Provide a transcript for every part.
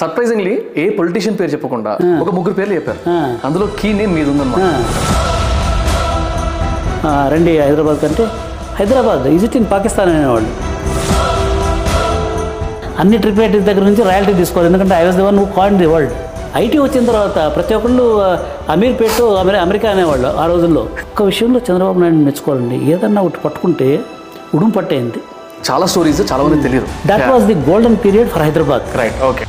Surprisingly ఏ politician పేరు చెప్పకుండా ఒక ముగ్గురు పేర్లు చెప్పారు. అందులో కీ నేమ్ మీద ఉందన్నమాట. రండి హైదరాబాద్ కంటే Hyderabad is it in Pakistan అనేవాళ్ళు. అన్ని ట్రిపేటరీస్ దగ్గర నుంచి రాయల్టీ తీసుకోవాలి, ఎందుకంటే I was the one who coined the world. IT వచ్చిన తర్వాత ప్రతి ఒక్కళ్ళు అమీర్పేట్ అమెరికా అనేవాళ్ళు ఆ రోజుల్లో. ఒక్క విషయంలో చంద్రబాబు నాయుడు మెచ్చుకోవాలండి, ఏదన్నా ఒకటి పట్టుకుంటే ఉడుం పట్టేయింది. చాలా స్టోరీస్ చాలా మంది తెలియదు. That was the golden period for Hyderabad. Right, okay.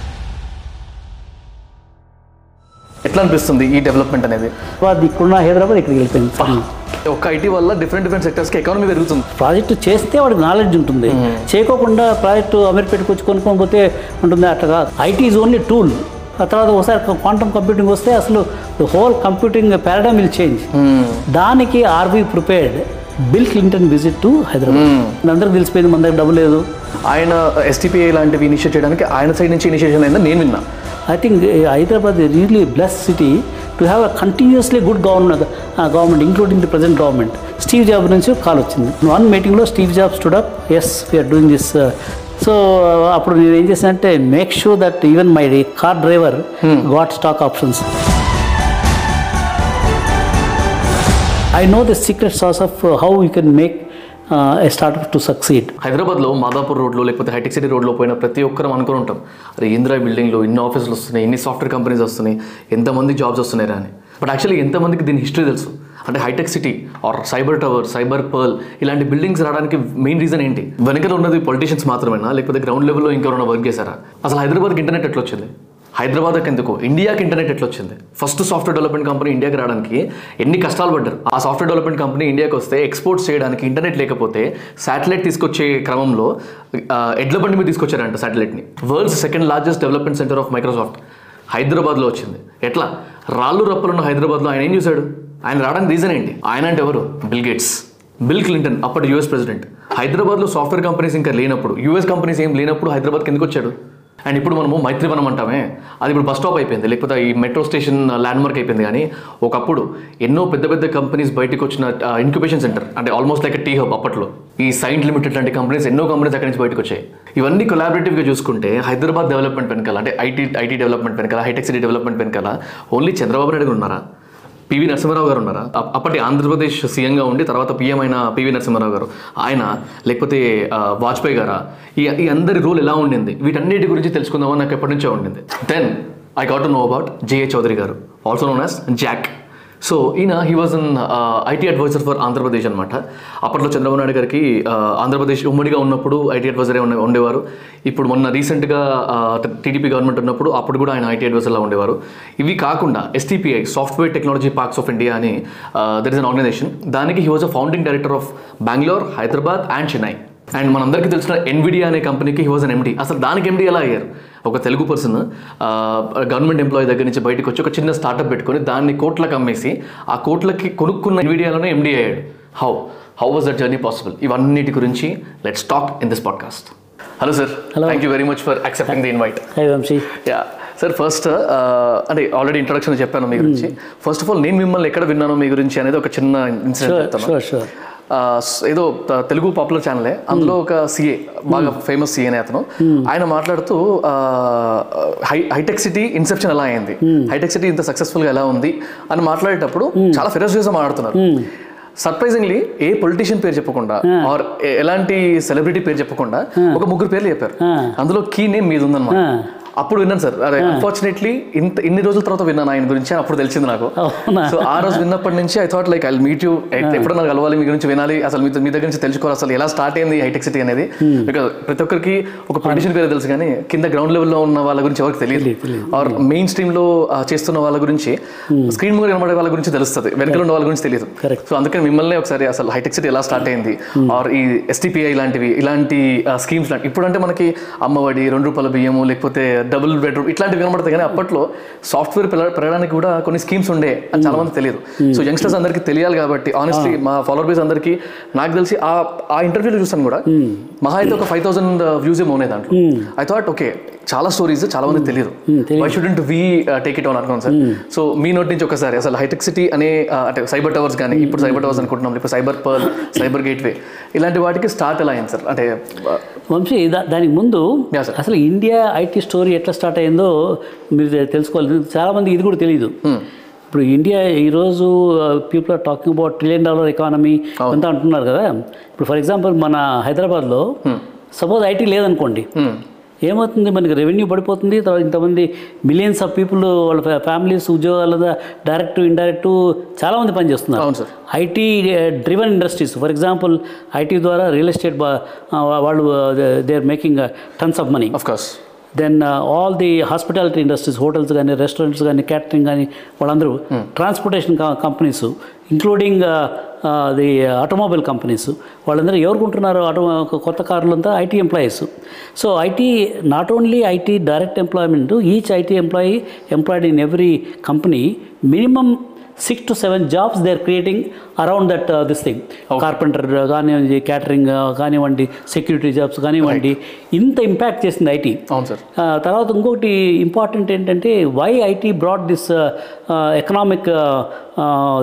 ఎట్లా అనిపిస్తుంది ఈ డెవలప్మెంట్ అనేది? ఇక్కడున్న హైదరాబాద్ ఇక్కడికి వెళ్ళిపోయింది. ఒక ఐటీ వల్ల డిఫరెంట్ డిఫరెంట్ సెక్టర్స్కి ఎకానమీ పెరుగుతుంది. ప్రాజెక్టు చేస్తే వాడికి నాలెడ్జ్ ఉంటుంది, చేయకోకుండా ప్రాజెక్టు అమీర్పేటకు వచ్చి కొనుక్కొని పోతే ఉంటుంది అట్లా. IT is only tool. ఆ తర్వాత ఒకసారి క్వాంటమ్ కంప్యూటింగ్ వస్తే అసలు whole computing paradigm will change. దానికి are we prepared? Bill Clinton visit to Hyderabad, అందరికి తెలిసిపోయింది మన దగ్గర డబ్బు లేదు. ఆయన ఎస్టీపీఐ లాంటివి ఇనిషియేట్ చేయడానికి ఆయన సైడ్ నుంచి ఇనిషియేషన్ అయిందని నేను విన్నా. I think Hyderabad really blessed city to have a continuously good government including the present government. Steve Jobs నుంచి కాల్ వచ్చింది. వన్ మీటింగ్లో Steve Jobs stood up, yes we are doing this. So అప్పుడు నేను ఏం చేశానంటే make sure that even my car driver got stock options. I know the secret sauce of how you can make a startup to succeed. హైదరాబాద్లో మాదాపూర్ రోడ్లో లేకపోతే hitech city రోడ్లో పోయిన ప్రతి ఒక్కరం అనుకుని ఉంటాం, అరే ఇందిరా బిల్డింగ్లో ఇన్ని ఆఫీసులు వస్తున్నాయి, ఇన్ని సాఫ్ట్వేర్ కంపెనీస్ వస్తున్నాయి, ఎంతమంది జాబ్స్ వస్తున్నాయి అని. బట్ యాక్చువల్లీ ఎంతమందికి దీని హిస్టరీ తెలుసు? అంటే హైటెక్ city or cyber tower, cyber pearl ఇలాంటి బిల్డింగ్స్ రావడానికి మెయిన్ రీజన్ ఏంటి? వెనకలో ఉన్నది పొలిటీషియన్స్ మాత్రమేనా లేకపోతే గ్రౌండ్ లెవెల్లో ఇంకెవరైనా వర్క్ చేశారా? అసలు హైదరాబాద్కి ఇంటర్నెట్ ఎట్లా వచ్చింది? హైదరాబాద్కి ఎందుకు ఇండియాకి ఇంటర్నెట్ ఎట్లా వచ్చింది? ఫస్ట్ సాఫ్ట్వేర్ డెవలప్మెంట్ కంపెనీ ఇండియాకి రావడానికి ఎన్ని కష్టాలు పడ్డారు. ఆ సాఫ్ట్వేర్ డెవలప్మెంట్ కంపెనీ ఇండియాకి వస్తే ఎక్స్పోర్ట్స్ చేయడానికి ఇంటర్నెట్ లేకపోతే శాటిలైట్ తీసుకొచ్చే క్రమంలో ఎడ్ల బండి మీద తీసుకొచ్చారంట శాటిలైట్ని. World's second largest development centre of Microsoft హైదరాబాద్లో వచ్చింది. ఎట్లా రాళ్ళు రప్పలున్న హైదరాబాద్లో ఆయన ఏం చూశాడు? ఆయన రావడానికి రీజన్ ఏంటి? ఆయన అంటే ఎవరు? బిల్ గేట్స్, బిల్ క్లింటన్ అప్పటి యూఎస్ ప్రెసిడెంట్. హైదరాబాద్లో సాఫ్ట్వేర్ కంపెనీస్ ఇంకా లేనప్పుడు, యూఎస్ కంపెనీస్ ఏం లేనప్పుడు హైదరాబాద్కి ఎందుకు వచ్చాడు? అండ్ ఇప్పుడు మనము మైత్రివనం అంటామే, అది ఇప్పుడు బస్ స్టాప్ అయిపోయింది లేకపోతే ఈ మెట్రో స్టేషన్ ల్యాండ్మార్క్ అయిపోయింది. కానీ ఒకప్పుడు ఎన్నో పెద్ద పెద్ద కంపెనీస్ బయటకు వచ్చిన ఇంక్యుబేషన్ సెంటర్, అంటే ఆల్మోస్ట్ లైక్ టీ హబ్ అప్పట్లో. ఈ సైంట్ లిమిటెడ్ లాంటి కంపెనీస్, ఎన్నో కంపెనీస్ అక్కడి నుంచి బయటకు వచ్చాయి. ఇవన్నీ కొలాబరేటివ్గా చూసుకుంటే హైదరాబాద్ డెవలప్మెంట్ వెనకాల, అంటే ఐటీ డెవలప్మెంట్ వెనకాల, హైటెక్ సిటీ డెవలప్మెంట్ వెనకాల ఓన్లీ చంద్రబాబు నాయుడు గారు ఉన్నారా? పివి నరసింహారావు గారు ఉన్నారా? అప్పటి ఆంధ్రప్రదేశ్ సీఎంగా ఉండి తర్వాత పీఎం అయిన పివి నరసింహారావు గారు ఆయన, లేకపోతే వాజ్పేయి గారా? ఈ అందరి రోల్ ఎలా ఉండింది? వీటన్నిటి గురించి తెలుసుకుందామని నాకు ఎప్పటి నుంచో ఉండింది. Then I got to know about JA Chowdary garu, also known as Jack. So ఈయన he was an IT advisor for Andhra Pradesh అనమాట. అప్పట్లో చంద్రబాబు నాయుడు గారికి ఆంధ్రప్రదేశ్ ఉమ్మడిగా ఉన్నప్పుడు ఐటీ అడ్వైజరే ఉండేవారు. ఇప్పుడు మొన్న రీసెంట్గా టీడీపీ గవర్నమెంట్ ఉన్నప్పుడు అప్పుడు కూడా ఆయన ఐటీ అడ్వైజర్లా ఉండేవారు. ఇవి కాకుండా STPI, software technology parks of India అని దర్ ఇస్ అన్ ఆర్గనైజేషన్, దానికి he was a founding director of Bengaluru, Hyderabad and Chennai. And మనందరికీ తెలిసిన ఎన్విడియా అనే కంపెనీకి హీ వాజ్ అన్ ఎండీ. అసలు దానికి ఎండీ ఎలా అయ్యారు? ఒక తెలుగు పర్సన్ గవర్నమెంట్ ఎంప్లాయీ దగ్గర నుంచి బయటకు వచ్చి ఒక చిన్న స్టార్ట్అప్ పెట్టుకొని దాన్ని కోట్లకు అమ్మేసి ఆ కోట్లకి కొనుక్కున్న ఎన్విడియాలోనే ఎండీ అయ్యాడు. How was that journey possible? ఇవన్నిటి గురించి let's talk in this podcast. Hello sir, thank you very much for accepting the invite. Yeah sir, first అంటే ఆల్రెడీ ఇంట్రొడక్షన్ చెప్పాను మీ గురించి. ఫస్ట్ ఆఫ్ ఆల్ నేను మిమ్మల్ని ఎక్కడ విన్నాను మీ గురించి అనేది ఒక చిన్న ఇన్సిడెంట్ చెప్తాను. ఏదో తెలుగు పాపులర్ ఛానలే, అందులో ఒక సిఏ, బాగా ఫేమస్ సిఏనే అతను, ఆయన మాట్లాడుతూ హైటెక్ సిటీ ఇన్సెప్షన్ ఎలా అయింది, హైటెక్ సిటీ ఇంత సక్సెస్ఫుల్గా ఎలా ఉంది అని మాట్లాడేటప్పుడు చాలా ఫెరోసియస్గా మాట్లాడుతున్నారు. సర్ప్రైజింగ్లీ ఏ పొలిటీషియన్ పేరు చెప్పకుండా ఆర్ ఎలాంటి సెలబ్రిటీ పేరు చెప్పకుండా ఒక ముగ్గురు పేర్లు చెప్పారు. అందులో కీ నేమ్ మీద ఉందన్నమాట. అప్పుడు విన్నాను సార్, అదే అన్ఫార్చునేట్లీ ఇన్ని రోజుల తర్వాత విన్నాను ఆయన గురించి, అప్పుడు తెలిసింది నాకు. సో ఆ రోజు విన్నప్పటి నుంచి I thought like I will meet you, ఎప్పుడు నాకు కలవాలి, మీ గురించి వినాలి, అసలు మీ దగ్గర నుంచి తెలుసుకోవాలి అసలు ఎలా స్టార్ట్ అయింది హైటెక్ సిటీ అనేది. బికాజ్ ప్రతి ఒక్కరికి ఒక పొలిటీషియన్ పేరు తెలుసు కానీ కింద గ్రౌండ్ లెవెల్లో ఉన్న వాళ్ళ గురించి ఎవరికి తెలియదు, ఆర్ మెయిన్ స్ట్రీమ్లో చేస్తున్న వాళ్ళ గురించి, స్క్రీన్ మీద కనబడే వాళ్ళ గురించి తెలుస్తుంది, వెనకలు ఉన్న వాళ్ళ గురించి తెలియదు. సో అందుకని మిమ్మల్ని ఒకసారి అసలు హైటెక్ సిటీ ఎలా స్టార్ట్ అయింది, ఆర్ ఈ ఎస్టీపీఐ ఇలాంటి స్కీమ్స్ లాంటి, ఇప్పుడంటే మనకి అమ్మఒడి, ₹2 బియ్యము, లేకపోతే డబుల్ బెడ్రూమ్ ఇట్లాంటివి కనబడతాయి. కానీ అప్పట్లో సాఫ్ట్వేర్ పెరగడానికి కూడా కొన్ని స్కీమ్స్ ఉండే అని చాలా మంది తెలియదు. సో యంగ్స్టర్స్ అందరికీ తెలియాలి కాబట్టి ఆనెస్ట్లీ మా ఫాలోవర్ బేస్ అందరికీ నాకు తెలిసి ఆ ఇంటర్వ్యూలో చూస్తాను కూడా మహా అయితే ఒక 5000 వ్యూస్ ఏమో ఉన్నాయి దాంట్లో. ఐ థాట్ ఓకే చాలా స్టోరీస్ చాలా మంది తెలియదు. Why shouldn't we take it on అనుకోండి సార్. సో మీ నోటి నుంచి ఒకసారి అసలు హైటెక్ సిటీ అనే అంటే సైబర్ టవర్స్ కానీ, ఇప్పుడు సైబర్ టవర్స్ అనుకుంటున్నాం, ఇప్పుడు సైబర్ పర్ల్, సైబర్ గేట్వే, ఇలాంటి వాటికి స్టార్ట్ ఎలా అయింది సార్? అంటే వంశీ దానికి ముందు అసలు ఇండియా ఐటీ స్టోరీ ఎట్లా స్టార్ట్ అయిందో మీరు తెలుసుకోవాలి. చాలామంది ఇది కూడా తెలియదు. ఇప్పుడు ఇండియా ఈరోజు people are talking about $1 trillion economy అంతా అంటున్నారు కదా. ఇప్పుడు ఫర్ ఎగ్జాంపుల్ మన హైదరాబాద్లో సపోజ్ ఐటీ లేదనుకోండి, ఏమవుతుంది, మనకి రెవెన్యూ పడిపోతుంది. తర్వాత ఇంతమంది మిలియన్స్ ఆఫ్ పీపుల్ వాళ్ళ ఫ్యామిలీస్ ఉద్యోగాల డైరెక్ట్ ఇండైరెక్ట్ చాలామంది పనిచేస్తున్నారు. IT driven industries for example IT ద్వారా రియల్ ఎస్టేట్ వాళ్ళు they are making tons of money. Then all the hospitality industries, hotels కానీ, రెస్టారెంట్స్ కానీ, క్యాటరింగ్ కానీ, వాళ్ళందరూ transportation companies including the automobile companies, వాళ్ళందరూ ఎవరు కొంటున్నారు కొత్త కార్లు అంతా IT employees. So IT not only IT direct employment, each IT employee employed in every company minimum 6 to 7 jobs they are creating around that this thing. Carpenter కానివ్వండి, catering కానివ్వండి, security jobs కానివ్వండి, ఇంత ఇంపాక్ట్ చేసింది IT. అవును sir. తర్వాత ఇంకొకటి important ఏంటంటే why IT brought this economic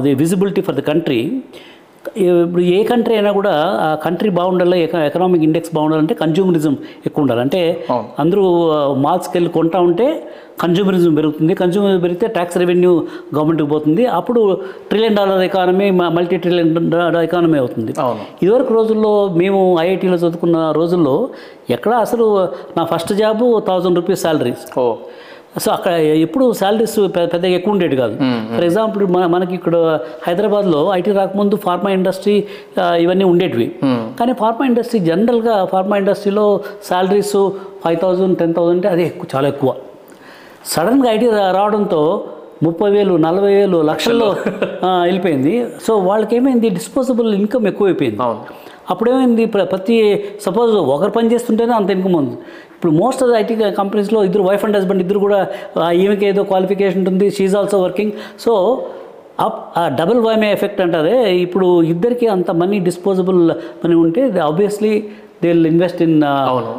the visibility for the country. ఇప్పుడు ఏ కంట్రీ అయినా కూడా ఆ కంట్రీ బాగుండాలి, ఎకనామిక్ ఇండెక్స్ బాగుండాలంటే కన్జ్యూమరిజం ఎక్కువ ఉండాలి. అంటే అందరూ మాల్స్కి వెళ్ళి కొంటా ఉంటే కన్జ్యూమరిజం పెరుగుతుంది, కన్జ్యూమరిజం పెరిగితే ట్యాక్స్ రెవెన్యూ గవర్నమెంట్కి పోతుంది, అప్పుడు $1 trillion ఎకానమీ $multi-trillion ఎకానమీ అవుతుంది. ఇదివరకు రోజుల్లో మేము ఐఐటీలో చదువుకున్న రోజుల్లో ఎక్కడ అసలు నా ఫస్ట్ జాబు ₹1,000 శాలరీస్. సో అక్కడ ఎప్పుడు శాలరీస్ పెద్దగా ఎక్కువ ఉండేది కాదు. ఫర్ ఎగ్జాంపుల్ మనకి ఇక్కడ హైదరాబాద్లో ఐటీ రాకముందు ఫార్మా ఇండస్ట్రీ ఇవన్నీ ఉండేటివి, కానీ ఫార్మా ఇండస్ట్రీ జనరల్గా ఫార్మా ఇండస్ట్రీలో శాలరీస్ 5,000, 10,000 అంటే అదే చాలా ఎక్కువ. సడన్గా ఐటీ రావడంతో 30,000, 40,000, లక్షల్లో వెళ్ళిపోయింది. సో వాళ్ళకి ఏమైంది, డిస్పోజబుల్ ఇన్కమ్ ఎక్కువైపోయింది. అప్పుడేమైంది, ప్రతి సపోజ్ ఒకరు పని చేస్తుంటేనే అంత ఇన్కమ్ ఉంది. ఇప్పుడు మోస్ట్ ఆఫ్ ద ఐటీ కంపెనీస్లో ఇద్దరు వైఫ్ అండ్ హస్బెండ్ ఇద్దరు కూడా, ఈమెకి ఏదో క్వాలిఫికేషన్ ఉంటుంది, షీఈ్ ఆల్సో వర్కింగ్. సో ఆ డబుల్ వైమే ఎఫెక్ట్ అంటారే. ఇప్పుడు ఇద్దరికి అంత మనీ డిస్పోజబుల్ మనీ ఉంటే obviously they will invest in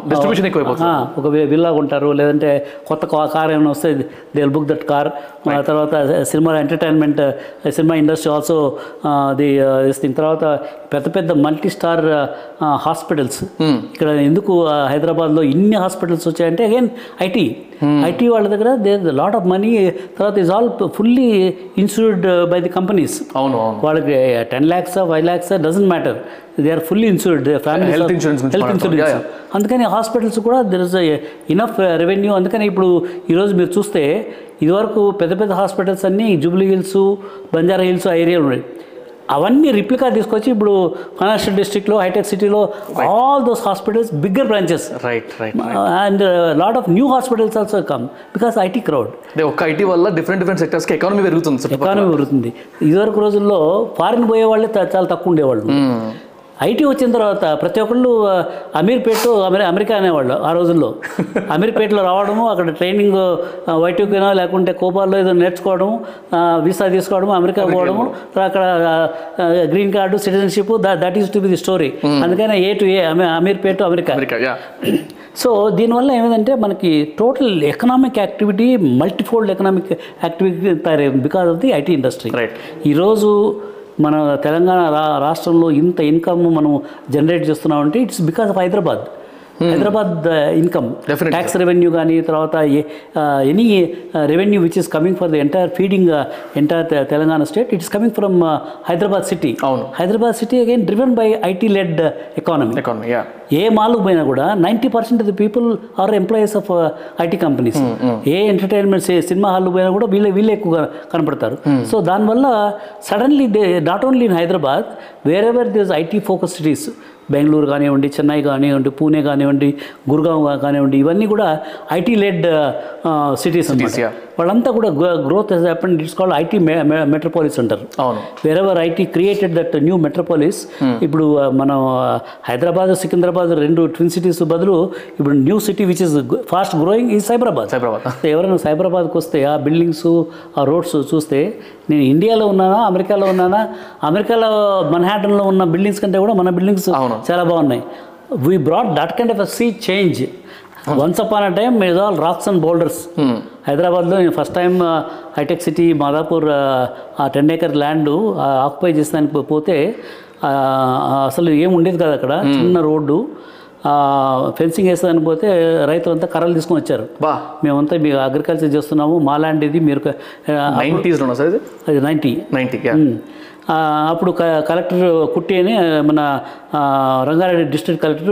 distribution ఎక్కువైపోతుంది. ఒక విల్లా కొంటారు, లేదంటే కొత్త కార్ ఏమైనా వస్తే they will book that car. తర్వాత cinema entertainment, cinema industry also the దీని తర్వాత పెద్ద పెద్ద మల్టీ స్టార్ హాస్పిటల్స్. ఇక్కడ ఎందుకు హైదరాబాద్లో ఇన్ని హాస్పిటల్స్ వచ్చాయంటే అగైన్ ఐటీ వాళ్ళ దగ్గర దే లాట్ ఆఫ్ మనీ. తర్వాత is all fully insured by the companies. వాళ్ళకి 10 lakhs, 5 lakhs doesn't matter, they are fully insured family health insurance. అందుకని హాస్పిటల్స్ కూడా దెర్ ఇస్ ఇనఫ్ రెవెన్యూ. అందుకని ఇప్పుడు ఈరోజు మీరు చూస్తే ఇదివరకు పెద్ద పెద్ద హాస్పిటల్స్ అన్నీ జూబ్లీ హిల్స్, బంజారా హిల్స్ ఆ ఏరియాలో ఉన్నాయి. అవన్నీ రిప్లికా తీసుకొచ్చి ఇప్పుడు ఫైనాన్షియల్ డిస్ట్రిక్ట్లో, హైటెక్ సిటీలో all those hospitals bigger branches, and lot of new hospitals also come because IT crowd. ఒక ఐటీ వల్ల డిఫరెంట్ సెక్టర్స్కి ఎకానమీ పెరుగుతుంది. ఇదివరకు రోజుల్లో ఫారిన్ పోయే వాళ్ళే చాలా తక్కువ ఉండేవాళ్ళు. ఐటీ వచ్చిన తర్వాత ప్రతి ఒక్కళ్ళు అమీర్పేట, అమెరికా అనేవాళ్ళు ఆ రోజుల్లో. అమీర్పేటలో రావడము, అక్కడ ట్రైనింగ్ Y2Kనో లేకుంటే కోబాల్లో ఏదో నేర్చుకోవడం, వీసా తీసుకోవడం, అమెరికా పోవడము, అక్కడ green card, citizenship, that is to be the story. అందుకని A to A Ameerpet to America. So దీనివల్ల ఏమైందంటే మనకి total economic activity multifold economic activity తయారైంది because of the IT industry. ఈరోజు మన తెలంగాణ రాష్ట్రంలో ఇంత ఇన్కమ్ మనం జనరేట్ చేస్తున్నామంటే it's because of Hyderabad income, tax revenue కానీ, తర్వాత any revenue which is coming for the entire feeding entire Telangana state, it's coming from Hyderabad city. Hyderabad city again driven by IT led economy. ఏ మాల్కు పోయినా కూడా 90% of the people are employees of IT companies. ఏ entertainments, ఏ cinema హాల్కు పోయినా కూడా వీళ్ళే ఎక్కువగా కనపడతారు. సో దానివల్ల suddenly they not only in Hyderabad, wherever this IT focus cities, Bengaluru కానివ్వండి, చెన్నై కానివ్వండి, పూణే కానివ్వండి, గుర్గావ్ కానివ్వండి, ఇవన్నీ కూడా ఐటీ లెడ్ సిటీస్ ఉన్నాయి. వాళ్ళంతా కూడా growth has happened. It's called IT metropolis అంటారు. Wherever IT created that new metropolis. ఇప్పుడు మనం హైదరాబాద్, సికింద్రాబాద్ రెండు ట్విన్ సిటీస్ బదులు ఇప్పుడు new city which is fast growing is Cyberabad. ఎవరైనా సైబరాబాద్కి వస్తే ఆ బిల్డింగ్స్, ఆ రోడ్స్ చూస్తే నేను ఇండియాలో ఉన్నానా, అమెరికాలో ఉన్నానా, అమెరికాలో మన్హాటన్లో ఉన్న బిల్డింగ్స్ కంటే కూడా మన బిల్డింగ్స్ చాలా బాగున్నాయి. We brought that kind of a sea change. Once upon a time it all rocks and boulders. హైదరాబాద్లో నేను first time hitech city Madhapur ఆ 10 acre ల్యాండ్ ఆక్యుపై చేసేదానికి పోతే అసలు ఏమి ఉండేది కాదు. అక్కడ చిన్న రోడ్డు, ఫెన్సింగ్ వేసేదానికి పోతే రైతులంతా కర్రలు తీసుకొని వచ్చారు. మేమంతా మీ అగ్రికల్చర్ చేస్తున్నాము, మా ల్యాండ్ ఇది మీరు 90s సార్, అది 90. అప్పుడు కలెక్టర్ కుట్టి అని మన రంగారెడ్డి డిస్ట్రిక్ట్ కలెక్టర్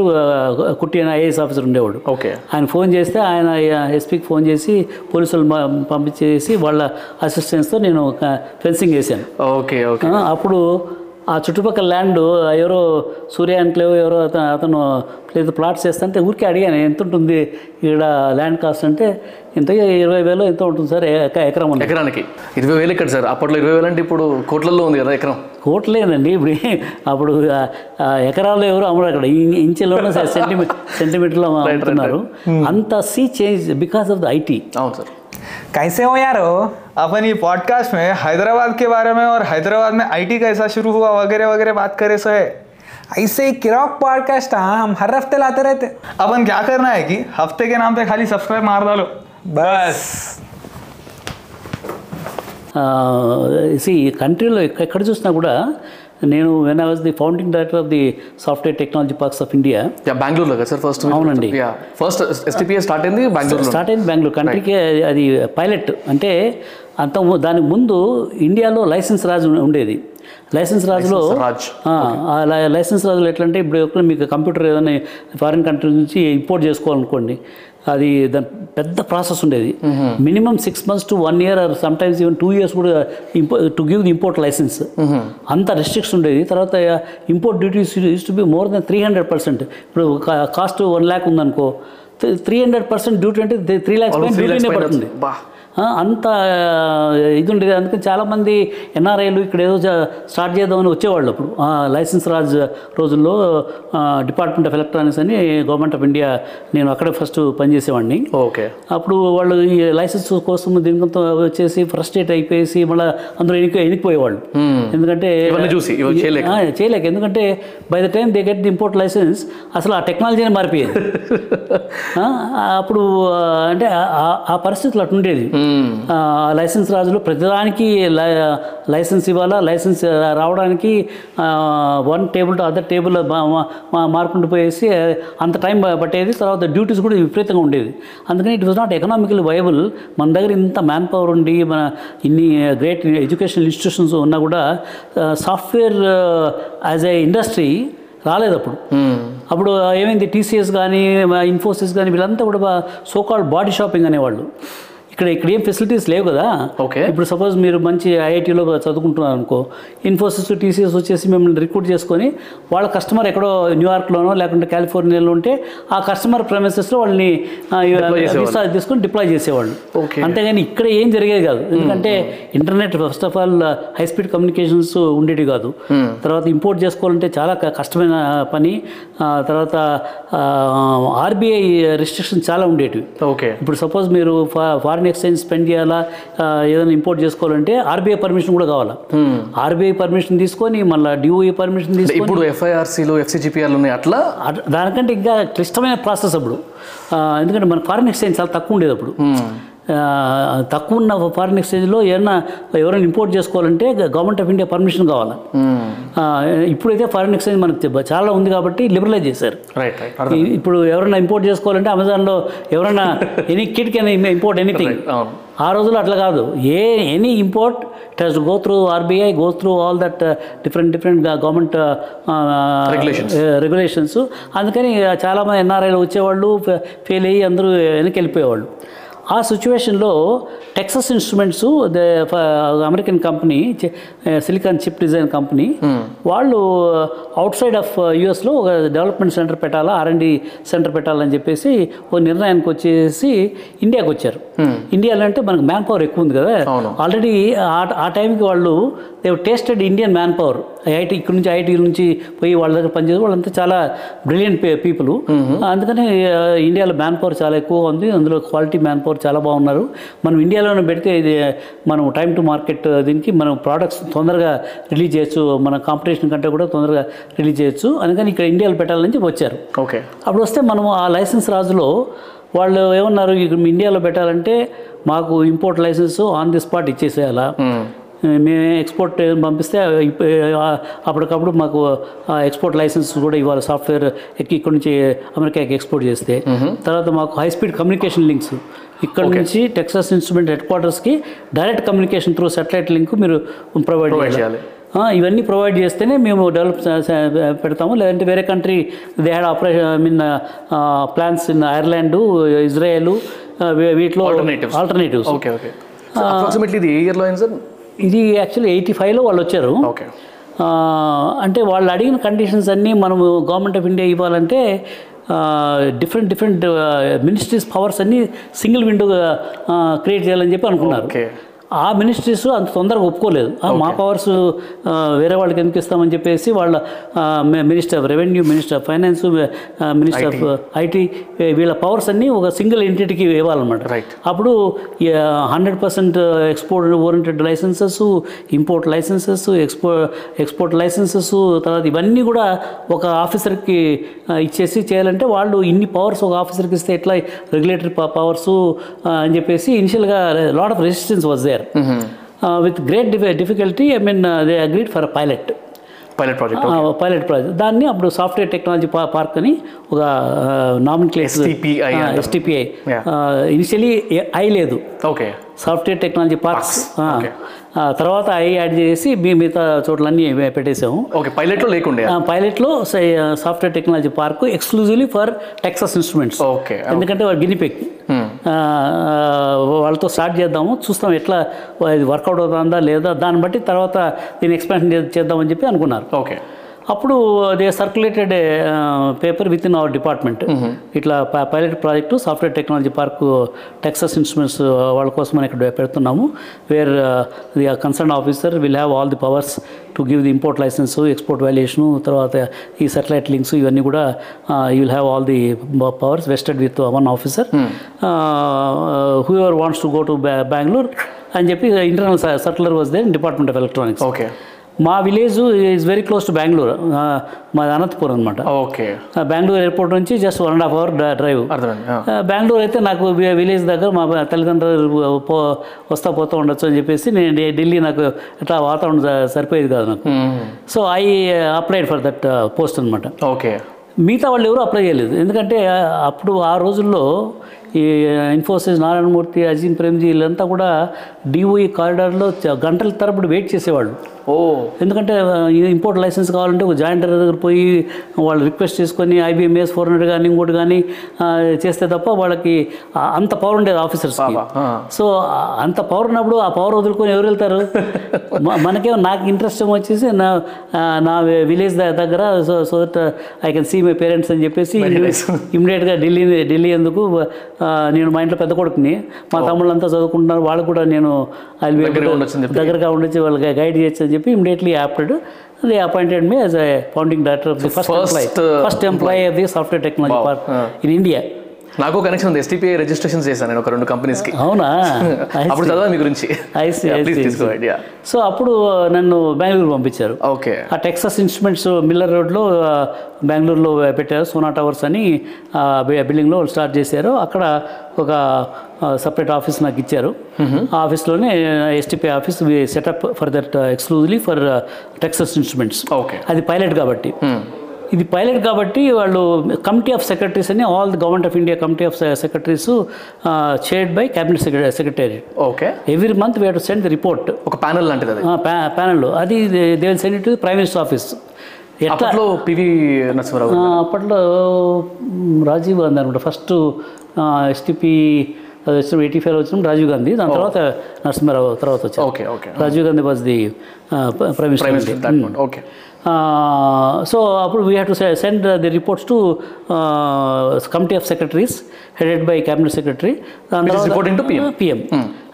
కుట్టి అని ఐఏఎస్ ఆఫీసర్ ఉండేవాడు. ఓకే, ఆయన ఫోన్ చేస్తే ఆయన ఎస్పీకి ఫోన్ చేసి పోలీసులు పంపించేసి వాళ్ళ అసిస్టెన్స్తో నేను ఫెన్సింగ్ వేసాను. ఓకే ఓకే, అప్పుడు ఆ చుట్టుపక్కల ల్యాండ్ ఎవరో సూర్య అంట్లేవో ఎవరో అతను లేదా ప్లాట్స్ చేస్తాంటే ఊరికే అడిగాను, ఎంత ఉంటుంది ఇక్కడ ల్యాండ్ కాస్ట్ అంటే, ఇంత 20,000 ఎంత ఉంటుంది సార్ ఎకరం ఉంది. ఎకరానికి 20,000 ఇక్కడ సార్, అప్పట్లో 20,000 అంటే ఇప్పుడు కోట్లలో ఉంది కదా ఎకరం. కోట్లేదండి ఇప్పుడు, అప్పుడు ఎకరాల్లో ఎవరు అమ్ముడు, అక్కడ ఇంచెలోనే సెంటీమీటర్లో అమ్ముతున్నారు. అంత sea change because of the IT. అవును సార్. कैसे हो यारो, अपन ये पॉडकास्ट में हैदराबाद के बारे में और हैदराबाद में आईटी कैसा शुरू हुआ वगैरह वगैरह बात करे सो है. ऐसे ही किरॉक पॉडकास्ट हम हर हफ्ते लाते रहते. अपन क्या करना है कि हफ्ते के नाम पे खाली सब्सक्राइब मार डालो बस. सी कंट्रीలో ఎక్కడ చూసినా కూడా నేను when I was the founding director of the software technology parks of India బెంగళూరులో కదా సార్ ఫస్ట్. అవునండి, ఫస్ట్ ఎస్టీపీఐ స్టార్ట్ అయింది బెంగళూరులో. కంట్రీకి అది పైలట్. అంటే అంత దానికి ముందు ఇండియాలో లైసెన్స్ రాజ్ ఉండేది. లైసెన్స్ రాజులో ఎట్లా అంటే, ఇప్పుడు మీకు కంప్యూటర్ ఏదైనా ఫారిన్ కంట్రీ నుంచి ఇంపోర్ట్ చేసుకోవాలనుకోండి, అది దాని పెద్ద ప్రాసెస్ ఉండేది. Minimum 6 months to 1 year or sometimes even 2 years కూడా to give the import licence. అంత రిస్ట్రిక్షన్ ఉండేది. తర్వాత import duties use to be more than 300%. ఇప్పుడు కాస్ట్ 1 lakh ఉందనుకో, 300% డ్యూటీ అంటే 3 lakhs పైన డ్యూటీనే పడుతుంది. అంత ఇది ఉండేది. అందుకని చాలామంది ఎన్ఆర్ఐలు ఇక్కడ ఏదో స్టార్ట్ చేద్దామని వచ్చేవాళ్ళు. అప్పుడు లైసెన్స్ రాజ్ రోజుల్లో డిపార్ట్మెంట్ ఆఫ్ ఎలక్ట్రానిక్స్ అని గవర్నమెంట్ ఆఫ్ ఇండియా, నేను అక్కడే ఫస్ట్ పనిచేసేవాడిని. ఓకే, అప్పుడు వాళ్ళు ఈ లైసెన్స్ కోసం దీనికంతా వచ్చేసి ఫ్రస్ట్రేట్ అయిపోయేసి మళ్ళీ అందరూ ఎనికిపోయేవాళ్ళు. ఎందుకంటే చేయలేక, ఎందుకంటే by the time they get the import licence అసలు ఆ టెక్నాలజీని మారిపోయేది. అప్పుడు అంటే ఆ పరిస్థితులు అట్టుండేది. లైసెన్స్ రాజులు ప్రతిదానికి లైసెన్స్ ఇవ్వాలా, లైసెన్స్ రావడానికి one table to other table మార్పుండిపోయేసి అంత టైం పట్టేది. తర్వాత డ్యూటీస్ కూడా విపరీతంగా ఉండేది. అందుకని it was not economical viable. మన దగ్గర ఇంత మ్యాన్ పవర్ ఉండి మన ఇన్ని గ్రేట్ ఎడ్యుకేషనల్ ఇన్స్టిట్యూషన్స్ ఉన్నా కూడా సాఫ్ట్వేర్ యాజ్ ఏ ఇండస్ట్రీ రాలేదు అప్పుడు. అప్పుడు ఏమైంది, టీసీఎస్ కానీ ఇన్ఫోసిస్ కానీ వీళ్ళంతా కూడా సోకాల్డ్ బాడీ షాపింగ్ అనేవాళ్ళు. ఇక్కడ ఏం ఫెసిలిటీస్ లేవు కదా. ఓకే, ఇప్పుడు సపోజ్ మీరు మంచి ఐఐటీలో చదువుకుంటున్నారు అనుకో, ఇన్ఫోసిస్ టీసీఎస్ వచ్చేసి మిమ్మల్ని రిక్రూట్ చేసుకొని వాళ్ళ కస్టమర్ ఎక్కడో న్యూయార్క్లోనో లేకుంటే కాలిఫోర్నియాలో ఉంటే ఆ కస్టమర్ ప్రెమిసెస్లో వాళ్ళని వీసా తీసుకొని డిప్లాయ్ చేసేవాళ్ళు. అంతేగాని ఇక్కడ ఏం జరిగేది కాదు. ఎందుకంటే internet first of all high speed communications ఉండేవి కాదు. తర్వాత ఇంపోర్ట్ చేసుకోవాలంటే చాలా కష్టమైన పని. తర్వాత ఆర్బీఐ రిస్ట్రిక్షన్ చాలా ఉండేవి. ఓకే, ఇప్పుడు సపోజ్ మీరు ఫారిన్ ఎక్స్చేంజ్ స్పెండ్ చేయాలా, ఏదైనా ఇంపోర్ట్ చేసుకోవాలంటే ఆర్బీఐ పర్మిషన్ కూడా కావాలా. ఆర్బీఐ పర్మిషన్ తీసుకొని మళ్ళీ డిఓఏ పర్మిషన్ తీసుకొని, ఇప్పుడు ఎఫ్ఐఆర్సీలు ఎఫ్సిజిపిఆర్లు ఉన్నాయి. అట్లా దానికంటే ఇంకా క్లిష్టమైన ప్రాసెస్ అప్పుడు. ఎందుకంటే మన ఫారిన్ ఎక్స్చేంజ్ చాలా తక్కువ ఉండేది అప్పుడు. తక్కువ ఉన్న ఫారిన్ ఎక్స్చేంజ్లో ఎవరైనా ఇంపోర్ట్ చేసుకోవాలంటే గవర్నమెంట్ ఆఫ్ ఇండియా పర్మిషన్ కావాలి. ఇప్పుడైతే ఫారిన్ ఎక్స్చేంజ్ మనకు చాలా ఉంది కాబట్టి లిబరలైజ్ చేశారు. ఇప్పుడు ఎవరైనా ఇంపోర్ట్ చేసుకోవాలంటే అమెజాన్లో ఎవరైనా any kit can import anything. ఆ రోజులో అట్లా కాదు. Any import it has to go through RBI, go through all that different government regulations. అందుకని చాలామంది ఎన్ఆర్ఐలు వచ్చేవాళ్ళు, ఫెయిల్ అయ్యి అందరూ వెనక్కి వెళ్ళిపోయేవాళ్ళు. ఆ సిచ్యువేషన్లో Texas Instruments, American company, silicon chip design company, వాళ్ళు అవుట్ సైడ్ ఆఫ్ యూఎస్లో ఒక డెవలప్మెంట్ సెంటర్ పెట్టాలా, ఆర్ఎండి సెంటర్ పెట్టాలని చెప్పేసి ఓ నిర్ణయానికి వచ్చేసి ఇండియాకి వచ్చారు. ఇండియాలో అంటే మనకు మ్యాన్ పవర్ ఎక్కువ ఉంది కదా ఆల్రెడీ. ఆ టైంకి వాళ్ళు they tasted Indian man power. IIT ఇక్కడ నుంచి, ఐఐటి నుంచి పోయి వాళ్ళ దగ్గర పనిచేసి వాళ్ళంతా చాలా బ్రిలియంట్ పీపుల్. అందుకని ఇండియాలో మ్యాన్ పవర్ చాలా ఎక్కువ ఉంది, అందులో క్వాలిటీ మ్యాన్ పవర్ చాలా బాగున్నారు. మనం ఇండియాలోనే పెడితే ఇది మనం టైం టు మార్కెట్, దీనికి మనం ప్రోడక్ట్స్ తొందరగా రిలీజ్ చేయొచ్చు, మన కాంపిటీషన్ కంటే కూడా తొందరగా రిలీజ్ చేయొచ్చు. అందుకని ఇక్కడ ఇండియాలో పెట్టాలని వచ్చారు. ఓకే, అప్పుడు వస్తే మనం ఆ లైసెన్స్ రాజులో వాళ్ళు ఏమన్నారు, ఇక్కడ ఇండియాలో పెట్టాలంటే మాకు import licence on the spot ఇచ్చేసేయాలా, మేము ఎక్స్పోర్ట్ పంపిస్తే అప్పటికప్పుడు మాకు ఎక్స్పోర్ట్ లైసెన్స్ కూడా ఇవ్వాలి, సాఫ్ట్వేర్ ఇక్కడ నుంచి అమెరికాకి ఎక్స్పోర్ట్ చేస్తే. తర్వాత మాకు హై స్పీడ్ కమ్యూనికేషన్ లింక్స్, ఇక్కడ నుంచి టెక్సాస్ ఇన్స్ట్రుమెంట్ హెడ్ క్వార్టర్స్కి direct communication through satellite link మీరు ప్రొవైడ్ చేయాలి. ఇవన్నీ ప్రొవైడ్ చేస్తేనే మేము డెవలప్ పెడతాము, లేదంటే వేరే country they had operation I mean plans in Ireland, Israel, వీటిలో ఆల్టర్నేటివ్స్. ఇది యాక్చువల్లీ 85లో వాళ్ళు వచ్చారు. అంటే వాళ్ళు అడిగిన కండిషన్స్ అన్నీ మనము గవర్నమెంట్ ఆఫ్ ఇండియా ఇవ్వాలంటే డిఫరెంట్ డిఫరెంట్ మినిస్ట్రీస్ పవర్స్ అన్నీ సింగిల్ విండో క్రియేట్ చేయాలని చెప్పి అనుకున్నారు. ఆ మినిస్ట్రీస్ అంత తొందరగా ఒప్పుకోలేదు, మా పవర్స్ వేరే వాళ్ళకి ఎందుకు ఇస్తామని చెప్పేసి వాళ్ళ minister of revenue, minister of finance, minister of IT వీళ్ళ పవర్స్ అన్నీ ఒక సింగిల్ ఎంటిటీకి ఇవ్వాలన్నమాట. అప్పుడు 100% export oriented licences, import licences, export licences, తర్వాత ఇవన్నీ కూడా ఒక ఆఫీసర్కి ఇచ్చేసి చేయాలంటే వాళ్ళు ఇన్ని పవర్స్ ఒక ఆఫీసర్కి ఇస్తే ఎట్లా రెగ్యులేటరీ పవర్స్ అని చెప్పేసి ఇనిషియల్గా lot of resistance was there. With great difficulty, I mean, they agreed for a pilot project. దాన్ని అప్పుడు సాఫ్ట్వేర్ టెక్నాలజీ పార్క్ అని ఒక నామినిక్లేషన్, STPI. ఇనిషియలీ ఐ లేదు, సాఫ్ట్వేర్ టెక్నాలజీ పార్క్స్, తర్వాత ఐ యాడ్ చేసి మిగతా చోట్లన్నీ పెట్టేసాము. పైలట్లో లేకుండే, పైలట్లో software technology park exclusively for Texas Instruments. ఎందుకంటే వాళ్ళు గినిపెక్, వాళ్ళతో స్టార్ట్ చేద్దాము, చూస్తాం ఎట్లా ఇది వర్కౌట్ అవుతుందా లేదా, దాన్ని బట్టి తర్వాత దీన్ని ఎక్స్పాన్షన్ చేద్దామని చెప్పి అనుకున్నారు. అప్పుడు they circulated paper within our department, ఇట్లా pilot project software technology park Texas Instruments వాళ్ళ కోసం మనం ఇక్కడ పెడుతున్నాము, where the concern officer will have all the powers to give the import licence, export valuation, తర్వాత ఈ సాటిలైట్ లింక్స్, ఇవన్నీ కూడా you will have all the powers vested with one officer, whoever wants to go to Bengaluru అని చెప్పి internal circular was there department of electronics. మా village is very close to Bengaluru, మాది అనంతపురం అనమాట. Bengaluru airport నుంచి just 1.5 hour drive. Bengaluru అయితే నాకు village దగ్గర, మా తల్లిదండ్రులు పోతూ ఉండొచ్చు అని చెప్పేసి నేను ఢిల్లీ నాకు ఇట్లా వాతావరణం సరిపోయేది కాదు నాకు. So I applied for that post అనమాట. మిగతా వాళ్ళు ఎవరు అప్లై చేయలేదు, ఎందుకంటే అప్పుడు ఆ రోజుల్లో ఈ ఇన్ఫోసిస్, నారాయణ మూర్తి, అజీం ప్రేమ్జీ వీళ్ళంతా కూడా డిఓఈ కారిడార్లో గంటల తరబడి వెయిట్ చేసేవాళ్ళు. ఎందుకంటే ఇంపోర్ట్ లైసెన్స్ కావాలంటే ఒక జాయింట్ దగ్గర పోయి వాళ్ళు రిక్వెస్ట్ చేసుకొని IBM S-400 కానీ ఇంకోటి కానీ చేస్తే తప్ప వాళ్ళకి అంత పవర్ ఉండేది ఆఫీసర్స్కి. సో అంత పవర్ ఉన్నప్పుడు ఆ పవర్ వదులుకొని ఎవరు వెళ్తారు? మనకేమో నాకు ఇంట్రెస్ట్ వచ్చేసి నా విలేజ్ దగ్గర so that I can see my parents అని చెప్పేసి ఇమ్మీడియట్గా ఢిల్లీ ఎందుకు, నేను మా ఇంట్లో పెద్ద కొడుకుని, మా తమ్ముళ్ళంతా చదువుకుంటున్నారు, వాళ్ళు కూడా నేను దగ్గరగా ఉండొచ్చు, వాళ్ళు గైడ్ చేయొచ్చు అని చెప్పి immediately opted they appointed me as a founding director of the first employee of the software technology park in India. నాకు కనెక్షన్ ఉంది, STPI రిజిస్ట్రేషన్ చేశాను నేను ఒక 2 కంపెనీస్కి. అవునా, అప్పుడు చదవ మీ గురించి. సో అప్పుడు నన్ను బెంగళూరు పంపించారు. ఆ టెక్సాస్ ఇన్స్ట్రుమెంట్స్ మిల్లర్ రోడ్లో బెంగళూరులో పెట్టారు, సోనా టవర్స్ అని బిల్డింగ్లో స్టార్ట్ చేశారు. అక్కడ ఒక సపరేట్ ఆఫీస్ నాకు ఇచ్చారు. ఆ ఆఫీస్లోనే STPI office setup for that exclusively for Texas Instruments. అది పైలట్ కాబట్టి, వాళ్ళు కమిటీ ఆఫ్ సెక్రటరీస్ అని all the government of India committee of secretaries chaired by cabinet secretary. Every month we have to send the report, ఒక panel లాంటిది, panel అది they will send it to prime minister office. అప్పట్లో P.V. Narasimha Rao, అప్పట్లో రాజీవ్ గాంధీ అనమాట. First STPI 85 వచ్చిన రాజీవ్ గాంధీ, దాని తర్వాత నరసింహారావు తర్వాత వచ్చారు. Rajiv Gandhi was the prime minister. So appudu we have to send the reports to committee of secretaries headed by cabinet secretary, and reporting to PM.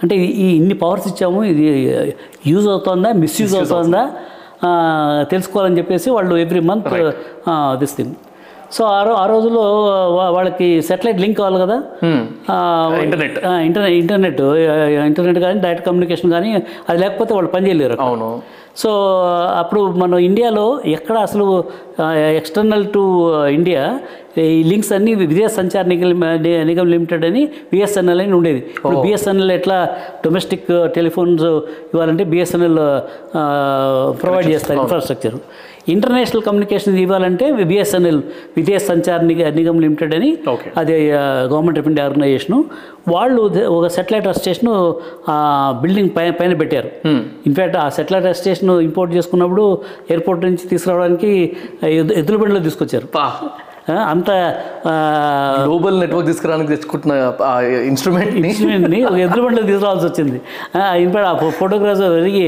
Ante ee inni powers ichamu, idi use avutunda misuse avutunda telusukovalani cheppesi vallu every month this thing. So ఆ రోజులో వాళ్ళకి satellite link కావాలి కదా, internet కానీ direct communication కానీ, అది లేకపోతే వాళ్ళు పని చేయలేరు. సో అప్పుడు మనం ఇండియాలో ఎక్కడ అసలు ఎక్స్టర్నల్ టు ఇండియా ఈ లింక్స్ అన్ని విదేశ సంచార నిగమ్ లిమిటెడ్ అని బిఎస్ఎన్ఎల్ అని ఉండేది. ఇప్పుడు బిఎస్ఎన్ఎల్ ఎట్లా డొమెస్టిక్ టెలిఫోన్స్ ఇవ్వాలంటే బిఎస్ఎన్ఎల్ ప్రొవైడ్ చేస్తారు ఇన్ఫ్రాస్ట్రక్చర్. ఇంటర్నేషనల్ కమ్యూనికేషన్ ఇవ్వాలంటే బిఎస్ఎన్ఎల్ విదేశ సంచార నిగమ్ లిమిటెడ్ అని, అదే గవర్నమెంట్ ఆఫ్ ఇండియా ఆర్గనైజేషను, వాళ్ళు ఒక సెటిలైట్ స్టేషను బిల్డింగ్ పైన పెట్టారు. ఇన్ఫ్యాక్ట్ ఆ సెటిలైట్ స్టేషన్ ఇంపోర్ట్ చేసుకున్నప్పుడు ఎయిర్పోర్ట్ నుంచి తీసుకురావడానికి ఎద్దుల బండిలో తీసుకొచ్చారు. అంత గ్లోబల్ నెట్వర్క్ తీసుకురావడానికి తెచ్చుకుంటున్న ఇన్స్ట్రుమెంట్ని ఒక ఎదురు బండ్లో తీసుకురావాల్సి వచ్చింది. ఇన్ఫాక్ట్ ఆ ఫోటోగ్రాఫ్స్ జరిగి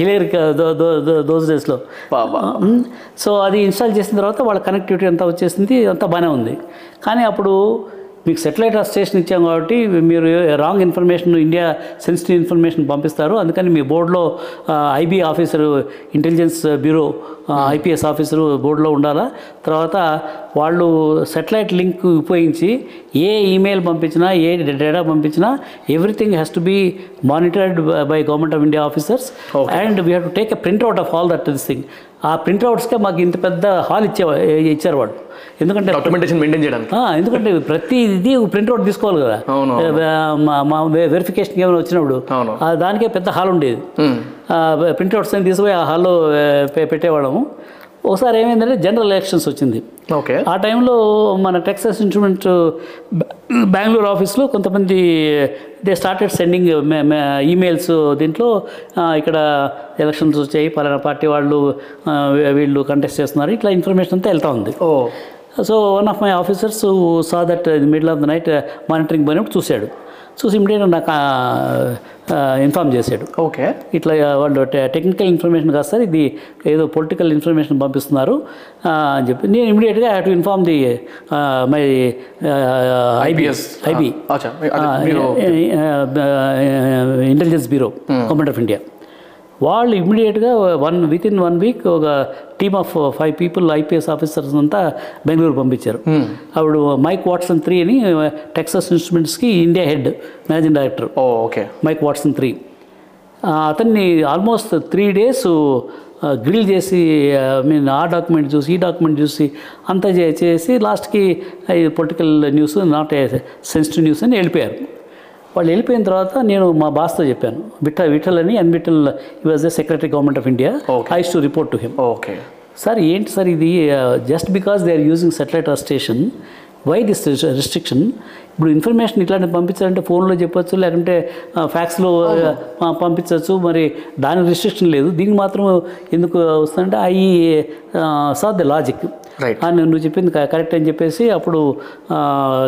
హిలేర్ దోస్ డేస్లో. సో అది ఇన్స్టాల్ చేసిన తర్వాత వాళ్ళ కనెక్టివిటీ అంతా వచ్చేసింది, అంతా బాగానే ఉంది. కానీ అప్పుడు మీకు సెటిలైట్ స్టేషన్ ఇచ్చాం కాబట్టి మీరు wrong information, India sensitive information పంపిస్తారు, అందుకని మీ బోర్డులో IB officer, intelligence bureau IPS officer బోర్డులో ఉండాలా. తర్వాత వాళ్ళు సెటిలైట్ లింక్ ఉపయోగించి ఏ ఈమెయిల్ పంపించినా, ఏ డేటా పంపించినా everything has to be monitored by government of India officers and we have to take a printout of all that this thing. ఆ ప్రింట్అవుట్స్కే మాకు ఇంత పెద్ద హాల్ ఇచ్చారు వాళ్ళు, ఎందుకంటే డాక్యుమెంటేషన్ మెయింటైన్ చేయడానికి. ఎందుకంటే ప్రతి ఇది ప్రింట్అవుట్ తీసుకోవాలి కదా, మా వెరిఫికేషన్ ఏమైనా వచ్చినప్పుడు దానికే పెద్ద హాల్ ఉండేది. ప్రింట్అవుట్స్ అని తీసిపోయి ఆ హాల్లో పెట్టేవాళ్ళము. ఒకసారి ఏమైందంటే జనరల్ ఎలక్షన్స్ వచ్చింది. ఆ టైంలో మన టెక్సాస్ ఇన్స్ట్రుమెంట్ బెంగళూరు ఆఫీస్లో కొంతమంది దే స్టార్టెడ్ సెండింగ్ ఈమెయిల్స్, దీంట్లో ఇక్కడ ఎలక్షన్స్ వచ్చాయి, పలానా పార్టీ వాళ్ళు వీళ్ళు కంటెస్ట్ చేస్తున్నారు, ఇట్లా ఇన్ఫర్మేషన్ అంతా వెళ్తూ ఉంది. So one of my officers saw that middle of the night monitoring పోయినప్పుడు చూశాడు, చూసి ఇమీడియట్గా నాకు ఇన్ఫార్మ్ చేశాడు. ఇట్లా వాళ్ళు టెక్నికల్ ఇన్ఫర్మేషన్ కాదు సార్, ఇది ఏదో పొలిటికల్ ఇన్ఫర్మేషన్ పంపిస్తున్నారు అని చెప్పి, నేను ఇమీడియట్గా have to inform the my IB intelligence bureau government of India. వాళ్ళు ఇమీడియట్గా వితిన్ 1 వీక్ ఒక team of 5 people IPS officers అంతా బెంగళూరు పంపించారు. అప్పుడు మైక్ వాట్సన్ 3 అని టెక్సాస్ ఇన్స్ట్రుమెంట్స్కి India head managing director Mike Watson 3, అతన్ని ఆల్మోస్ట్ 3 డేస్ గ్రిల్ చేసి, ఐ మీన్ ఆ డాక్యుమెంట్ చూసి ఈ డాక్యుమెంట్ చూసి అంతా చేసి లాస్ట్కి political news, not a sensitive news అని వెళ్ళిపోయారు. వాళ్ళు వెళ్ళిపోయిన తర్వాత నేను మా బాస్తో చెప్పాను, విఠల్ అని, Vithal he was the secretary government of India, I used to report to him. Sir ఏంటి సార్ ఇది, just because they are using satellite station why this restriction? ఇప్పుడు ఇన్ఫర్మేషన్ ఇట్లాంటివి పంపించాలంటే ఫోన్లో చెప్పచ్చు, లేకుంటే ఫ్యాక్స్లో పంపించవచ్చు, మరి దానికి రిస్ట్రిక్షన్ లేదు, దీనికి మాత్రం ఎందుకు వస్తుందంటే ఐ సా ద లాజిక్, నువ్వు చెప్పింది కరెక్ట్ అని చెప్పేసి అప్పుడు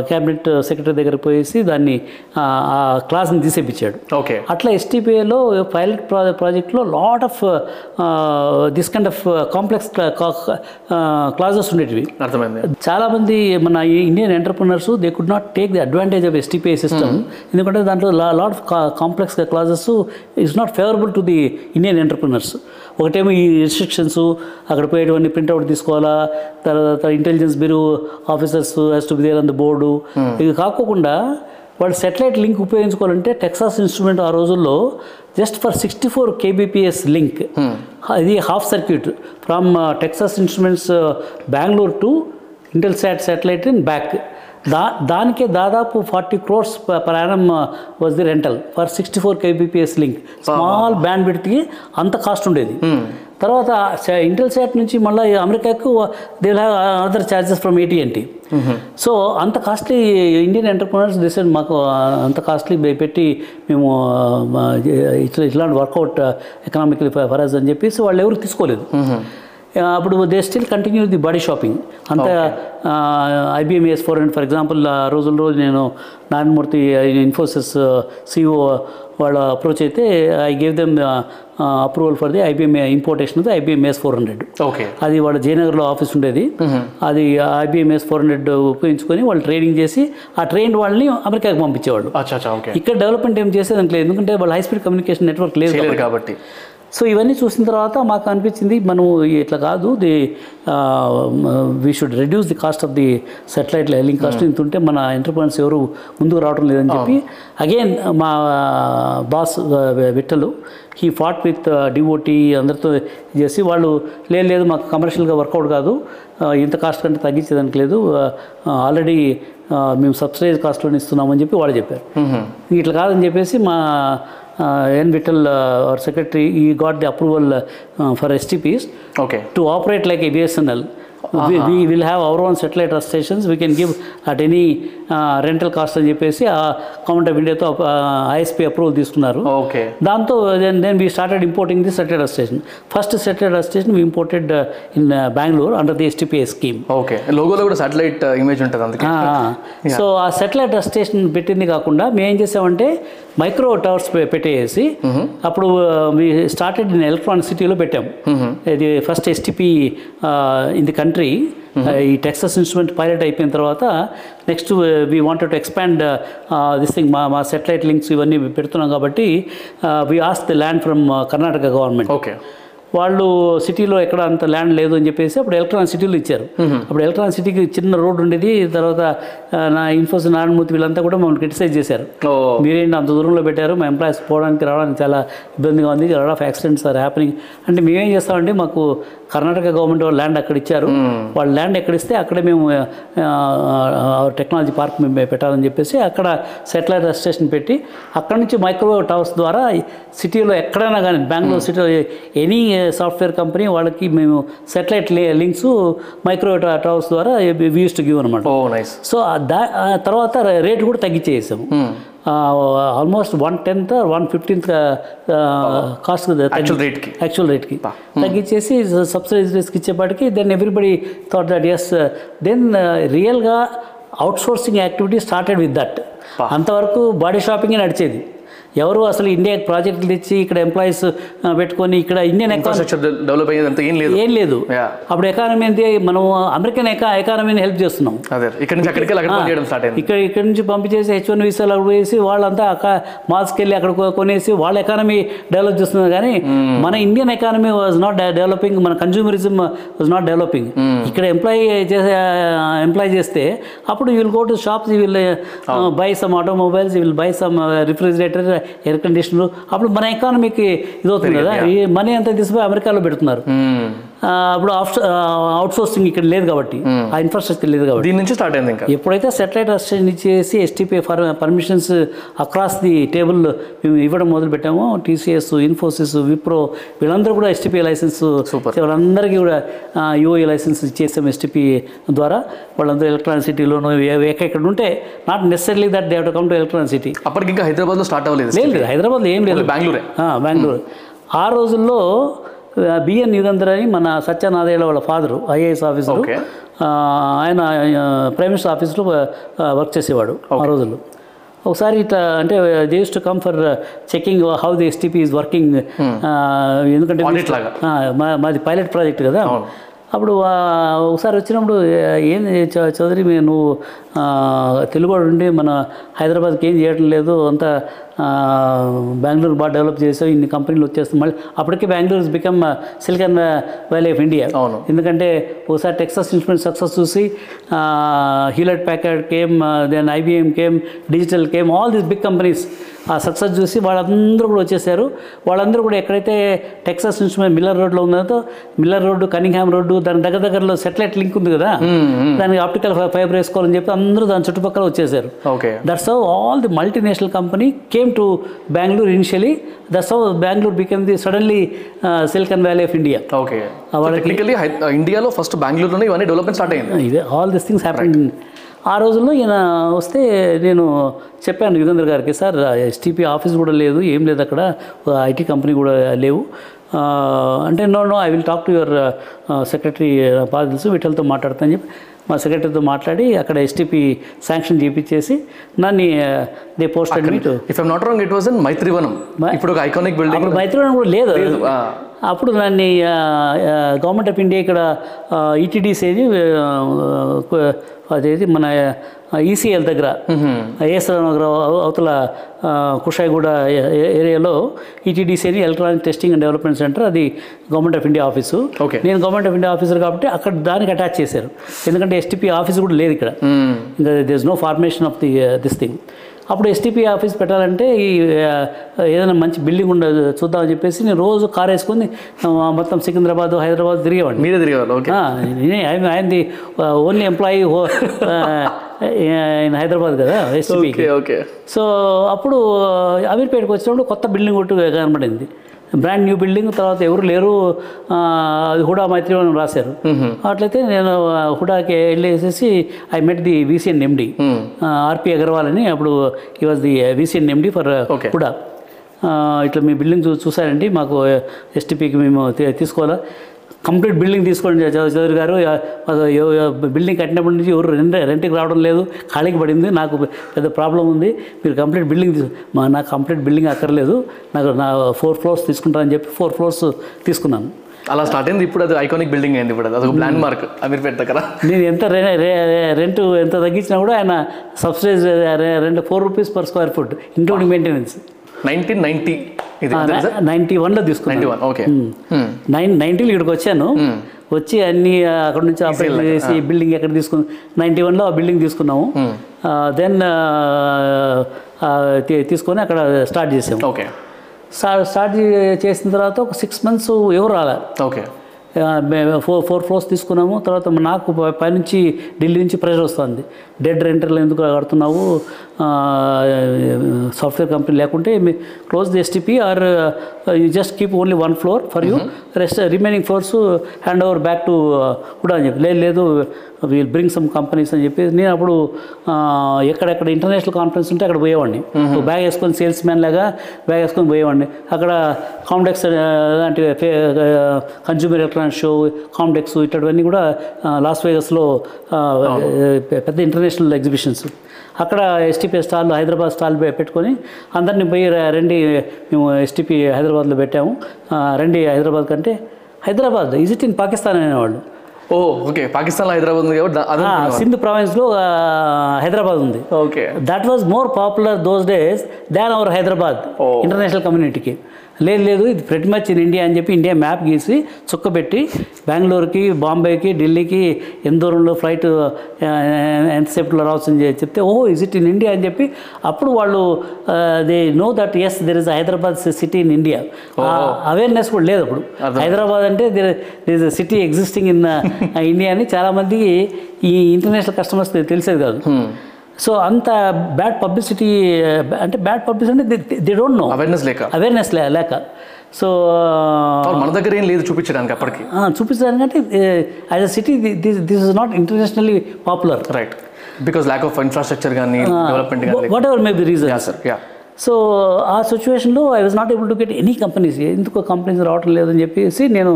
క్యాబినెట్ సెక్రటరీ దగ్గర పోయేసి దాన్ని ఆ క్లాస్ని తీసేపించాడు. అట్లా ఎస్టీపీఐలో పైలట్ ప్రాజెక్ట్లో lot of this kind of complex clauses ఉండేటివి. చాలామంది మన Indian entrepreneurs they could not take the advantage of STPI system, ఎందుకంటే దాంట్లో lot of complex clauses is not favourable to the Indian entrepreneurs. ఒకటేమో ఈ రిస్ట్రిక్షన్స్, అక్కడ పోయేటువంటి ప్రింట్అవుట్ తీసుకోవాలా, తర్వాత intelligence bureau officers has to be there on the board. ఇది కాకుండా వాళ్ళు సెటిలైట్ లింక్ ఉపయోగించుకోవాలంటే టెక్సాస్ ఇన్స్ట్రుమెంట్ ఆ రోజుల్లో జస్ట్ ఫర్ 64 kbps లింక్, ఇది half circuit from Texas Instruments Bengaluru to Intel satellite in back, దానికే దాదాపు 40 crores ప్రయాణం was the rental for 64 kbps link. Small band విడ్త్కి అంత కాస్ట్ ఉండేది. తర్వాత ఇంటెల్ శాట్ నుంచి మళ్ళీ అమెరికాకు they will have other charges from AT&T. So అంత కాస్ట్లీ ఇండియన్ ఎంటర్ప్రినర్స్ డిసైడ్ మాకు అంత కాస్ట్లీ పెట్టి మేము ఇట్లాంటి వర్కౌట్ ఎకనామికలీ ఫర్ అస్ అని చెప్పేసి వాళ్ళు ఎవరు తీసుకోలేదు. అప్పుడు they still continue the body shopping అంతా. IBM AS400 ఫర్ ఎగ్జాంపుల్, ఆ రోజుల్లో నేను నారాయణ మూర్తి ఇన్ఫోసిస్ CEO వాళ్ళ అప్రోచ్ అయితే I gave them approval for the IBM importation of IBM AS400. అది వాళ్ళ జయనగర్లో ఆఫీస్ ఉండేది. అది IBM AS400 ఉపయోగించుకొని వాళ్ళు ట్రైనింగ్ చేసి ఆ ట్రైన్ వాళ్ళని అమెరికాకి పంపించేవాళ్ళు. ఇక్కడ డెవలప్మెంట్ ఏం చేసేదానికి లేదు, ఎందుకంటే వాళ్ళు హై స్పీడ్ కమ్యూనికేషన్ నెట్వర్క్ లేదు కాబట్టి. సో ఇవన్నీ చూసిన తర్వాత మాకు అనిపించింది, మనం ఇట్లా కాదు, the we should reduce the cost of the satellite linking cost, ఇంతుంటే మన ఎంటర్ప్రైనర్స్ ఎవరు ముందుకు రావడం లేదని చెప్పి అగైన్ మా boss Vithalu he fought with DOT అందరితో చేసి వాళ్ళు లేదు మాకు కమర్షియల్గా వర్కౌట్ కాదు, ఇంత కాస్ట్ కంటే తగ్గించేదానికి లేదు, ఆల్రెడీ మేము సబ్సిడైజ్ కాస్ట్లో ఇస్తున్నామని చెప్పి వాళ్ళు చెప్పారు. ఇట్లా కాదని చెప్పేసి మా N Vithal our secretary he got the approval for STPs okay to operate like a BSNL. We will have our own satellite stations. We can give at any rental cost అని చెప్పేసి ఆ గవర్నమెంట్ ఆఫ్ ఇండియాతో ISP approval తీసుకున్నారు. Okay, దాంతో then we started importing the satellite station. First satellite station we imported in Bangalore under the STPI scheme. Okay, లోగోలో కూడా satellite image ఉంటుంది అందుకే. సో ఆ satellite station పెట్టింది కాకుండా మేము ఏం చేసామంటే మైక్రో టవర్స్ పెట్టేసి అప్పుడు వీ స్టార్టెడ్ ఇన్ ఎలక్ట్రానిక్ సిటీలో పెట్టాం. ఇది first STPI in the country. ఈ టెక్సస్ ఇన్స్ట్రుమెంట్ పైలట్ అయిపోయిన తర్వాత next we wanted to expand this thing. మా సెటిలైట్ లింక్స్ ఇవన్నీ పెడుతున్నాం కాబట్టి we ask the land from Karnataka government. Okay, వాళ్ళు సిటీలో ఎక్కడ అంత ల్యాండ్ లేదు అని చెప్పేసి అప్పుడు ఎలక్ట్రానిక్ సిటీలో ఇచ్చారు. అప్పుడు ఎలక్ట్రానిక్ సిటీకి చిన్న రోడ్డు ఉండేది. తర్వాత నా ఇన్ఫోసిస్ నారాయణ మూర్తి వీళ్ళంతా కూడా మమ్మల్ని క్రిటిసైజ్ చేశారు, మీరేంటి అంత దూరంలో పెట్టారు, మా ఎంప్లాయీస్ పోవడానికి రావడానికి చాలా ఇబ్బందిగా ఉంది, lot of accidents are happening అంటే. మేమేం చేస్తామంటే మాకు కర్ణాటక గవర్నమెంట్ వాళ్ళు ల్యాండ్ అక్కడ ఇచ్చారు, వాళ్ళు ల్యాండ్ ఎక్కడిస్తే అక్కడే మేము టెక్నాలజీ పార్క్ మేము పెట్టాలని చెప్పేసి అక్కడ సెటిలైట్ స్టేషన్ పెట్టి అక్కడ నుంచి మైక్రో టవర్స్ ద్వారా సిటీలో ఎక్కడైనా కానీ బెంగళూరు సిటీలో ఎనీ సాఫ్ట్వేర్ కంపెనీ వాళ్ళకి మేము సెటిలైట్ లింక్స్ మైక్రో టవర్స్ ద్వారా వి యూస్ టు గివ్ అనమాట. సో తర్వాత రేట్ కూడా తగ్గించేసాము, ఆల్మోస్ట్ 1/10 1/15 కాస్ట్ యాక్చువల్ రేట్కి తగ్గించేసి సబ్సిడైజ్ రేట్స్కి ఇచ్చేపాటికి then everybody thought that yes then రియల్గా outsourcing activity started with that. అంతవరకు బాడీ షాపింగే నడిచేది. ఎవరు అసలు ఇండియా ప్రాజెక్టులు తెచ్చి ఇక్కడ ఎంప్లాయీస్ పెట్టుకొని ఇక్కడ ఇండియన్ ఇన్ఫ్రాస్ట్రక్చర్ డెవలప్ అయ్యేదంతా ఏం లేదు. అప్పుడు ఎకానమీ అంటే మనం అమెరికన్ ఎకానమీని హెల్ప్ చేస్తున్నాం. ఇక్కడ నుంచి పంపించేసి H1 వీసాలు అక్కడ పోయేసి వాళ్ళంతా మాల్స్కి వెళ్ళి అక్కడ కొనేసి వాళ్ళ ఎకానమీ డెవలప్ చేస్తున్నారు. కానీ మన Indian economy was not developing, మన కన్జ్యూమరిజం వాజ్ నాట్ డెవలపింగ్. ఇక్కడ ఎంప్లాయ్ చేస్తే అప్పుడు you will go to shops, you will buy some automobiles, you will buy some refrigerator, air conditioner. అప్పుడు మన ఎకానమీకి ఇదవుతుంది కదా, ఈ మనీ అంతా తీసుకుపోయి అమెరికాలో పెడుతున్నారు. అప్పుడు అవుట్ సోర్సింగ్ ఇక్కడ లేదు కాబట్టి, ఆ ఇన్ఫ్రాస్ట్రక్చర్ లేదు కాబట్టి దీని నుంచి స్టార్ట్ అయింది. ఇంకా ఎప్పుడైతే సెటిలైట్ అసిస్టెంట్ ఇచ్చేసి STP permissions across the table మేము ఇవ్వడం మొదలుపెట్టాము, టీసీఎస్, ఇన్ఫోసిస్, విప్రో వీళ్ళందరూ కూడా ఎస్టీపీ లైసెన్స్, వాళ్ళందరికీ కూడా యూఏ లైసెన్స్ ఇచ్చేసాము ఎస్టీపీ ద్వారా. వాళ్ళందరూ ఎలక్ట్రానిక్ సిటీలోనూ ఎక్కడ ఉంటే not necessary that they have to come to electronic city. అప్పటికి ఇంకా హైదరాబాద్లో స్టార్ట్ అవ్వలేదు, హైదరాబాద్లో ఏం లేదు, బెంగళూరు. ఆ రోజుల్లో బిఎన్ యుగంధర్ అని మన సత్యనాదేళ్ల వాళ్ళ ఫాదరు IAS ఆఫీసరు, ఆయన ప్రైమ్ మినిస్టర్ ఆఫీస్లో వర్క్ చేసేవాడు. ఆ రోజుల్లో ఒకసారి ఇట్లా అంటే they use to come for checking how the STP is working, ఎందుకంటే మాది పైలట్ ప్రాజెక్ట్ కదా. అప్పుడు ఒకసారి వచ్చినప్పుడు ఏం చౌదరి నువ్వు తెలుగువాడు ఉండి మన హైదరాబాద్కి ఏం చేయడం లేదు, అంతా బెంగళూరు బాగా డెవలప్ చేసావు, ఇన్ని కంపెనీలు వచ్చేస్తాం. మళ్ళీ అప్పటికే Bengaluru is become silicon valley of India. ఎందుకంటే ఒకసారి టెక్సాస్ ఇన్స్ట్రుమెంట్ సక్సెస్ చూసి Hewlett Packard came, then IBM came, digital came, all these big companies ఆ సక్సెస్ చూసి వాళ్ళందరూ కూడా వచ్చేసారు. వాళ్ళందరూ కూడా ఎక్కడైతే టెక్సాస్ ఇన్స్ట్రుమెంట్ మిల్లర్ రోడ్లో ఉన్నదో, మిల్లర్ రోడ్డు, కనింగ్హామ్ రోడ్డు, దాని దగ్గరలో సెటిలైట్ లింక్ ఉంది కదా, దానికి ఆప్టికల్ ఫైబర్ వేసుకోవాలని చెప్పి అందరూ దాని చుట్టుపక్కల వచ్చేసారు. That's how all the multinational company came to Bangalore initially. That's how Bangalore became the suddenly Silicon Valley of India. Okay, technically India lo first Bangalore lone ivani development start ayindi, all these things happened. ఆ రోజుల్లో ఈయన వస్తే నేను చెప్పాను యుగేంద్ర గారికి, sir STP office కూడా లేదు, ఏం లేదు, అక్కడ ఐటీ కంపెనీ కూడా లేవు అంటే, no I will talk to your secretary పాదిల్స్ వీటితో మాట్లాడతాను చెప్పి మా సెక్రటరీతో మాట్లాడి అక్కడ ఎస్టీపీ శాంక్షన్ చేయించేసి నన్ను they posted me to, if I am not wrong it was in Maitrivanam, ఇప్పుడు ఒక ఐకానిక్ బిల్డింగ్. మైత్రివనం కూడా లేదు అప్పుడు. నన్ను గవర్నమెంట్ ఆఫ్ ఇండియా ఇక్కడ ఈటీడీస్ ఏది అదేది మన ECL దగ్గర AS నగర్ అవతల కుషాయిగూడ ఏరియాలో ETDC అని electronic testing and development centre, అది గవర్నమెంట్ ఆఫ్ ఇండియా ఆఫీసు. నేను గవర్నమెంట్ ఆఫ్ ఇండియా ఆఫీసర్ కాబట్టి అక్కడ దానికి అటాచ్ చేశారు, ఎందుకంటే ఎస్టీపీ ఆఫీస్ కూడా లేదు ఇక్కడ, ఇంకా there is no formation of this thing. అప్పుడు ఎస్టీపీ ఆఫీస్ పెట్టాలంటే ఈ ఏదైనా మంచి బిల్డింగ్ ఉండదు చూద్దామని చెప్పేసి నేను రోజు కార్ వేసుకుని మొత్తం సికింద్రాబాద్, హైదరాబాద్ తిరిగేవాడిని. మీరే తిరిగేవాళ్ళు? ఓకే. ఆయనది ఓన్లీ ఎంప్లాయీ ఇన్ హైదరాబాద్ కదా ఎస్టీపీకి. ఓకే. సో అప్పుడు అమీర్పేటకు వచ్చినప్పుడు కొత్త బిల్డింగ్ ఒకటి కనబడింది, బ్రాండ్ న్యూ బిల్డింగ్. తర్వాత ఎవరు లేరు, అది హుడా మైత్రివనం రాశారు. అట్లయితే నేను హుడాకి వెళ్ళేసేసి I met the వీసీఎన్ MD RP Agarwal అని. అప్పుడు he was the వీసీఎన్ MD for HUDA. ఇట్లా మీ బిల్డింగ్ చూసారండి, మాకు ఎస్టీపీకి మేము తీసుకోవాలా, కంప్లీట్ బిల్డింగ్ తీసుకోండి చౌదరి గారు, బిల్డింగ్ కట్టినప్పటి నుంచి ఎవరు రెంట్కి రావడం లేదు, ఖాళీకి పడింది, నాకు పెద్ద ప్రాబ్లం ఉంది, మీరు కంప్లీట్ బిల్డింగ్ నాకు కంప్లీట్ బిల్డింగ్ అక్కర్లేదు, నాకు నా 4 ఫ్లోర్స్ తీసుకుంటానని చెప్పి 4 ఫ్లోర్స్ తీసుకున్నాను. అలా స్టార్ట్ అయింది. ఇప్పుడు అది ఐకానిక్ బిల్డింగ్ అయింది, ఇప్పుడు అది ఒక ల్యాండ్ మార్క్ అమీర్పేట దగ్గర. నేను ఎంత రెంట్ ఎంత తగ్గించినా కూడా ఆయన subsidize rent 4 rupees per square foot including maintenance. 1991లో తీసుకున్నాను. 90లో ఇక్కడికి వచ్చాను, వచ్చి అన్ని అక్కడ నుంచి ఆపరేట్ చేసి బిల్డింగ్ ఎక్కడ తీసుకున్నాం, 91లో ఆ బిల్డింగ్ తీసుకున్నాము. దెన్ తీసుకొని అక్కడ స్టార్ట్ చేసాము. ఓకే. స్టార్ట్ చేసిన తర్వాత ఒక 6 మంత్స్ ఎవరు రాలే. ఓకే. 4 ఫ్లోర్స్ తీసుకున్నాము. తర్వాత నాకు పైనుంచి ఢిల్లీ నుంచి ప్రెషర్ వస్తుంది, డెడ్ రెంటర్లు ఎందుకు కడుతున్నావు, సాఫ్ట్వేర్ కంపెనీ లేకుంటే close the STP are you just keep only 1 floor for you, rest remaining floors hand over back to HUDA అని చెప్పి, లేదు లేదు విల్ బ్రింగ్ సమ్ కంపెనీస్ అని చెప్పి. నేను అప్పుడు ఎక్కడెక్కడ ఇంటర్నేషనల్ కాన్ఫరెన్స్ ఉంటే అక్కడ పోయేవాడిని, బ్యాగ్ వేసుకొని సేల్స్ మ్యాన్ లాగా బ్యాగ్ వేసుకొని పోయేవాడిని. అక్కడ కామ్డెక్స్ లాంటి కన్జ్యూమర్ ఎలక్ట్రానిక్స్ షో, కామ్డెక్స్ ఇట్లాంటివన్నీ కూడా లాస్ వేగస్లో పెద్ద ఇంటర్నేషనల్ ఎగ్జిబిషన్స్. అక్కడ ఎస్టీపీ స్టాల్, హైదరాబాద్ స్టాల్ పెట్టుకొని అందరినీ పోయి రండి మేము ఎస్టీపీ హైదరాబాద్లో పెట్టాము, రండి హైదరాబాద్ కంటే, Hyderabad is it in Pakistan అనేవాళ్ళు. ఓ ఓకే. పాకిస్తాన్లో హైదరాబాద్ ఉంది కాబట్టి, సింధు ప్రావిన్స్లో హైదరాబాద్ ఉంది. Okay. That was more popular those days than our Hyderabad international కమ్యూనిటీకి. లేదు లేదు ఇది ప్రెటీ మచ్ ఇన్ ఇండియా అని చెప్పి ఇండియా మ్యాప్ గీసి చుక్కబెట్టి బెంగళూరుకి, బాంబేకి, ఢిల్లీకి ఎంత దూరంలో ఫ్లైట్ ఎంతసేపులో రావచ్చు అని చెప్తే, ఓహో ఇజ్ ఇట్ ఇన్ ఇండియా అని చెప్పి అప్పుడు వాళ్ళు they know that yes there is Hyderabad city in India. Awareness కూడా లేదు అప్పుడు, హైదరాబాద్ అంటే there is a city existing in India అని చాలామందికి ఈ ఇంటర్నేషనల్ కస్టమర్స్ తెలిసేది కాదు. సో అంత బ్యాడ్ పబ్లిసిటీ, అంటే బ్యాడ్ పబ్లిసిటీ అంటే దే డోంట్ నో, అవేర్నెస్ లేక. సో మన దగ్గర ఏం లేదు చూపించడానికి, అప్పటికి చూపించడానికంటే as a city this is not internationally popular, right, because lack of infrastructure కానీ డెవలప్మెంట్ కానీ whatever may be reason. So ఆ సిచ్యువేషన్లో I was not able to get any companies, ఎందుకు కంపెనీస్ రావటం లేదని చెప్పేసి నేను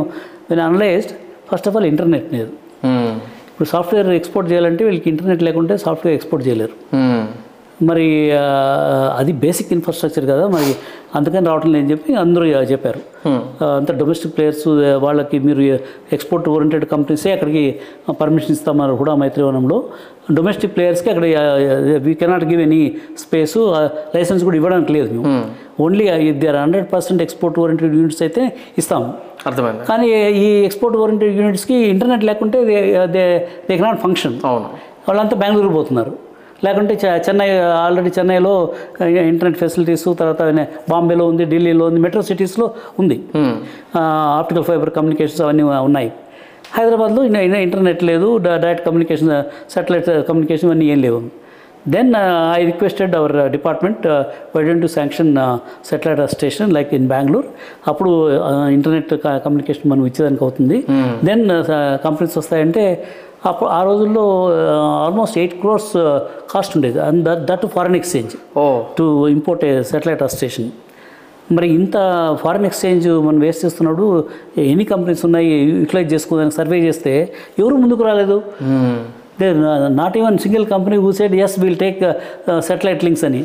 analysed. First of all internet లేదు, ఇప్పుడు సాఫ్ట్వేర్ ఎక్స్పోర్ట్ చేయాలంటే వీళ్ళకి ఇంటర్నెట్ లేకుంటే సాఫ్ట్వేర్ ఎక్స్పోర్ట్ చేయలేరు, మరి అది బేసిక్ ఇన్ఫ్రాస్ట్రక్చర్ కదా, మరి అందుకని రావటం లేదని చెప్పి అందరూ చెప్పారు. అంత డొమెస్టిక్ ప్లేయర్స్ వాళ్ళకి మీరు ఎక్స్పోర్ట్ ఓరియంటెడ్ కంపెనీసే అక్కడికి పర్మిషన్ ఇస్తామన్నారు హుడా మైత్రివనంలో, డొమెస్టిక్ ప్లేయర్స్కి అక్కడ we cannot give any space, licence కూడా ఇవ్వడానికి లేదు, మేము only if they are 100% export oriented units అయితే ఇస్తాము. అర్థమైంది. కానీ ఈ ఎక్స్పోర్ట్ ఓరియంటెడ్ యూనిట్స్కి ఇంటర్నెట్ లేకుంటే దే కెనాట్ ఫంక్షన్. అవును. వాళ్ళంతా బెంగళూరు పోతున్నారు, లేకుంటే చెన్నై, ఆల్రెడీ చెన్నైలో ఇంటర్నెట్ ఫెసిలిటీస్, తర్వాత బాంబేలో ఉంది, ఢిల్లీలో ఉంది, మెట్రో సిటీస్లో ఉంది, ఆప్టికల్ ఫైబర్ కమ్యూనికేషన్స్ అవన్నీ ఉన్నాయి. హైదరాబాద్లో ఇంటర్నెట్ లేదు, డైరెక్ట్ కమ్యూనికేషన్, సాటిలైట్ కమ్యూనికేషన్ అన్నీ ఏం లేవు. Then I requested our department why don't you sanction satellite station like in Bengaluru, అప్పుడు ఇంటర్నెట్ కమ్యూనికేషన్ మనం ఇచ్చేదానికి అవుతుంది, దెన్ కంపెనీస్ వస్తాయంటే. అప్పుడు ఆ రోజుల్లో ఆల్మోస్ట్ 8 crores కాస్ట్ ఉండేది, and that foreign exchange to import a satellite station. మరి ఇంత ఫారెన్ ఎక్స్చేంజ్ మనం వేస్ట్ చేస్తున్నాడు, ఎన్ని కంపెనీస్ ఉన్నాయి యూటిలైజ్ చేసుకోవడానికి సర్వే చేస్తే ఎవరు ముందుకు రాలేదు. Not even single company who said yes will take satellite links అని.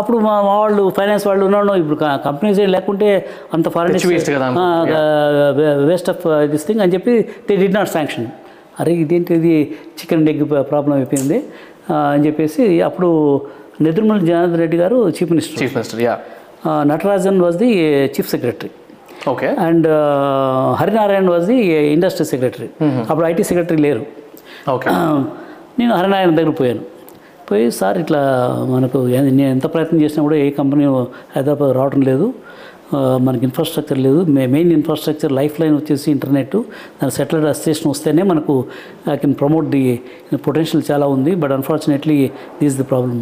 అప్పుడు మా వాళ్ళు ఫైనాన్స్ వాళ్ళు ఉన్నాను, ఇప్పుడు కంపెనీస్ లేకుంటే అంత foreign waste of this thing అని చెప్పి దే డిడ్ నాట్ శాంక్షన్. అరే ఇదేంటిది చికెన్ అండ్ ఎగ్ ప్రాబ్లం అయిపోయింది అని చెప్పేసి అప్పుడు నెదురుమల Janardhan Reddy garu chief minister, Natarajan was the chief secretary, okay, and Harinarayan was the industry secretary, అప్పుడు ఐటీ సెక్రటరీ లేరు. ఓకే. నేను హరినారాయణ దగ్గర పోయాను, పోయి సార్ ఇట్లా మనకు నేను ఎంత ప్రయత్నం చేసినా కూడా ఏ కంపెనీ హైదరాబాద్ రావడం లేదు, మనకి ఇన్ఫ్రాస్ట్రక్చర్ లేదు. మెయిన్ ఇన్ఫ్రాస్ట్రక్చర్ లైఫ్ లైన్ వచ్చేసి ఇంటర్నెట్, దాని సెటిలైట్ అసోసియేషన్ వస్తేనే మనకు I can promote the potential చాలా ఉంది. But unfortunately this the problem.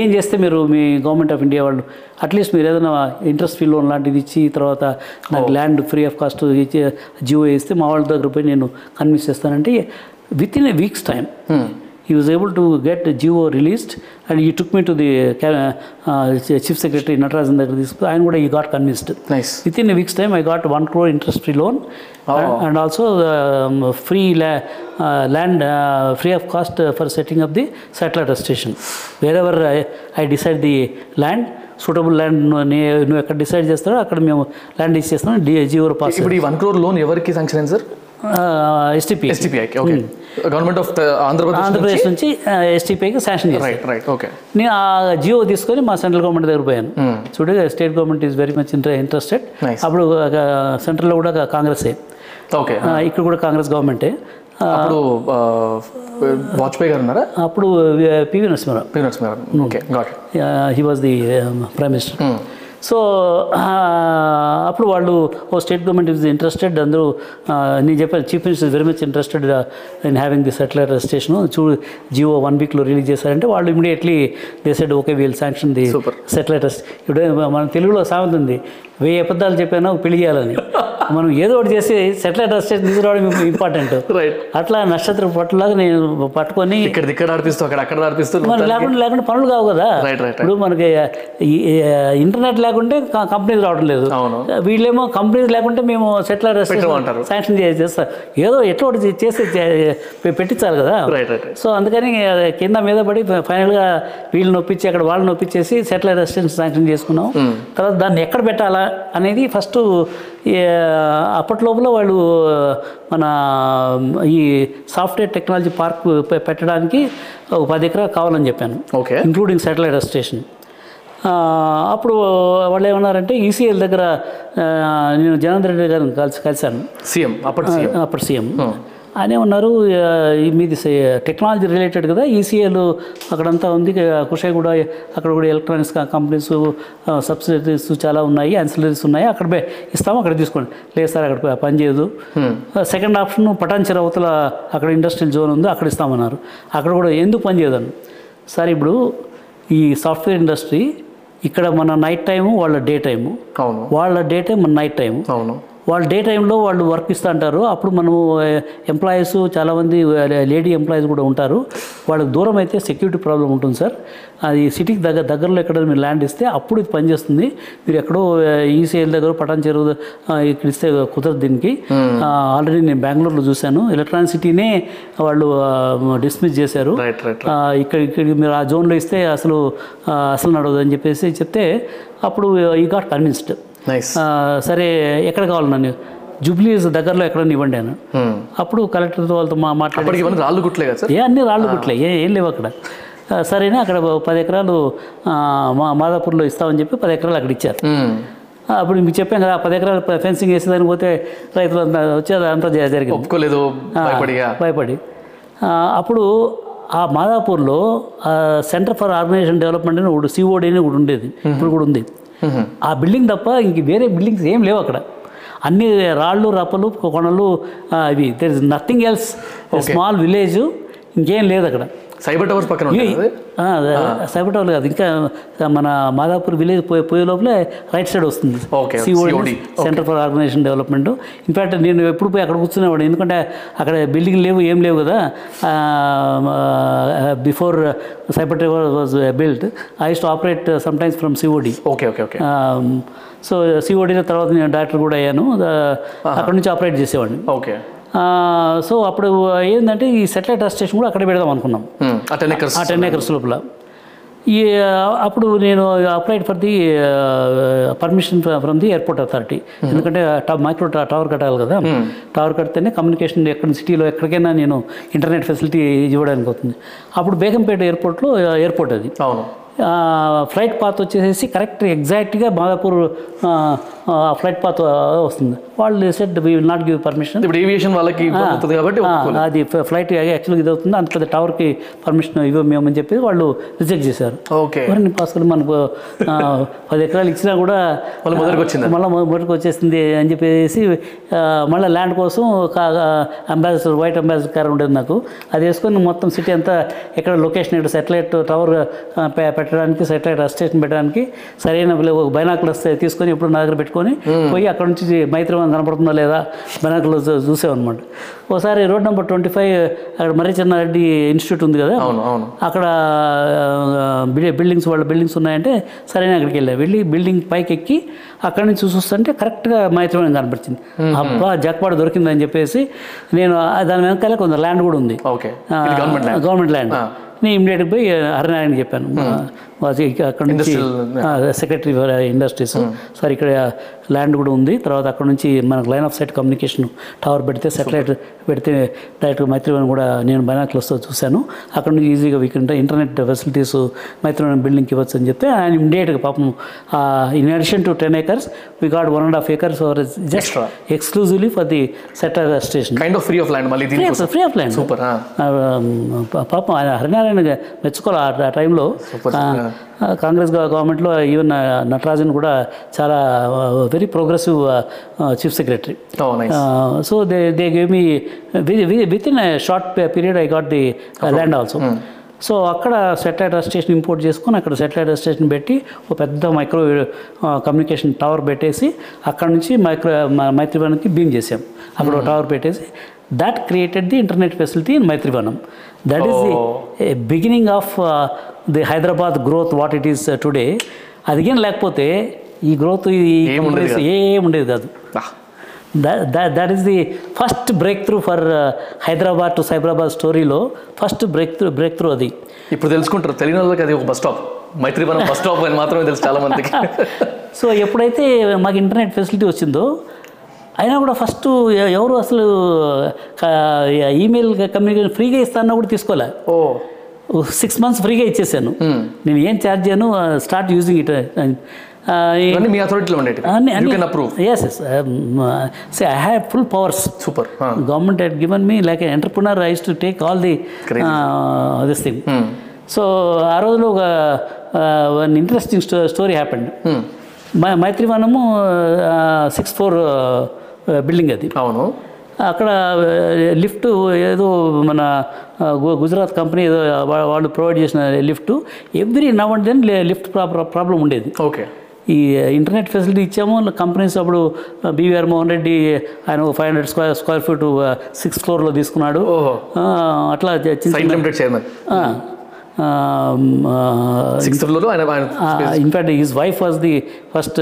ఏం చేస్తే మీరు మీ గవర్నమెంట్ ఆఫ్ ఇండియా వాళ్ళు అట్లీస్ట్ మీరు ఏదైనా ఇంట్రెస్ట్ ఫీల్ లోన్ లాంటిది ఇచ్చి తర్వాత నాకు ల్యాండ్ ఫ్రీ ఆఫ్ కాస్ట్ ఇచ్చి జియో ఇస్తే మా వాళ్ళ దగ్గర పోయి నేను కన్విన్స్ చేస్తానంటే with in a weeks time he was able to get Jio released and he took me to the chief secretary Natarajan Daggar and he got convinced. Nice. Within a week's time I got 1 crore interest free loan. Oh. And also free land free of cost for setting up the satellite station wherever I decide the land suitable land no ekka decide chestaro akkada mem land ichestam Jio ro pass. Ippudu 1 crore loan evariki sanction ayin sir? STPI. STPI, okay. Government of Andhra Pradesh నుంచి ఎస్టీపీఐకి sanction చేశాను. నేను ఆ జియో తీసుకొని మా central government దగ్గర పోయాను. చూడు state government is very much interested. అప్పుడు సెంట్రల్లో కూడా కాంగ్రెసే, ఇక్కడ కూడా కాంగ్రెస్ గవర్నమెంటే. అప్పుడు వాజ్పేయి గారు ఉన్నారా? అప్పుడు PV Narasimha Rao. PV Narasimha Rao, okay, got it. He was the prime minister. So అప్పుడు వాళ్ళు స్టేట్ గవర్నమెంట్ ఈజ్ ఇంట్రెస్టెడ్, అందరూ నేను చెప్పాను chief minister very much interested in having the satellite station, చూడు జియో 1 వీక్లో రిలీజ్ చేశారంటే వాళ్ళు immediately they said okay we'll sanction the satellite. ఇప్పుడు మన తెలుగులో సామెత ఉంది, 1000 అబద్ధాలు చెప్పాను పెళ్లి చేయాలని. మనం ఏదో ఒకటి చేసి సెటిలైట్ స్టేషన్ తీసుకురావడం ఇంపార్టెంట్. అట్లా నక్షత్ర పట్టులాగా నేను పట్టుకొని లేకుండా పనులు కావు కదా. ఇప్పుడు మనకి ఇంటర్నెట్ లేకుంటే కంపెనీస్ రావడం లేదు, వీళ్ళేమో కంపెనీస్ లేకుంటే మేము సెటిలైట్ స్టేషన్ శాంక్షన్ చేస్తాం, ఏదో ఎట్లా ఒకటి చేసి పెట్టించాలి కదా. సో అందుకని కింద మీద పడి ఫైనల్గా వీళ్ళు నొప్పించి అక్కడ వాళ్ళు నొప్పించేసి సెటిలైట్ స్టేషన్ శాంక్షన్ చేసుకున్నాం. తర్వాత దాన్ని ఎక్కడ పెట్టాలా అనేది ఫస్ట్ అప్పట్లోపల వాళ్ళు మన ఈ సాఫ్ట్వేర్ టెక్నాలజీ పార్క్ పెట్టడానికి 10 ఎకరా కావాలని చెప్పాను, ఓకే, ఇంక్లూడింగ్ శాటిలైట్ స్టేషన్. అప్పుడు వాళ్ళు ఏమన్నారంటే ఈసీఎల్ దగ్గర నేను జనార్దన్ రెడ్డి గారిని కలిశాను, సీఎం అప్పుడు సీఎం. ఆయన ఉన్నారు, మీది టెక్నాలజీ రిలేటెడ్ కదా, ఈసీఏలు అక్కడంతా ఉంది, కుషాయి కూడా అక్కడ కూడా ఎలక్ట్రానిక్స్ కంపెనీస్ సబ్సిడీస్ చాలా ఉన్నాయి, యాన్సిలరీస్ ఉన్నాయి, అక్కడ ఇస్తాము అక్కడ తీసుకోండి. లేదు సార్ అక్కడ పని చేయదు, సెకండ్ ఆప్షన్ పటాన్చెరు అవతల అక్కడ ఇండస్ట్రియల్ జోన్ ఉంది అక్కడ ఇస్తామన్నారు. అక్కడ కూడా ఎందుకు పని చేయదని సార్, ఇప్పుడు ఈ సాఫ్ట్వేర్ ఇండస్ట్రీ ఇక్కడ మన నైట్ టైము వాళ్ళ డే టైము, వాళ్ళ డే టైం మన నైట్ టైము, వాళ్ళు డే టైంలో వాళ్ళు వర్క్ ఇస్తూ ఉంటారు. అప్పుడు మనము ఎంప్లాయీస్ చాలామంది లేడీ ఎంప్లాయీస్ కూడా ఉంటారు, వాళ్ళకి దూరం అయితే సెక్యూరిటీ ప్రాబ్లం ఉంటుంది సార్. అది సిటీకి దగ్గరలో ఎక్కడ మీరు ల్యాండ్ ఇస్తే అప్పుడు ఇది పనిచేస్తుంది, మీరు ఎక్కడో ఈసీఎల్ దగ్గర పటాన్చెరు ఇక్కడ ఇస్తే కుదరదు. దీనికి ఆల్రెడీ నేను బెంగళూరులో చూశాను, ఎలక్ట్రానిక్ సిటీనే వాళ్ళు డిస్మిస్ చేశారు, ఇక్కడ మీరు ఆ జోన్లో ఇస్తే అసలు నడవదు అని చెప్పేసి చెప్తే అప్పుడు ఈ గాట్ కన్విన్స్డ్. సరే ఎక్కడ కావాలి నన్ను, జూబ్లీస్ దగ్గరలో ఎక్కడ ఇవ్వండి అని. అప్పుడు కలెక్టర్ వాళ్ళతో మాట్లాడి రాళ్ళు గుట్లే కదా సార్, అన్ని రాళ్ళు గుట్లే, ఏం లేవు అక్కడ. సరేనా అక్కడ 10 ఎకరాలు మాదాపూర్లో ఇస్తామని చెప్పి 10 ఎకరాలు అక్కడ ఇచ్చారు. అప్పుడు మీకు చెప్పాను కదా 10 ఎకరాలు ఫెన్సింగ్ వేసేదానికి పోతే రైతులు వచ్చేది అంతా జరిగింది, ఒప్పుకోలేదు భయపడి. అప్పుడు ఆ మాదాపూర్లో సెంటర్ ఫర్ ఆర్గనైజేషన్ డెవలప్మెంట్ అని ఒకటి సిఓడి అని ఒకటి ఉండేది, ఇప్పుడు కూడా ఉంది. ఆ బిల్డింగ్ తప్ప ఇంక వేరే బిల్డింగ్స్ ఏం లేవు అక్కడ, అన్ని రాళ్ళు రప్పలు కొనలు ఇవి, there is nothing else, small village, ఇంకేం లేదు అక్కడ. సైబర్ టవర్స్ పక్కన, సైబర్ టవర్ కాదు ఇంకా మన మాదాపూర్ విలేజ్ పోయే లోపలే రైట్ సైడ్ వస్తుంది COD, centre for organisation development. In fact నేను ఎప్పుడు పోయి అక్కడ కూర్చునేవాడు, ఎందుకంటే అక్కడ బిల్డింగ్ లేవు ఏం లేవు కదా. Before cyber tower was built I use to operate some times from COD. Okay okay okay. So సిఓడిలో తర్వాత నేను డైరెక్టర్ కూడా అయ్యాను, అక్కడ నుంచి ఆపరేట్ చేసేవాడిని. ఓకే. సో అప్పుడు ఏంటంటే ఈ సెటిలైట్ స్టేషన్ కూడా అక్కడ పెడదాం అనుకున్నాం, ఆ 10 ఎకర్స్ లోపల. ఈ అప్పుడు నేను applied for the permission from the airport authority, ఎందుకంటే మైక్రో టవర్ కట్టాలి కదా, టవర్ కడితేనే కమ్యూనికేషన్ ఎక్కడ సిటీలో ఎక్కడికైనా నేను ఇంటర్నెట్ ఫెసిలిటీ ఇవ్వడానికి అవుతుంది. అప్పుడు బేగంపేట ఎయిర్పోర్ట్లో ఎయిర్పోర్ట్ అది ఫ్లైట్ పాత్ వచ్చేసేసి కరెక్ట్ ఎగ్జాక్ట్గా మాదాపూర్ ఫ్లైట్ పాత్ వస్తుంది. వాళ్ళు said we will not give permission. ఇప్పుడు ఏవియేషన్ వాళ్ళకి కాబట్టి అది ఫ్లైట్ యాక్చువల్గా ఇది అవుతుంది, అంత టవర్కి పర్మిషన్ ఇవ్వమేమని చెప్పి వాళ్ళు రిజెక్ట్ చేశారు. ఓకే, ఎవరిని పాస్కల్ మనకు 10 ఎకరాలు ఇచ్చినా కూడా మళ్ళీ మొదటికి వచ్చేసింది అని చెప్పేసి మళ్ళీ ల్యాండ్ కోసం అంబాసిడర్ వైట్ అంబాసిడర్ కార్ ఉండేది నాకు, అది వేసుకొని మొత్తం సిటీ అంతా ఎక్కడ లొకేషన్ ఇక్కడ సెటిలైట్ టవర్ పెట్టడానికి సెటిలైట్ స్టేషన్ పెట్టడానికి సరైన బైనాకులు వస్తే తీసుకొని ఇప్పుడు నా దగ్గర పెట్టుకొని పోయి అక్కడ నుంచి మైత్రివనం కనపడుతుందా లేదా బైనాకులు చూసామన్నమాట. ఒకసారి రోడ్ నెంబర్ 25 అక్కడ మర్రి చెన్నారెడ్డి ఇన్స్టిట్యూట్ ఉంది కదా, అక్కడ బిల్డింగ్స్ వాళ్ళ బిల్డింగ్స్ ఉన్నాయంటే సరైన అక్కడికి వెళ్ళాను. వెళ్ళి బిల్డింగ్ పైకి ఎక్కి అక్కడ నుంచి చూస్తుంటే కరెక్ట్గా మైత్రివనం కనపడుతుంది. అబ్బా జాక్పాట్ దొరికిందని చెప్పేసి నేను దాని వెనకాల కొంత ల్యాండ్ కూడా ఉంది, గవర్నమెంట్ ల్యాండ్. నేను ఇమీడియట్గా పోయి హరినారాయణ చెప్పాను, అక్కడ నుంచి సెక్రటరీ ఫర్ ఇండస్ట్రీస్, సార్ ఇక్కడ ల్యాండ్ కూడా ఉంది, తర్వాత అక్కడ నుంచి మనకు line of sight communication tower పెడితే సెటిలైట్ పెడితే డైరెక్ట్గా మైత్రివనం కూడా నేను బైనాక్యులర్స్తో చూశాను, అక్కడ నుంచి ఈజీగా ఇంటర్నెట్ ఫెసిలిటీస్ మైత్రివనం బిల్డింగ్కి ఇవ్వచ్చు అని చెప్తే ఆయన ఇమీడియట్గా పాపం in addition to 10 acres we got 1.5 acres for just exclusively for the satellite station, free of land. Super, పాపం ఆయన హరినారాయణ మెచ్చుకోవాలి. ఆ టైంలో కాంగ్రెస్ గవర్నమెంట్లో ఈవెన్ నటరాజన్ కూడా చాలా very progressive chief secretary. So they gave me within a short period I got the land also. So అక్కడ satellite station import చేసుకొని అక్కడ సెటిలైట్ స్టేషన్ పెట్టి ఒక పెద్ద మైక్రో కమ్యూనికేషన్ టవర్ పెట్టేసి అక్కడ నుంచి మైత్రివనంకి బీమ్ చేసాం. అక్కడ ఒక టవర్ పెట్టేసి that created the internet facility in Maitrivanam. That is the beginning of the Hyderabad growth what it is today. Adigin lekapothe ee growth ee companies em undedi kadu. That is the first breakthrough for Hyderabad to Cyberabad story lo first breakthrough adi. Ippudu telusukuntaru telinalaki adi oka bus stop, Maitrivanam bus stop అని మాత్రమే తెలుసు చాలా మందికి. So ఎప్పుడైతే మాకు internet facility వచ్చిందో అయినా కూడా ఫస్ట్ ఎవరు అసలు ఈమెయిల్ కమ్యూనికేషన్ ఫ్రీగా ఇస్తానన్నా కూడా తీసుకోలే. 6 months ఫ్రీగా ఇచ్చేసాను నేను, ఏం ఛార్జ్ చేయను, స్టార్ట్ యూజింగ్ ఇట్. మీ అథారిటీలో ఉండేది yes yes say I have full powers. Super, government had given me like entrepreneurs to take all the this thing. So ఆ రోజులో ఒక one interesting story happened. Maitrivanam 6th floor building అది. అవును, అక్కడ lift ఏదో మన గుజరాత్ కంపెనీ ఏదో వాళ్ళు ప్రొవైడ్ చేసిన lift. Every now and then lift problem ఉండేది. ఓకే, ఈ ఇంటర్నెట్ ఫెసిలిటీ ఇచ్చాము కంపెనీస్. అప్పుడు బివిఆర్ మోహన్ రెడ్డి ఆయన 500 square feet 6th floor తీసుకున్నాడు. అట్లా in fact his wife was the first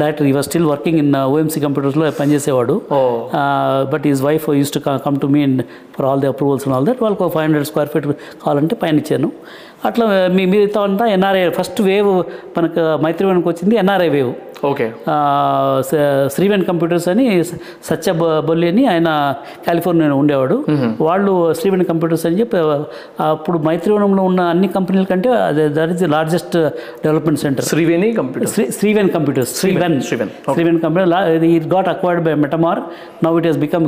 director. He was still working in OMC కంప్యూటర్స్లో పనిచేసేవాడు. But his wife use to come to me and for all the approvals and all that. వాళ్ళకి 500 square feet కావాలంటే పైన ఇచ్చాను. అట్లా మిగతా అంతా NRI first wave మనకు మైత్రివనంకి వచ్చింది, NRI wave. Okay, Sriven computers అని సత్య బొల్లి అని ఆయన కాలిఫోర్నియాలో ఉండేవాడు. వాళ్ళు శ్రీవెన్ కంప్యూటర్స్ అని చెప్పి అప్పుడు మైత్రివనంలో ఉన్న అన్ని కంపెనీల కంటే that is the largest development center. Sriven computer it got acquired by Metamor. Now it has become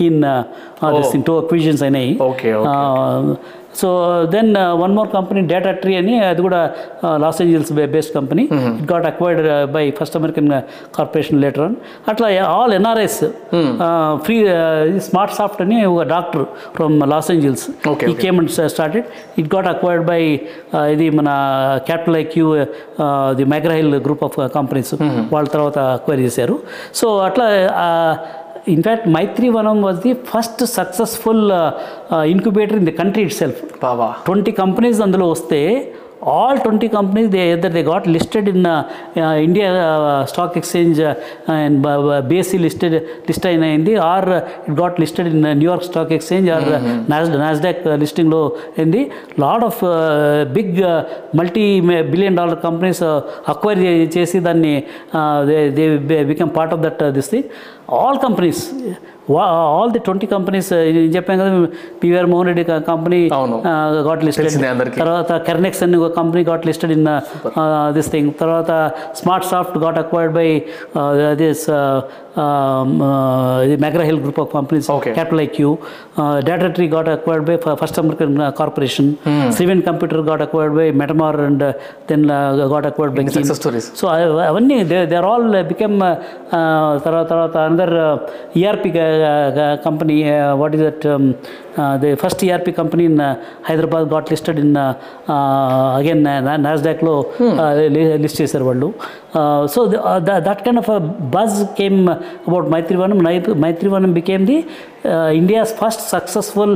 keen two acquisitions అయినాయి. So then one more company data tree అని, అది కూడా Los Angeles based company. It got acquired by first American corporation later on. అట్లా all NRIs free. Smart soft అని ఒక doctor from Los Angeles ఈ came and started. It got acquired by ఇది మన Capital IQ the McGraw Hill group of companies. వాళ్ళ తర్వాత acquire చేశారు. So అట్లా in fact Maitrivanam was the first successful incubator in the country itself. 20 companies అందులో వస్తే all 20 companies they got listed in India stock exchange and BSE listed in India, or it got listed in New York stock exchange or Nasdaq listing lo indi. Lot of big multi-billion-dollar companies acquire chesi danni they become part of that this thing. All companies all the 20 companies చెప్పాను కదా, PVR Mohan Reddy company got listed, తర్వాత Kernex అని ఒక company got listed in this thing, తర్వాత smart soft got acquired by this McGraw Hill group of companies, capital IQ. Data tree got acquired by first American corporation. Sriven computer got acquired by Metamor and then got acquired by success stories. So అవన్నీ they are all become. తర్వాత another ERP company, what is that, the first ERP company in Hyderabad got listed in again నాస్డాక్లో list చేశారు వాళ్ళు. So that kind of buzz came about Maitrivanam. Maitrivanam became the India's first successful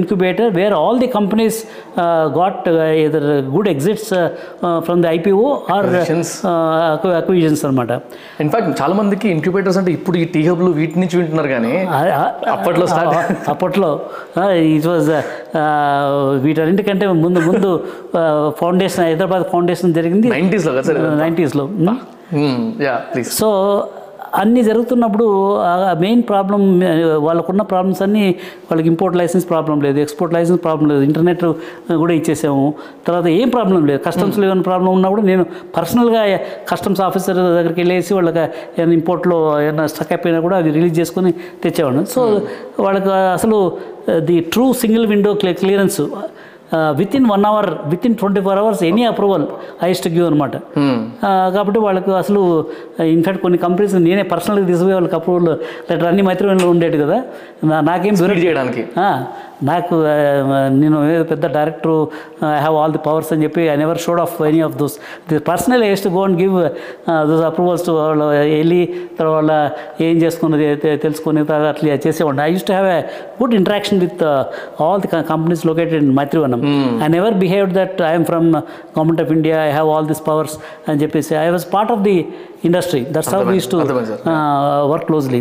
incubator where all the companies got either good exits from the IPO or acquisitions anamata. In fact chaala mandiki incubators ante ippudu ee T hub lu veet nunchi vintunnaru gaani appatlo start appatlo it was వీటన్నిటికంటే ముందు foundation Hyderabad foundation జరిగింది 90s లో కదా sir, 90s లో. Yeah please. So అన్నీ జరుగుతున్నప్పుడు main problem వాళ్ళకున్న problems అన్నీ, వాళ్ళకి ఇంపోర్ట్ లైసెన్స్ ప్రాబ్లం లేదు, ఎక్స్పోర్ట్ లైసెన్స్ ప్రాబ్లం లేదు, ఇంటర్నెట్ కూడా ఇచ్చేసాము, తర్వాత ఏం ప్రాబ్లం లేదు. కస్టమ్స్లో ఏమైనా ప్రాబ్లం ఉన్నా కూడా నేను పర్సనల్గా కస్టమ్స్ ఆఫీసర్ దగ్గరికి వెళ్ళేసి వాళ్ళకి ఏమైనా ఇంపోర్ట్లో ఏమైనా స్టక్ అయిపోయినా కూడా అవి రిలీజ్ చేసుకొని తెచ్చేవాడు. సో వాళ్ళకి అసలు the true single window clearance within 1 hour, within 24 hours any approval highest give అనమాట. కాబట్టి వాళ్ళకు అసలు ఇన్ఫ్యాక్ట్ కొన్ని కంపెనీస్ నేనే పర్సనల్గా తీసుకుపోయి వాళ్ళకి అప్రూవల్ లెటర్ అన్ని మైత్రిలో ఉండేది కదా. నాకేం బెనిఫిట్ చేయడానికి, నాకు నేను పెద్ద director, I have all the powers అని చెప్పి I never showed off any of those. The personal highest go and give those approvals to వాళ్ళు వెళ్ళి తర్వాత ఏం చేసుకున్నది తెలుసుకుని అట్లా చేసేవాడిని. I use to have a good interaction with all the companies located in Maitrivanam. I never behaved that I am from government of India, I have all these powers and JPC. I was part of the industry. That's how we used to work closely.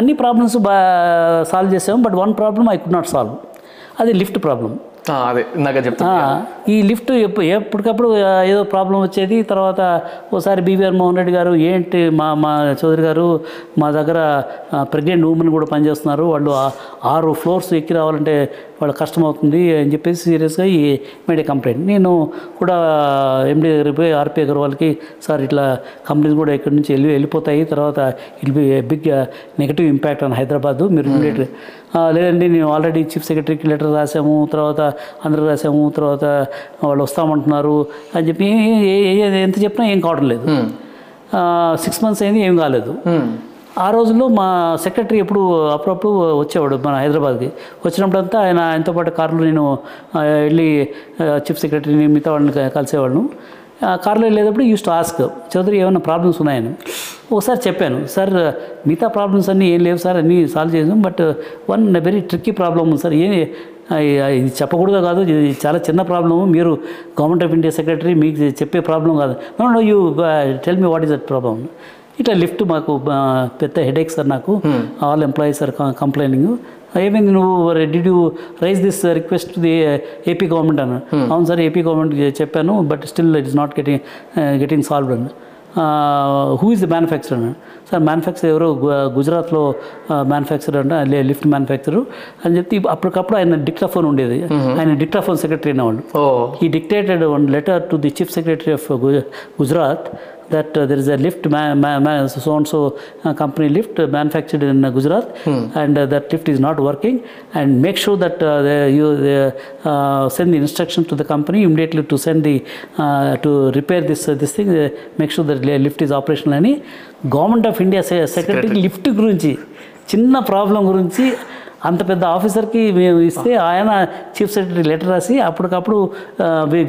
Anni problems solve chesamu, but one problem I could not solve, adi lift problem. అదే ఇందాక చెప్తాను, ఈ lift ఎప్పటికప్పుడు ఏదో problem వచ్చేది. తర్వాత ఓసారి BVR Mohan Reddy గారు, ఏంటి మా మా చౌదరి గారు మా దగ్గర ప్రెగ్నెంట్ ఉమెన్ కూడా పనిచేస్తున్నారు, వాళ్ళు 6 floors ఎక్కి రావాలంటే వాళ్ళు కష్టం అవుతుంది అని చెప్పేసి సీరియస్గా ఈ మేడే కంప్లైంట్. నేను కూడా ఎండి దగ్గరికి పోయి ఆర్పీ అగర్వాల్కి, సార్ ఇట్లా కంపెనీస్ కూడా ఇక్కడి నుంచి వెళ్ళిపోతాయి, తర్వాత it be big negative impact on Hyderabad, మీరు ఇమీడియట్గా. లేదండి నేను ఆల్రెడీ చీఫ్ సెక్రటరీకి లెటర్ రాసాము, తర్వాత అందరూ రాసాము, తర్వాత వాళ్ళు వస్తామంటున్నారు అని చెప్పి ఎంత చెప్పినా ఏం కావడం లేదు. 6 months అయింది, ఏం కాలేదు. ఆ రోజుల్లో మా సెక్రటరీ ఎప్పుడు అప్పుడప్పుడు వచ్చేవాడు మన హైదరాబాద్కి. వచ్చినప్పుడంతా ఆయన ఆయనతో పాటు కారులో నేను వెళ్ళి చీఫ్ సెక్రటరీని మిగతా వాళ్ళని కలిసేవాళ్ళను. కారులో వెళ్ళేటప్పుడు యూస్ టు ఆస్క్, చౌదరి ఏమైనా ప్రాబ్లమ్స్ ఉన్నాయని. ఒకసారి చెప్పాను, సార్ మిగతా ప్రాబ్లమ్స్ అన్నీ ఏం లేవు సార్, అన్నీ సాల్వ్ చేసాం, but one very tricky problem ఉంది సార్, ఏ ఇది చెప్పకూడదు కాదు, ఇది చాలా చిన్న ప్రాబ్లము, మీరు గవర్నమెంట్ ఆఫ్ ఇండియా సెక్రటరీ, మీకు చెప్పే ప్రాబ్లం కాదు. No no you tell me what is that problem. ఇట్లా లిఫ్ట్ మాకు పెద్ద హెడేక్ సార్, నాకు ఆల్ ఎంప్లాయీస్ ఆర్ కంప్లైనింగ్. ఏమైంది నువ్వు, did you raise this request to the AP government అన్న. అవును సార్ ఏపీ గవర్నమెంట్ చెప్పాను, but still it is not getting solved అన్న. హూ ఈజ్ ద మ్యానుఫ్యాక్చరర్ అన్న. సార్ మ్యానుఫ్యాక్చర్ ఎవరో గుజరాత్లో మ్యానుఫ్యాక్చర్ అంటే లిఫ్ట్ మ్యానుఫ్యాక్చరర్ అని చెప్తే, అప్పటికప్పుడు ఆయన డిక్టాఫోన్ ఉండేది, ఆయన డిక్టాఫోన్ సెక్రటరీ అనేవాళ్ళు. ఈ dictated one letter to the chief secretary of Gujarat that there is a lift so-and-so company lift manufactured in Gujarat and that lift is not working and make sure that you send the instruction to the company immediately to send the to repair this thing, make sure that the lift is operational ani Government of India secretary lift gurinchi chinna problem gurinchi అంత పెద్ద ఆఫీసర్కి మేము ఇస్తే ఆయన chief secretary letter రాసి అప్పటికప్పుడు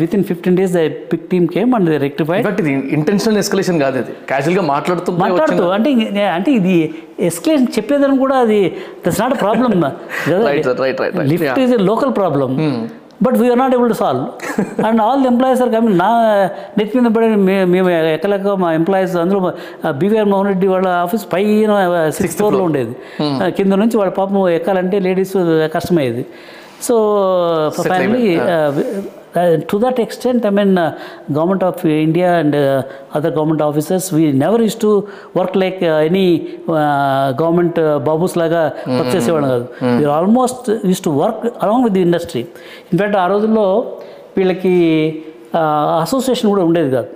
within 15 days the pick team came and the rectify. ఇది intentional escalation కాదు, అది క్యాజువల్గా మాట్లాడుతూ అంటే ఇది ఎస్కలేషన్ చెప్పేదని కూడా అది that's not problem. Lift is a local problem but we are not able to solve and all the employees are coming. నా నెత్తి మీద పడే మేము ఎక్కలేక మా ఎంప్లాయీస్ అందరూ బీవీఆర్ మోహన్ రెడ్డి వాళ్ళ ఆఫీస్ పైన 6th floor ఉండేది, కింద నుంచి వాళ్ళ పాపం ఎక్కాలంటే లేడీస్ కష్టమయ్యేది. So finally To that extent, I mean, government of India and other government officers, we never used to work like any government babus laga వచ్చేసేవాళ్ళం కాదు. We almost used to work along with the industry. In fact, ఆ రోజుల్లో వీళ్ళకి association కూడా ఉండేది కాదు.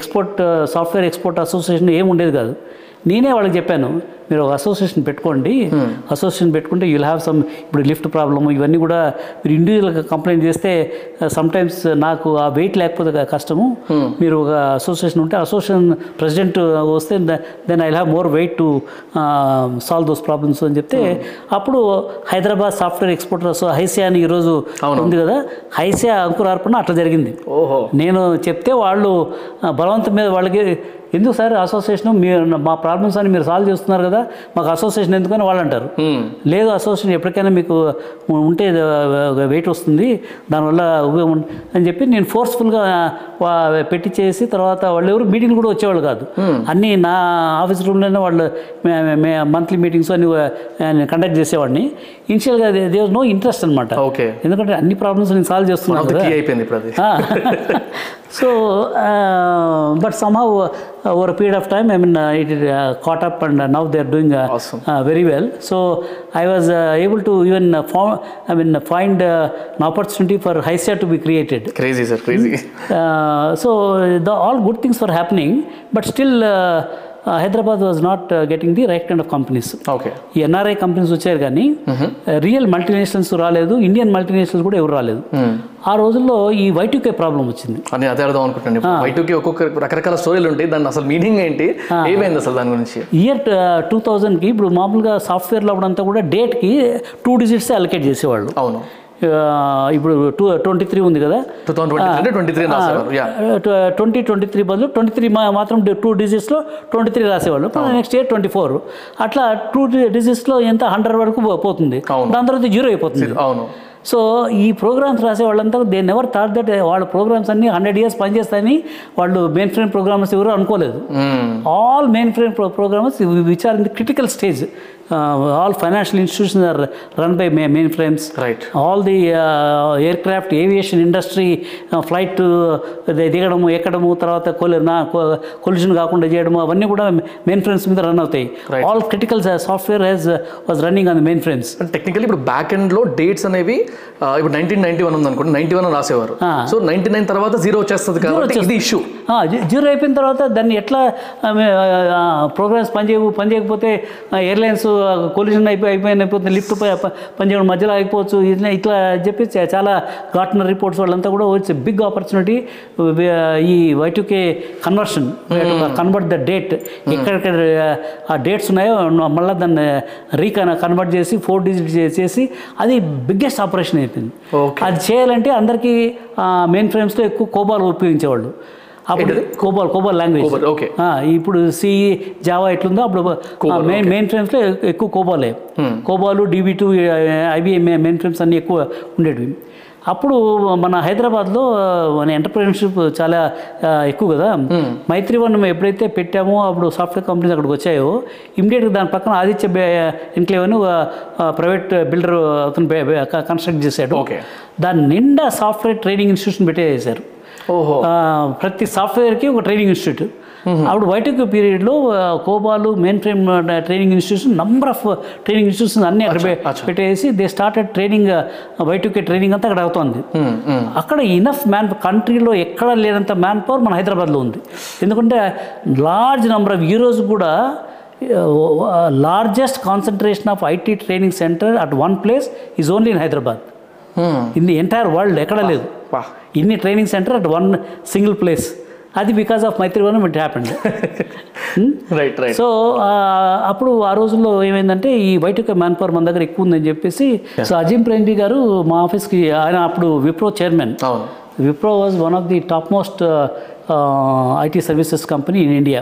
Export software export association ఏమి ఉండేది కాదు. నేనే వాళ్ళకి చెప్పాను, మీరు ఒక అసోసియేషన్ పెట్టుకోండి, అసోసియేషన్ పెట్టుకుంటే యూ విల్ హ్యావ్ సమ్, ఇప్పుడు లిఫ్ట్ ప్రాబ్లమ్ ఇవన్నీ కూడా మీరు ఇండివిజువల్గా కంప్లైంట్ చేస్తే సమ్టైమ్స్ నాకు ఆ వెయిట్ లేకపోతే కష్టము, మీరు ఒక అసోసియేషన్ ఉంటే అసోసియేషన్ ప్రెసిడెంట్ వస్తే then I will have more weight to solve those problems అని చెప్తే, అప్పుడు హైదరాబాద్ సాఫ్ట్వేర్ ఎక్స్పోర్టర్స్ హైసియా అని ఈరోజు ఉంది కదా, హైసియా అంకురార్పణ అట్లా జరిగింది. నేను చెప్తే వాళ్ళు బలవంతం మీద వాళ్ళకి, ఎందుకు సార్ అసోసియేషన్, మీరు మా ప్రాబ్లమ్స్ అని మీరు సాల్వ్ చేస్తున్నారు కదా, మాకు అసోసియేషన్ ఎందుకని వాళ్ళు అంటారు. లేదు, అసోసియేషన్ ఎప్పటికైనా మీకు ఉంటే వెయిట్ వస్తుంది, దానివల్ల ఉపయోగం అని చెప్పి నేను ఫోర్స్ఫుల్గా పెట్టించేసి, తర్వాత వాళ్ళు ఎవరు మీటింగ్లు కూడా వచ్చేవాళ్ళు కాదు. అన్నీ నా ఆఫీస్ రూమ్లోనే వాళ్ళు మంత్లీ మీటింగ్స్ అని కండక్ట్ చేసేవాడిని. ఇనిషియల్గా దే వాజ్ నో ఇంట్రెస్ట్ అనమాట, ఎందుకంటే అన్ని ప్రాబ్లమ్స్ నేను సాల్వ్ చేస్తున్నాను కదా. So but somehow over a period of time, I mean, it caught up and now they are doing very well. So I was able to even find an opportunity for Hysia to be created. Crazy sir, crazy. So the all good things were happening, but still Hyderabad was not getting the right kind of companies. Okay. ఈ NRI companies వచ్చారు కానీ real multinationals రాలేదు, Indian multinationals కూడా ఎవరు రాలేదు. ఆ రోజుల్లో ఈ Y2K ప్రాబ్లం వచ్చింది. నేను అదే అర్థం అనుకుంటాను, Y2K ఒక్కొక్క రకరకాల స్టోరీలు ఉంటాయి, దాని అసలు మీనింగ్ ఏంటి, ఏమైంది అసలు దాని గురించి. ఇయర్ 2000కి ఇప్పుడు మామూలుగా సాఫ్ట్వేర్లో అప్పుడంతా కూడా డేట్కి 2 digits అలొకేట్ చేసేవాళ్ళు. అవును, ఇప్పుడు 2023 ఉంది కదా, 2023 బదులు 23 మాత్రం 2 digitsలో 23 రాసేవాళ్ళు. నెక్స్ట్ ఇయర్ 24, అట్లా 2 digitsలో ఎంత 100 వరకు పోతుంది, దాని తర్వాత 0 అయిపోతుంది. సో ఈ ప్రోగ్రామ్స్ రాసే వాళ్ళంతా దే నెవర్ థాట్ దట్ వాళ్ళ ప్రోగ్రామ్స్ అన్ని 100 years పనిచేస్తాయని వాళ్ళు మెయిన్ ఫ్రేమ్ ప్రోగ్రామర్స్ ఎవరు అనుకోలేదు. All mainframe programmers which are in the critical stage, all financial institutions are run by mainframes, right? All the aircraft aviation industry, flight to దిగడం ఎక్కడం తర్వాత collision కాకుండా చేయడం అవన్నీ కూడా mainframes మీద రన్ అవుతాయి. All critical software was running on the mainframes. Technically ఇప్పుడు బ్యాక్ ఎండ్ లో డేట్స్ అనేవి ఇప్పుడు 1991 ఉంది అనుకోండి, 91 రాసేవారు. సో 99 తర్వాత 0 వచ్చేస్తుంది కాబట్టి ఇది ఇష్యూ. 0 అయిపోయిన తర్వాత దాన్ని ఎట్లా ప్రోగ్రామ్స్ పనిచేయకపోతే ఎయిర్లైన్స్ కొలిషన్ అయిపోతుంది, లిఫ్ట్ పనిచేయడం మధ్యలో అయిపోవచ్చు, ఇట్లా చెప్పి చాలా గార్ట్నర్ రిపోర్ట్స్ వాళ్ళంతా కూడా వచ్చే బిగ్ ఆపర్చునిటీ ఈ Y2K conversion, convert the date, ఎక్కడెక్కడ ఆ డేట్స్ ఉన్నాయో మళ్ళీ దాన్ని కన్వర్ట్ చేసి 4 digits చేసి అది బిగ్గెస్ట్ ఆపరేషన్ అయిపోయింది. అది చేయాలంటే అందరికీ మెయిన్ ఫ్రేమ్స్లో ఎక్కువ కోబాల్ ఉపయోగించేవాళ్ళు. అప్పుడు కోబాల్ లాంగ్వేజ్, ఓకే, ఇప్పుడు సి జావా ఎట్లుందో అప్పుడు మెయిన్ ఫ్రేమ్స్లో ఎక్కువ కోబాలే, COBOL DB2 IBM mainframes అన్నీ ఎక్కువ ఉండేవి. అప్పుడు మన హైదరాబాద్లో మన ఎంటర్ప్రెన్యూర్షిప్ చాలా ఎక్కువ కదా. మైత్రివనం ఎప్పుడైతే పెట్టామో అప్పుడు సాఫ్ట్వేర్ కంపెనీస్ అక్కడికి వచ్చాయో, ఇమీడియట్గా దాని పక్కన ఆదిత్య ఎన్క్లేవ్ అని ప్రైవేట్ బిల్డర్ అతను కన్స్ట్రక్ట్ చేశాడు. ఓకే, దాని నిండా సాఫ్ట్వేర్ ట్రైనింగ్ ఇన్స్టిట్యూషన్ పెట్టేసారు. ప్రతి సాఫ్ట్వేర్కి ఒక ట్రైనింగ్ ఇన్స్టిట్యూట్. అప్పుడు Y2K పీరియడ్లో COBOL mainframe training institution, number of training institution అన్నీ అక్కడ పెట్టేసి they started training. Y2K training అంతా అక్కడ అవుతుంది. అక్కడ ఇనఫ్ మ్యాన్, కంట్రీలో ఎక్కడ లేనంత మ్యాన్ పవర్ మన హైదరాబాద్లో ఉంది. ఎందుకంటే లార్జ్ నెంబర్ ఆఫ్ ఈరోజు కూడా largest concentration of IT training centre at one place is only in Hyderabad. In the entire world ఎక్కడ లేదు ఇన్ని training centre at one single place. అది because of Maitrivanam it happened. Right, right. So అప్పుడు ఆ రోజుల్లో ఏమైందంటే ఈ Y2K మ్యాన్ పవర్ మన దగ్గర ఎక్కువ ఉందని చెప్పేసి, సో అజిమ్ ప్రేమ్జీ గారు మా ఆఫీస్కి, ఆయన అప్పుడు Wipro chairman. Wipro was one of the top most IT services company in India.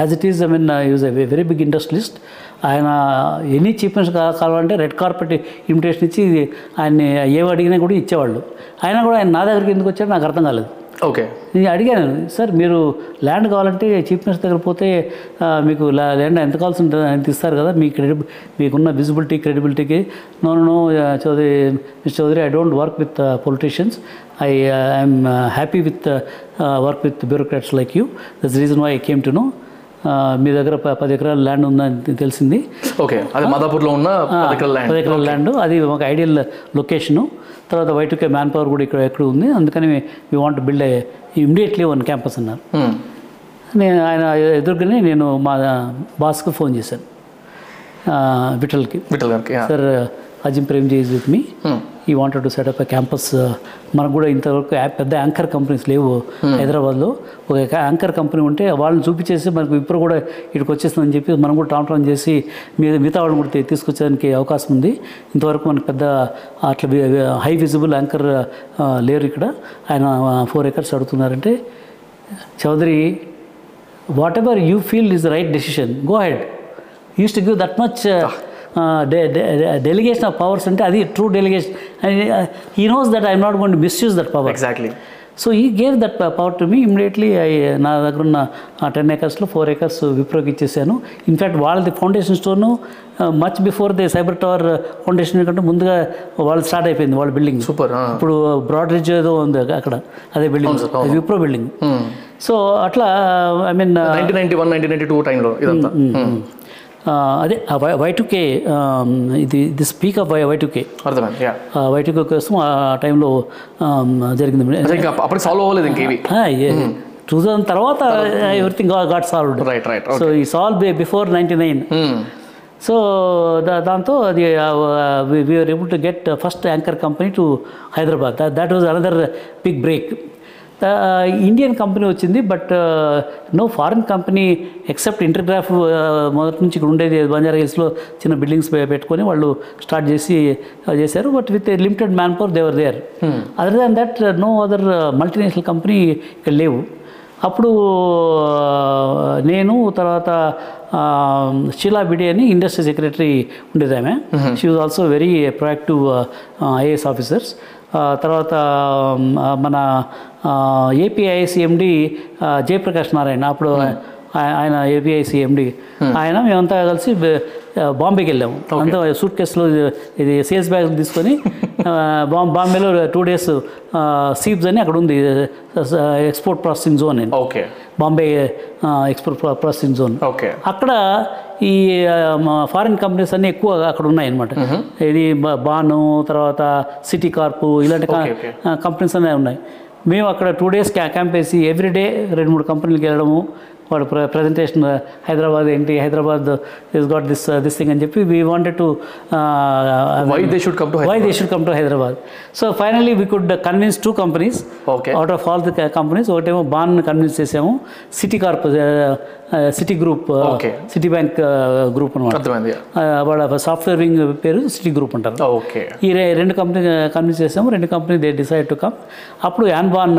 As it is, I mean, he was a very big industrialist. ఆయన ఎనీ చీఫ్ మినిస్టర్ కావాలంటే రెడ్ కార్పెట్ ఇన్విటేషన్ ఇచ్చి ఆయన్ని ఏమి అడిగినా కూడా ఇచ్చేవాళ్ళు. ఆయన కూడా, ఆయన నా దగ్గరికి ఎందుకు వచ్చాడో నాకు అర్థం కాలేదు. ఓకే, నేను అడిగాను, సార్ మీరు ల్యాండ్ కావాలంటే చీఫ్ మినిస్టర్ దగ్గర పోతే మీకు ల్యాండ్ ఎంత కావాల్సి ఉంటుంది అని ఇస్తారు కదా, మీ క్రెడిబిలిటీ, మీకున్న విజిబిలిటీ క్రెడిబిలిటీకి. No no Chowdary, mister Chowdary, I don't work with politicians, I'm happy with work with bureaucrats like you, that's reason why I came to know. మీ దగ్గర 10 ఎకరాల ల్యాండ్ ఉందని తెలిసింది. ఓకే, అది మాదాపూర్లో ఉన్న 10 ఎకరాల ల్యాండ్, అది ఒక ఐడియల్ లొకేషను. తర్వాత Y2K మ్యాన్ పవర్ కూడా ఇక్కడ ఎక్కడ ఉంది, అందుకని we want build immediately one campus అన్నారు. నేను ఆయన ఎదురుగానే నేను మా బాస్కు ఫోన్ చేశాను, విఠల్కి. Sir, Azim Premji is with me, he wanted to set up a campus. మనకు కూడా ఇంతవరకు పెద్ద యాంకర్ కంపెనీస్ లేవు హైదరాబాద్లో. ఒక యాంకర్ కంపెనీ ఉంటే వాళ్ళని చూపించేసి మనకు ఇప్పుడు కూడా ఇక్కడికి వచ్చేస్తుందని చెప్పి మనం కూడా టామ్ టామ్ చేసి మిగతా వాళ్ళని కూడా తీసుకొచ్చేదానికి అవకాశం ఉంది. ఇంతవరకు మనకు పెద్ద అట్లా హై విజిబుల్ యాంకర్ లేరు ఇక్కడ. ఆయన 4 ఎకర్స్ అడుగుతున్నారంటే, Chowdary, whatever you feel is right decision, go ahead, use to give that much delegation of powers. అంటే అది true delegation. He knows that I'm not going to misuse that power. Exactly. So he gave that power to me. Immediately నా దగ్గర ఉన్న 10 ఎకర్స్లో 4 acres విప్రోకి ఇచ్చేసాను. In fact వాళ్ళది foundation stone much before the cyber tower foundation కంటే ముందుగా వాళ్ళు start అయిపోయింది వాళ్ళ బిల్డింగ్. సూపర్. ఇప్పుడు బ్రాడ్ రిడ్జ్ ఏదో ఉంది అక్కడ, అదే బిల్డింగ్, విప్రో బిల్డింగ్. సో అట్లా ఐ మీన్ 1991, 1992 టైంలో ఇదంతా అదే Y2K, ఇది the speak of Y2K. Y2K కోసం ఆ టైంలో జరిగింది. అప్పుడు సాల్వ్ అవ్వలేదు ఇంకేవి, 2000 తర్వాత everything got solved. Right right. So ఈ సాల్వ్ బిఫోర్ 99. సో దాంతో అది we're able to get first anchor company to Hyderabad. That was another big break. Indian company వచ్చింది, but no foreign company except Intergraph. మొదటి నుంచి ఇక్కడ ఉండేది బంజారా హిల్స్లో చిన్న బిల్డింగ్స్ పెట్టుకొని వాళ్ళు స్టార్ట్ చేశారు. But with limited manpower they were there. Other than that no other multinational company ఇక్కడ లేవు. అప్పుడు నేను, తర్వాత షీలా బిడే అని ఇండస్ట్రీ సెక్రటరీ ఉండేది ఆమె, she was also very proactive IAS officers. తర్వాత మన APIICMD జయప్రకాష్ నారాయణ, అప్పుడు ఆయన APIICMD, ఆయన మేమంతా కలిసి బాంబేకి వెళ్ళాము. అంతా సూట్ కేసులో ఇది సేల్స్ బ్యాగ్ తీసుకొని బాంబేలో 2 డేస్ సీబ్స్ అని అక్కడ ఉంది ఎక్స్పోర్ట్ ప్రాసెసింగ్ జోన్ అని, బాంబే ఎక్స్పోర్ట్ ప్రాసెసింగ్ జోన్. అక్కడ ఈ ఫారిన్ కంపెనీస్ అన్నీ ఎక్కువ అక్కడ ఉన్నాయన్నమాట. ఇది బాను, తర్వాత సిటీ కార్పు, ఇలాంటి కంపెనీస్ అన్నీ ఉన్నాయి. మేము అక్కడ 2 డేస్ క్యాంప్ వేసి ఎవ్రీడే 2-3 కంపెనీలకు వెళ్ళడము, వాడు ప్రజెంటేషన్, హైదరాబాద్ ఏంటి, Hyderabad is got this thing అని చెప్పి we wanted to why they should come to Hyderabad. So finally we could convince 2 companies out of all the companies. ఒకటేమో బాన్ కన్విన్స్ చేసాము, city Corp, city group, Citibank group అనమాట, వాళ్ళ software wing పేరు city group అంటారు. ఈ 2 company convince చేసాము. 2 company they decide to come. అప్పుడు an Baan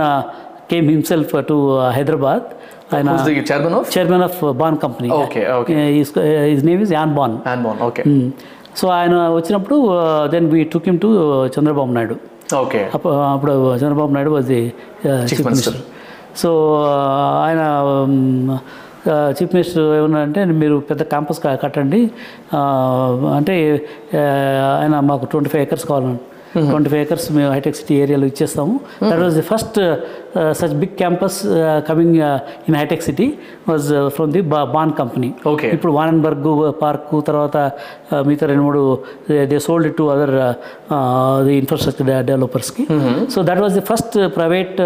came himself to Hyderabad. Who's the chairman of? Chairman of Bond Company. Okay, okay. His name is Yan Bond. Yan Bond, okay. So, then we took him to Chandrababu Naidu. Okay. Chandrababu Naidu was the Chief Minister. So, chief minister ఏమన్నారంటే, మీరు పెద్ద campus కట్టండి అంటే, ఆయన మాకు 25 acres కావాలన్నాడు. 25 acres మేము హైటెక్ సిటీ ఏరియాలో ఇచ్చేస్తాము. That was the first such big campus coming in hitech city, was from the Baan company. ఇప్పుడు వానన్బర్గ్ పార్క్, తర్వాత మిగతా 2-3 they sold to other the infrastructure డెవలపర్స్కి. So that was the first private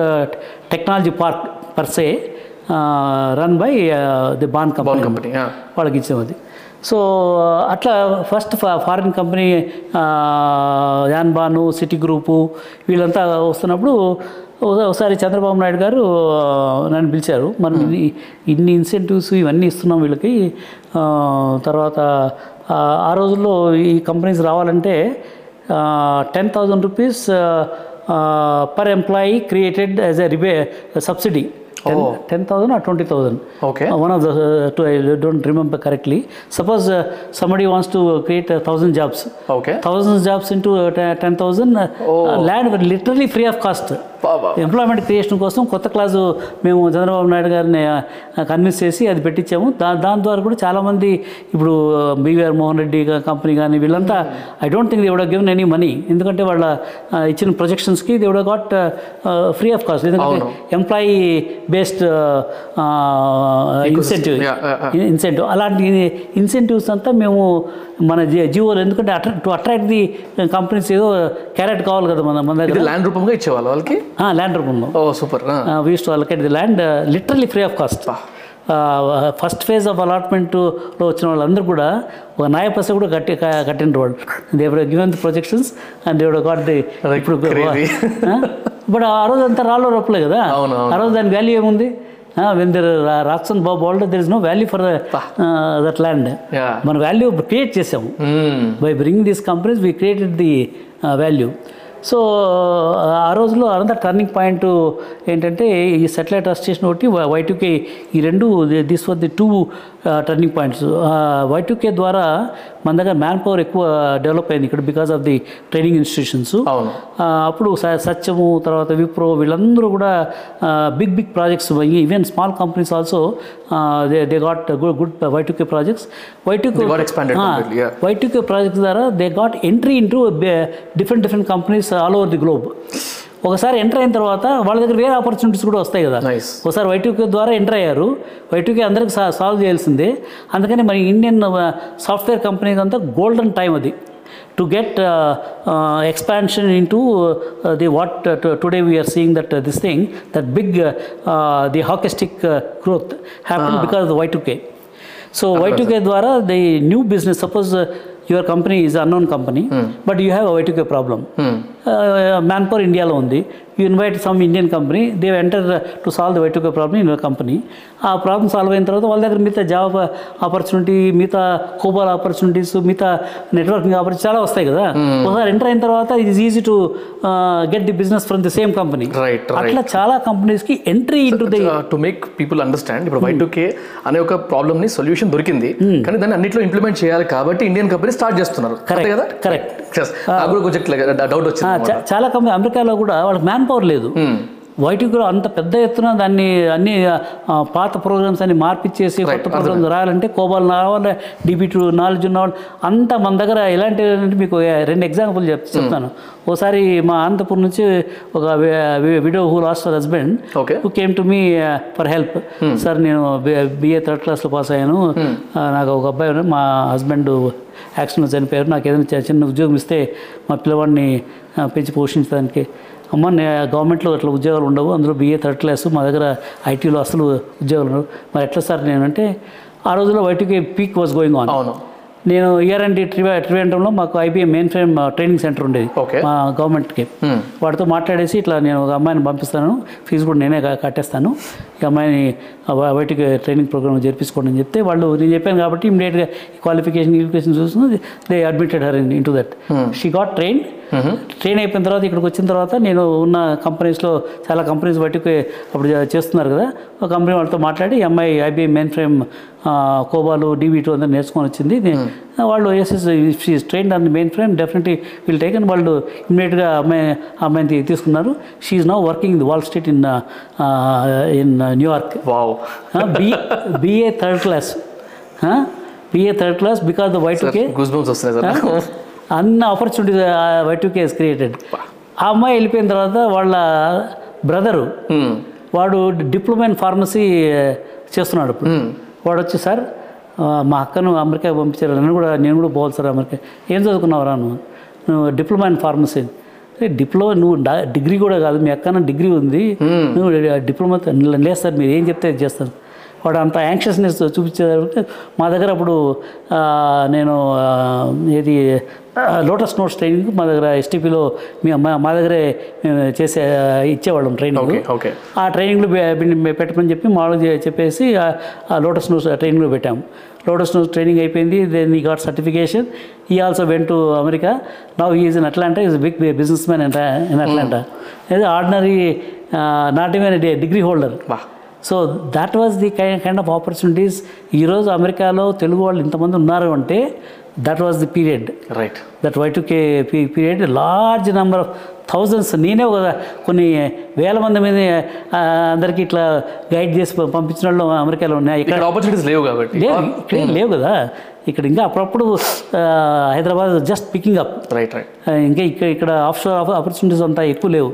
technology park per se run by the Baan company, వాళ్ళకి ఇచ్చేది. So అట్లా first foreign company an Baan, city group, వీళ్ళంతా వస్తున్నప్పుడు ఒకసారి చంద్రబాబు నాయుడు గారు నన్ను పిలిచారు. మనం ఇన్ని ఇన్సెంటివ్స్ ఇవన్నీ ఇస్తున్నాం వీళ్ళకి, తర్వాత ఆ రోజుల్లో ఈ కంపెనీస్ రావాలంటే 10,000 rupees per employee created as a subsidy. 10,000 or 20,000. Okay. One of the two, I don't remember correctly. Suppose somebody wants to create 1,000 jobs. Okay. 1,000 jobs into 10,000. Land were literally free of cost. Employment creation కోసం కొత్త class మేము చంద్రబాబు నాయుడు గారిని convince చేసి అది పెట్టించాము. దాని ద్వారా కూడా చాలామంది ఇప్పుడు బీవీఆర్ మోహన్ రెడ్డి కంపెనీ కానీ వీళ్ళంతా I don't think they would have given any money, ఎందుకంటే వాళ్ళ ఇచ్చిన ప్రొజెక్షన్స్కి they would have got free of cost, ఎందుకంటే ఎంప్లాయీ బేస్డ్ ఇన్సెంటివ్. అలాంటి ఇన్సెంటివ్స్ అంతా మేము మన జీవోలు, ఎందుకంటే టు అట్రాక్ట్ ది కంపెనీస్ ఏదో క్యారెట్ కావాలి కదా మన దగ్గర, ల్యాండ్ రూపంగా ఇచ్చేవాళ్ళు వాళ్ళకి, ల్యాండ్ రూపంలో. Oh super. We used to allocate the land literally free of cost. First phase of అలాట్మెంట్లో వచ్చిన వాళ్ళందరూ కూడా ఒక నాయ పైస కూడా కట్టిన వాళ్ళు, they would given the projections and they would got the. ఇప్పుడు బట్ ఆ రోజు అంతా రాళ్ళు రొప్పలే కదా, ఆ రోజు దాని వాల్యూ ఏముంది? When there are rocks and boulders, there is no value for that land. మన వాల్యూ క్రియేట్ చేసాము by bring these companies, we created the value. So ఆ రోజులో అనంత టర్నింగ్ పాయింట్ ఏంటంటే ఈ సెటిలైట్ అస్టేషన్ ఒకటి Y2K, ఈ రెండు this were the two turning points. Y2K ద్వారా మన దగ్గర మ్యాన్ పవర్ ఎక్కువ డెవలప్ అయింది ఇక్కడ because of the training institutions. అప్పుడు సత్యము, తర్వాత విప్రో, వీళ్ళందరూ కూడా big big projects, even small companies also they got good Y2K projects. Y2K projects ద్వారా they got entry in to different companies all over the globe. ఒకసారి enter అయిన తర్వాత వాళ్ళ దగ్గర వేరే ఆపర్చునిటీస్ కూడా వస్తాయి కదా. ఒకసారి Y2K ద్వారా ఎంటర్ అయ్యారు, Y2K అందరికి సాల్వ్ చేయాల్సిందే. అందుకని మన ఇండియన్ సాఫ్ట్వేర్ కంపెనీస్ అంతా గోల్డెన్ టైం అది to get expansion into the what today we are seeing that this thing, that big the hockey stick growth happened because of the Y2K. So Y2K ద్వారా the new business, suppose your company is unknown company but you have a Y2K problem, manpower ఇండియాలో ఉంది, you invite some Indian company, they enter to solve the Y2K problem in your company. ఆ problem solve అయిన తర్వాత వాళ్ళ దగ్గర మిగతా job opportunity, మిగతా COBOL opportunities, మిగతా నెట్వర్కింగ్ ఆపర్చునిటీ చాలా వస్తాయి కదా. ఒకసారి ఎంటర్ అయిన తర్వాత it is easy to get the business from the same company. అట్లా చాలా కంపెనీస్కి entry into the to make people understand. ఇప్పుడు Y2K అనే ఒక ప్రాబ్లమ్ ని సొల్యూషన్ దొరికింది, కానీ దాన్ని అన్నిట్లో ఇంప్లిమెంట్ చేయాలి కాబట్టి ఇండియన్ కంపెనీ స్టార్ట్ చేస్తున్నారు. కరెక్ట్. డౌట్ వచ్చింది చాలా కంపెనీ. అమెరికాలో కూడా వాళ్ళకి మ్యాన్ పవర్ లేదు. Y2K అంత పెద్ద ఎత్తున దాన్ని అన్ని పాత ప్రోగ్రామ్స్ అన్ని మార్పిచ్చేసి కొత్త ప్రోగ్రామ్స్ రావాలంటే కోబాల్ రావాలి, DB2 నాలెడ్జ్ ఉన్నవాళ్ళు అంతా మన దగ్గర. ఎలాంటి మీకు రెండు ఎగ్జాంపుల్ చెప్తాను. ఒకసారి మా అనంతపూర్ నుంచి ఒక widow who lost for husband, who came to me for help. Sir నేను BA థర్డ్ క్లాస్లో పాస్ అయ్యాను, నాకు ఒక అబ్బాయి, మా హస్బెండ్ యాక్సిడెంట్ చనిపోయారు, నాకు ఏదైనా చిన్న ఉద్యోగం ఇస్తే మా పిల్లవాడిని పెంచి పోషించడానికి. అమ్మ గవర్నమెంట్లో అట్లా ఉద్యోగాలు ఉండవు, అందులో BA థర్డ్ క్లాసు, మా దగ్గర ITలో అసలు ఉద్యోగాలు ఉండవు, మరి ఎట్లా సార్ నేనంటే. ఆ రోజుల్లో Y2K peak was going on. నేను ER&D Trivandrumలో మాకు IBM mainframe training centre ఉండేది మా గవర్నమెంట్కి. వాటితో మాట్లాడేసి ఇట్లా నేను ఒక అమ్మాయిని పంపిస్తాను, ఫీజు కూడా నేనే కట్టేస్తాను, ఈ అమ్మాయిని Y2K ట్రైనింగ్ ప్రోగ్రామ్ జరిపించుకోండి అని చెప్తే వాళ్ళు, నేను చెప్పాను కాబట్టి ఇమీడియట్గా క్వాలిఫికేషన్ చూస్తుంది, they admitted her into that. She got train అయిపోయిన తర్వాత ఇక్కడికి వచ్చిన తర్వాత నేను ఉన్న కంపెనీస్లో చాలా కంపెనీస్ Y2K అప్పుడు చేస్తున్నారు కదా, ఒక కంపెనీ వాళ్ళతో మాట్లాడి ఈ అమ్మాయి IBM మెయిన్ ఫ్రేమ్ కోబాలు DB2 అందరూ నేర్చుకొని వచ్చింది. వాళ్ళు she is trained on the mainframe, definitely will take అని వాళ్ళు ఇమ్మీడియట్గా అమ్మాయిని తీసుకున్నారు. She is now working in the Wall Street in New York. BA third class, because the Y2K అన్న ఆపర్చునిటీ Y2K ఈజ్ క్రియేటెడ్. ఆ అమ్మాయి వెళ్ళిపోయిన తర్వాత వాళ్ళ బ్రదరు, వాడు డిప్లొమా ఇన్ ఫార్మసీ చేస్తున్నాడు. ఇప్పుడు వాడు వచ్చి, సార్ మా అక్కను అమెరికా పంపించారు, నేను కూడా పోవాలి సార్ అమెరికా. ఏం చదువుకున్నావు రా నువ్వు? Diploma in pharmacy. డిప్లొమా? నువ్వు డిగ్రీ కూడా కాదు, మీ అక్కన డిగ్రీ ఉంది, నువ్వు డిప్లొమా? లేదు సార్, మీరు ఏం చెప్తే అది చేస్తాను. వాడు అంత యాంగ్షియస్నెస్ చూపించేదానికి మా దగ్గర అప్పుడు నేను ఏది లోటస్ నోట్స్ ట్రైనింగ్ మా దగ్గర STPIలో మా దగ్గరే ఇచ్చేవాళ్ళం ట్రైనింగ్. ఆ ట్రైనింగ్లో పెట్టమని చెప్పి మామూలుగా చెప్పేసి ఆ లోటస్ నోట్స్ ట్రైనింగ్లో పెట్టాము. లోటస్ నోట్స్ ట్రైనింగ్ అయిపోయింది, then he got certification, he also went to America. Now he is in Atlanta, is big business man in Atlanta, ordinary not even degree holder. So that was the kind of opportunities. ఈరోజు అమెరికాలో తెలుగు వాళ్ళు ఇంతమంది ఉన్నారు అంటే that was the period, right? that Y2K period, a large number of thousands, నేనే ఒక కొన్ని వేల మంది మీద అందరికీ ఇట్లా గైడ్ చేసి పంపించిన వాళ్ళు అమెరికాలో ఉన్నాయి. ఇక్కడ ఆపర్చునిటీస్ లేవు కాబట్టి లేవు కదా ఇక్కడ. ఇంకా అప్పుడప్పుడు Hyderabad just picking up, right right. ఇంకా ఇక్కడ ఇక్కడ ఆఫ్షోర్ ఆపర్చునిటీస్ అంతా ఎక్కువ లేవు.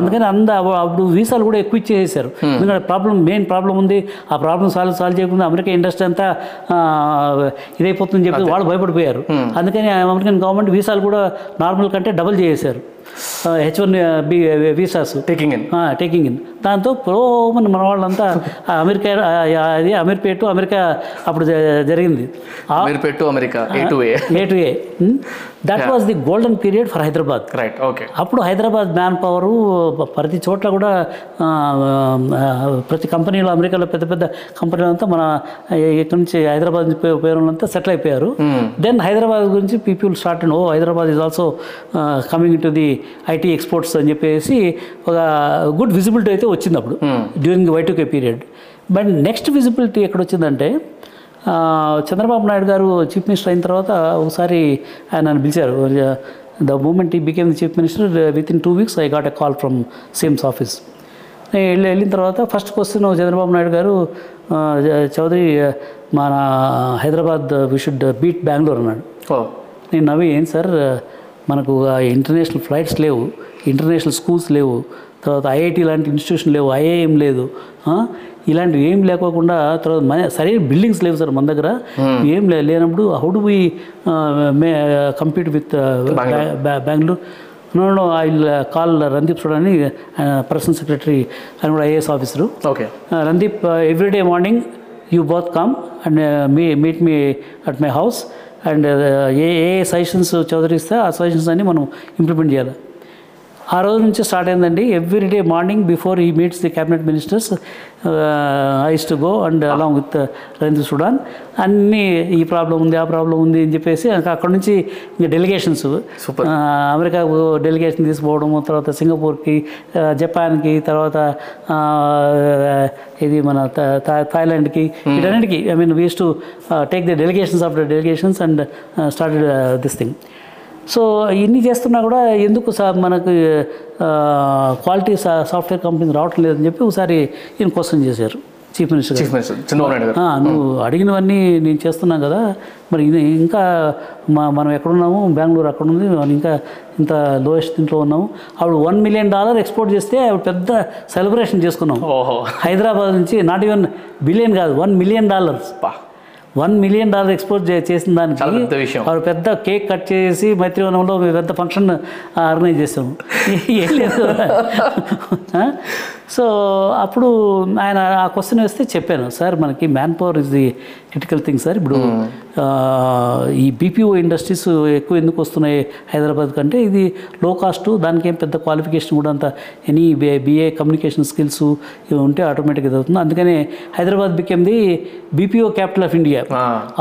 అందుకని అప్పుడు వీసాలు కూడా ఎక్కువ ఇచ్చేసారు. ఎందుకంటే ప్రాబ్లం, మెయిన్ ప్రాబ్లం ఉంది. ఆ ప్రాబ్లం సాల్వ్ చేయకుండా అమెరికా ఇండస్ట్రీ అంతా ఇదైపోతుందని చెప్పి వాళ్ళు భయపడిపోయారు. అందుకని అమెరికన్ గవర్నమెంట్ వీసాలు కూడా నార్మల్ కంటే డబుల్ చేసేసారు, H1B వీసాస్ టేకింగ్ ఇన్. దాంతో మన వాళ్ళంతా అమెరికా, అది అమీర్పేట్ టు అమెరికా అప్పుడు జరిగింది. A to A. That was the golden period for Hyderabad. Right, okay. అప్పుడు హైదరాబాద్ మ్యాన్ పవరు ప్రతి చోట్ల కూడా, ప్రతి కంపెనీలో అమెరికాలో పెద్ద పెద్ద కంపెనీలంతా మన ఇక్కడ నుంచి హైదరాబాద్ నుంచి పేరులంతా సెటిల్ అయిపోయారు. దెన్ హైదరాబాద్ గురించి people start and oh Hyderabad is also coming to the IT exports అని చెప్పేసి ఒక గుడ్ విజిబిలిటీ అయితే వచ్చింది అప్పుడు during Y2K period. But next visibility ఎక్కడ వచ్చిందంటే, చంద్రబాబు నాయుడు గారు చీఫ్ మినిస్టర్ అయిన తర్వాత ఒకసారి ఆయన పిలిచారు. The moment he became the chief minister, within 2 weeks I got a call from CM's office. నేను వెళ్ళిన తర్వాత ఫస్ట్ క్వశ్చన్, చంద్రబాబు నాయుడు గారు, చౌదరి మన Hyderabad we should beat Bengaluru అన్నాడు. నేను నవ్వి, ఏం సార్ మనకు ఇంటర్నేషనల్ ఫ్లైట్స్ లేవు, ఇంటర్నేషనల్ స్కూల్స్ లేవు, తర్వాత IIIT లాంటి ఇన్స్టిట్యూషన్ లేవు, IIM లేదు, ఇలాంటివి ఏం లేకోకుండా, తర్వాత మన సరైన బిల్డింగ్స్ లేవు సార్ మన దగ్గర, ఏం లేనప్పుడు how do we compete with Bengaluru? No, I will call Randeep చూడని, పర్సనల్ సెక్రటరీ, ఆయన కూడా IAS officer. Okay Randeep, everyday morning you both come and meet me at my house and A suggestions Chowdary ఇస్తే ఆ సజెషన్స్ అన్నీ మనం ఇంప్లిమెంట్ చేయాలి. ఆ రోజు నుంచి స్టార్ట్ అయిందండి. Everyday morning before he meets the cabinet ministers, I use to go and along with రంజు Sudan. అన్నీ ఈ ప్రాబ్లం ఉంది, ఆ ప్రాబ్లం ఉంది అని చెప్పేసి అక్కడ నుంచి ఇంకా డెలిగేషన్స్, అమెరికా డెలిగేషన్ తీసుకోవడము, తర్వాత సింగపూర్కి, జపాన్కి, తర్వాత ఇది మన థాయిలాండ్కి, వీటన్నిటికీ I mean we use to take the delegations of the delegations and started this thing. So ఇన్ని చేస్తున్నా కూడా ఎందుకు మనకు క్వాలిటీ సాఫ్ట్వేర్ కంపెనీస్ రావటం లేదని చెప్పి ఒకసారి ఈయన క్వశ్చన్ చేశారు చీఫ్ మినిస్టర్. నువ్వు అడిగినవన్నీ నేను చేస్తున్నాను కదా, మరి ఇంకా మనం ఎక్కడున్నాము, బెంగళూరు అక్కడ ఉంది, మనం ఇంకా ఇంత లోయెస్ట్ దీంట్లో ఉన్నాము. ఆవిడ $1 million ఎక్స్పోర్ట్ చేస్తే ఆవిడ పెద్ద సెలబ్రేషన్ చేసుకున్నాం. హైదరాబాద్ నుంచి నాట్ ఈవెన్ బిలియన్ కాదు, $1 million. $1 million ఎక్స్పోర్ట్ చేసిన దానికి వారు పెద్ద కేక్ కట్ చేసి మైత్రివనంలో పెద్ద ఫంక్షన్ ఆర్గనైజ్ చేసాము. ఏం లేదు. సో అప్పుడు ఆయన ఆ క్వశ్చన్ వేస్తే చెప్పాను, సార్ మనకి man power is the critical thing sir. ఇప్పుడు ఈ BPO ఇండస్ట్రీస్ ఎక్కువ ఎందుకు వస్తున్నాయి హైదరాబాద్ కంటే, ఇది లో కాస్ట్, దానికి ఏం పెద్ద క్వాలిఫికేషన్ కూడా అంత, ఎనీ BA కమ్యూనికేషన్ స్కిల్స్ ఉంటే ఆటోమేటిక్గా అవుతుంది. అందుకనే Hyderabad became the BPO capital of India.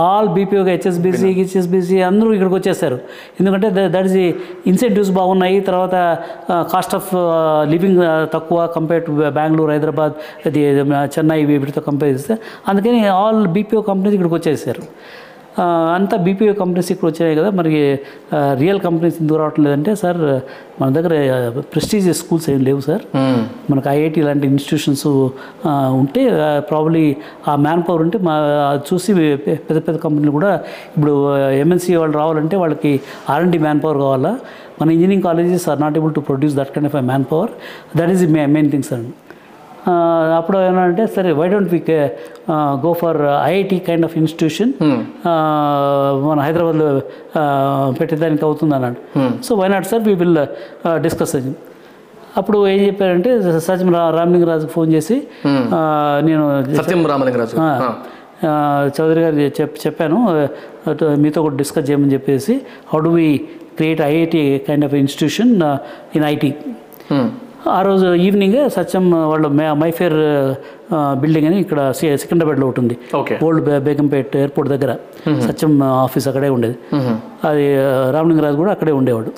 All BPO, HSBC అందరూ ఇక్కడికి వచ్చేసారు. ఎందుకంటే దట్ ఈస్ ది ఇన్సెంటివ్స్ బాగున్నాయి, తర్వాత కాస్ట్ ఆఫ్ లివింగ్ తక్కువ కంపేర్ టు బెంగళూరు, హైదరాబాద్, చెన్నై, వీటితో కంపేర్ చేస్తే. అందుకని ఆల్ BPO కంపెనీస్ ఇక్కడికి వచ్చేసారు. అంతా BPO కంపెనీస్ ఇక్కడ వచ్చాయి కదా, మరి రియల్ కంపెనీస్ ఎందుకు రావటం లేదంటే, సార్ మన దగ్గర ప్రెస్టీజియస్ స్కూల్స్ ఏం లేవు సార్, మనకు IIIT లాంటి ఇన్స్టిట్యూషన్స్ ఉంటే ప్రాబ్లీ ఆ మ్యాన్ పవర్ ఉంటే మా చూసి పెద్ద పెద్ద కంపెనీలు కూడా, ఇప్పుడు MNC వాళ్ళు రావాలంటే వాళ్ళకి R&D మ్యాన్ పవర్ కావాలా, మన engineering colleges are not able to produce that kind of a man power, that is the main thing sir. అప్పుడు ఏమంటే, సరే why don't we go for IIIT kind of institution మన హైదరాబాద్లో పెట్టేదానికి అవుతుంది అన్నాడు. So why not sir, we will discuss అది. అప్పుడు ఏం చెప్పారంటే, సత్యం రామలింగరాజు ఫోన్ చేసి, నేను చౌదరి గారు చెప్పాను మీతో కూడా డిస్కస్ చేయమని చెప్పేసి, how do we create IIIT kind of institution in IT. ఆ రోజు ఈవినింగ్ సత్యం వాళ్ళు మైఫేర్ బిల్డింగ్ అని ఇక్కడ సికింద్రాబాద్లో ఒకటి ఉంది, ఓల్డ్ బేగంపేట్ ఎయిర్పోర్ట్ దగ్గర సత్యం ఆఫీస్ అక్కడే ఉండేది, అది రామలింగరాజు కూడా అక్కడే ఉండేవాడు.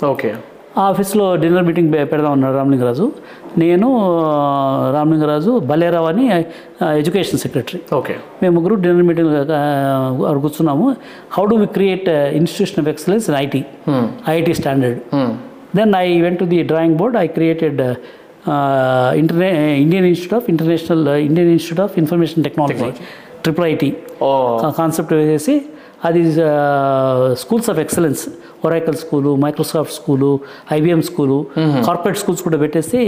ఆఫీస్లో డిన్నర్ మీటింగ్ పెడదాం అన్నాడు రామలింగరాజు. నేను రామలింగరాజు బలేరావు అని ఎడ్యుకేషన్ సెక్రటరీ, ఓకే, మేము ముగ్గురు డిన్నర్ మీటింగ్ కూర్చున్నాము. How do we create institution of excellence in IT, IT standard. Then I went to the drawing board, I created Indian institute of international Indian institute of information technology, triple IT concept వేసేసి అది schools of excellence, Oracle school, Microsoft school, IBM school, corporate schools కూడా పెట్టేసి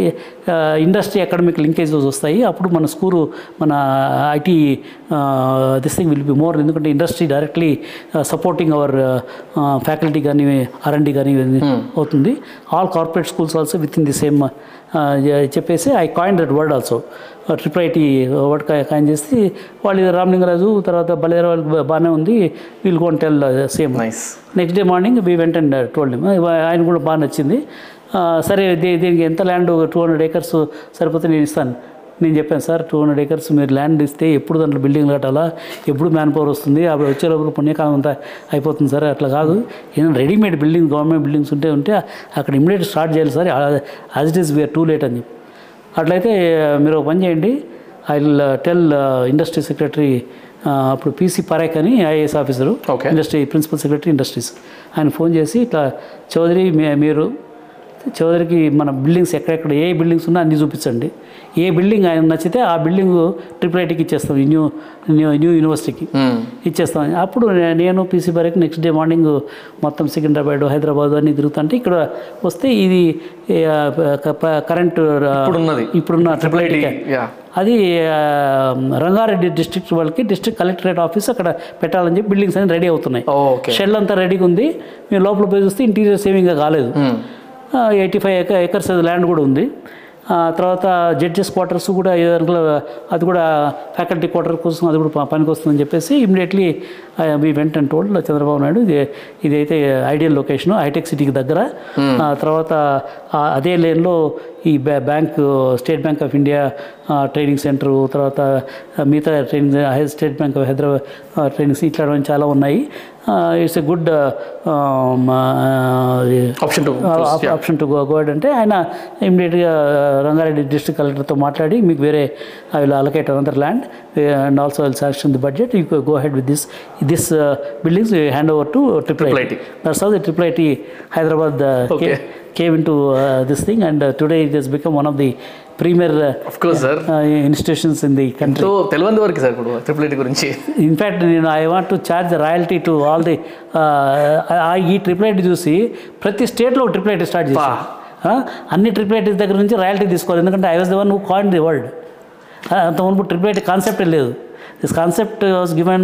industry academic linkages వస్తాయి. అప్పుడు మన school, మన IT this thing will be more, ఎందుకంటే industry directly supporting our faculty కానీ ఆర్ఎండి కానీ అవుతుంది. All corporate schools also with in the same చెప్పేసి I coin that word also, triple IT word coin చేసి వాళ్ళు రామలింగరాజు తర్వాత బలేరా వాళ్ళకి బాగానే ఉంది, will go and tell same. Next day morning we went and told him. ఆయన కూడా బాగా నచ్చింది. సరే దీనికి ఎంత ల్యాండ్, 200 acres సరిపోతే నేను ఇస్తాను. నేను చెప్పాను, సార్ 200 acres మీరు ల్యాండ్ ఇస్తే ఎప్పుడు దాంట్లో బిల్డింగ్ కట్టాలా, ఎప్పుడు మ్యాన్ పవర్ వస్తుంది, అప్పుడు వచ్చే లోపల పుణ్యకాలం అంతా అయిపోతుంది సార్, అట్లా కాదు, ఏదైనా రెడీమేడ్ బిల్డింగ్ గవర్నమెంట్ బిల్డింగ్స్ ఉంటే అక్కడ ఇమ్మీడియట్ స్టార్ట్ చేయాలి sir, as it is we are too late అని చెప్పి. అట్లయితే మీరు ఒక పని చేయండి, I will tell industry secretary, అప్పుడు పీసీ పరేక్ అని IAS officer, industry principal secretary industries, ఆయన ఫోన్ చేసి ఇట్లా చౌదరి మీరు చౌదరికి మన బిల్డింగ్స్ ఎక్కడెక్కడ ఏ బిల్డింగ్స్ ఉన్నా అన్నీ చూపించండి, ఏ బిల్డింగ్ ఆయన నచ్చితే ఆ బిల్డింగ్ ట్రిపుల్ ఐటీకి ఇచ్చేస్తాం, న్యూ న్యూ న్యూ యూనివర్సిటీకి ఇచ్చేస్తాం. అప్పుడు నేను PC Parekh next day morning మొత్తం సికింద్రాబాద్, హైదరాబాద్ అన్నీ తిరుగుతుంటే ఇక్కడ వస్తే ఇది కరెంటు ఇప్పుడున్న ట్రిపుల్ ఐటీ అది రంగారెడ్డి డిస్ట్రిక్ట్ వాళ్ళకి డిస్ట్రిక్ట్ కలెక్టరేట్ ఆఫీస్ అక్కడ పెట్టాలని చెప్పి బిల్డింగ్స్ అన్ని రెడీ అవుతున్నాయి. షెడ్ అంతా రెడీగా ఉంది. మేము లోపల పోయి చూస్తే ఇంటీరియర్ సేవింగ్గా కాలేదు. 85 acres ల్యాండ్ కూడా ఉంది. తర్వాత జడ్జెస్ క్వార్టర్స్ కూడా అది కూడా ఫ్యాకల్టీ క్వార్టర్ కోసం అది కూడా పనికి వస్తుందని చెప్పేసి immediately we went and told Chandrababu Naidu ఇదైతే ఐడియల్ లొకేషను, హైటెక్ సిటీకి దగ్గర. తర్వాత అదే లేన్లో ఈ bank, state bank of India training centre, తర్వాత మిగతా training, state bank of Hyderabad trainings, ఇట్లా చాలా ఉన్నాయి. It's a good option to go ahead అంటే ఆయన ఇమీడియట్గా రంగారెడ్డి డిస్ట్రిక్ట్ కలెక్టర్తో మాట్లాడి మీకు వేరే I will allocate another land and also I will sanction the budget, you go ahead with this buildings hand over to triple IT. That's how the triple IT Hyderabad came into this thing, and today it has become one of the premier of course sir institutions in the country. So telvandu varku sir kudu triple IT gurinchi, in fact I want to charge the royalty to all the ee triple IT chusi prati state lo triple IT start chesaru, anni triple ITs daggara nunchi royalty teeskovali, endukante I was the one who coined the word. Anta munpu triple IT concept ledu. This concept was given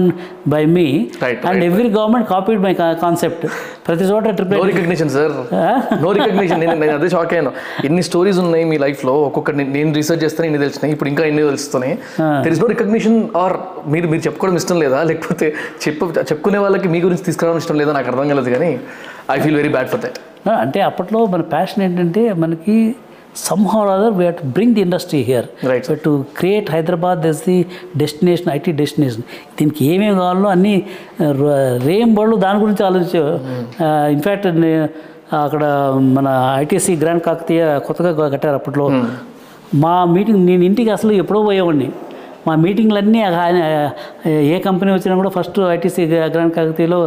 by me, right, every government copied my concept. Prati chota triple no recognition sir, no recognition. Nenu ade shock ayano, inni stories unnai mee life lo, okokka nenu research chestane inni telustunayi, ippudu inka inni telustunnayi. There is no recognition or meer cheppukodam ishtam leda, lekapothe cheppukune vallaki mee gurinchi teeskuravadam ishtam leda, naaku ardham galadu gaani I feel very bad for that. Ante appatlo mana passion entante manaki somehow or other we have to bring the industry here, right, so to create Hyderabad as the destination, IT destination. దీనికి ఏమేమి కావాలో అన్ని రేంబళ్ళు దాని గురించి ఆలోచించే. In fact అక్కడ మన ITC grand Kakatiya కొత్తగా కట్టారు. అప్పట్లో మా మీటింగ్, నేను ఇంటికి అసలు ఎప్పుడో పోయేవాడిని. మా మీటింగ్లన్నీ ఏ కంపెనీ వచ్చినా కూడా ఫస్ట్ ఐటీసీ గ్రాండ్ కాకతీయలో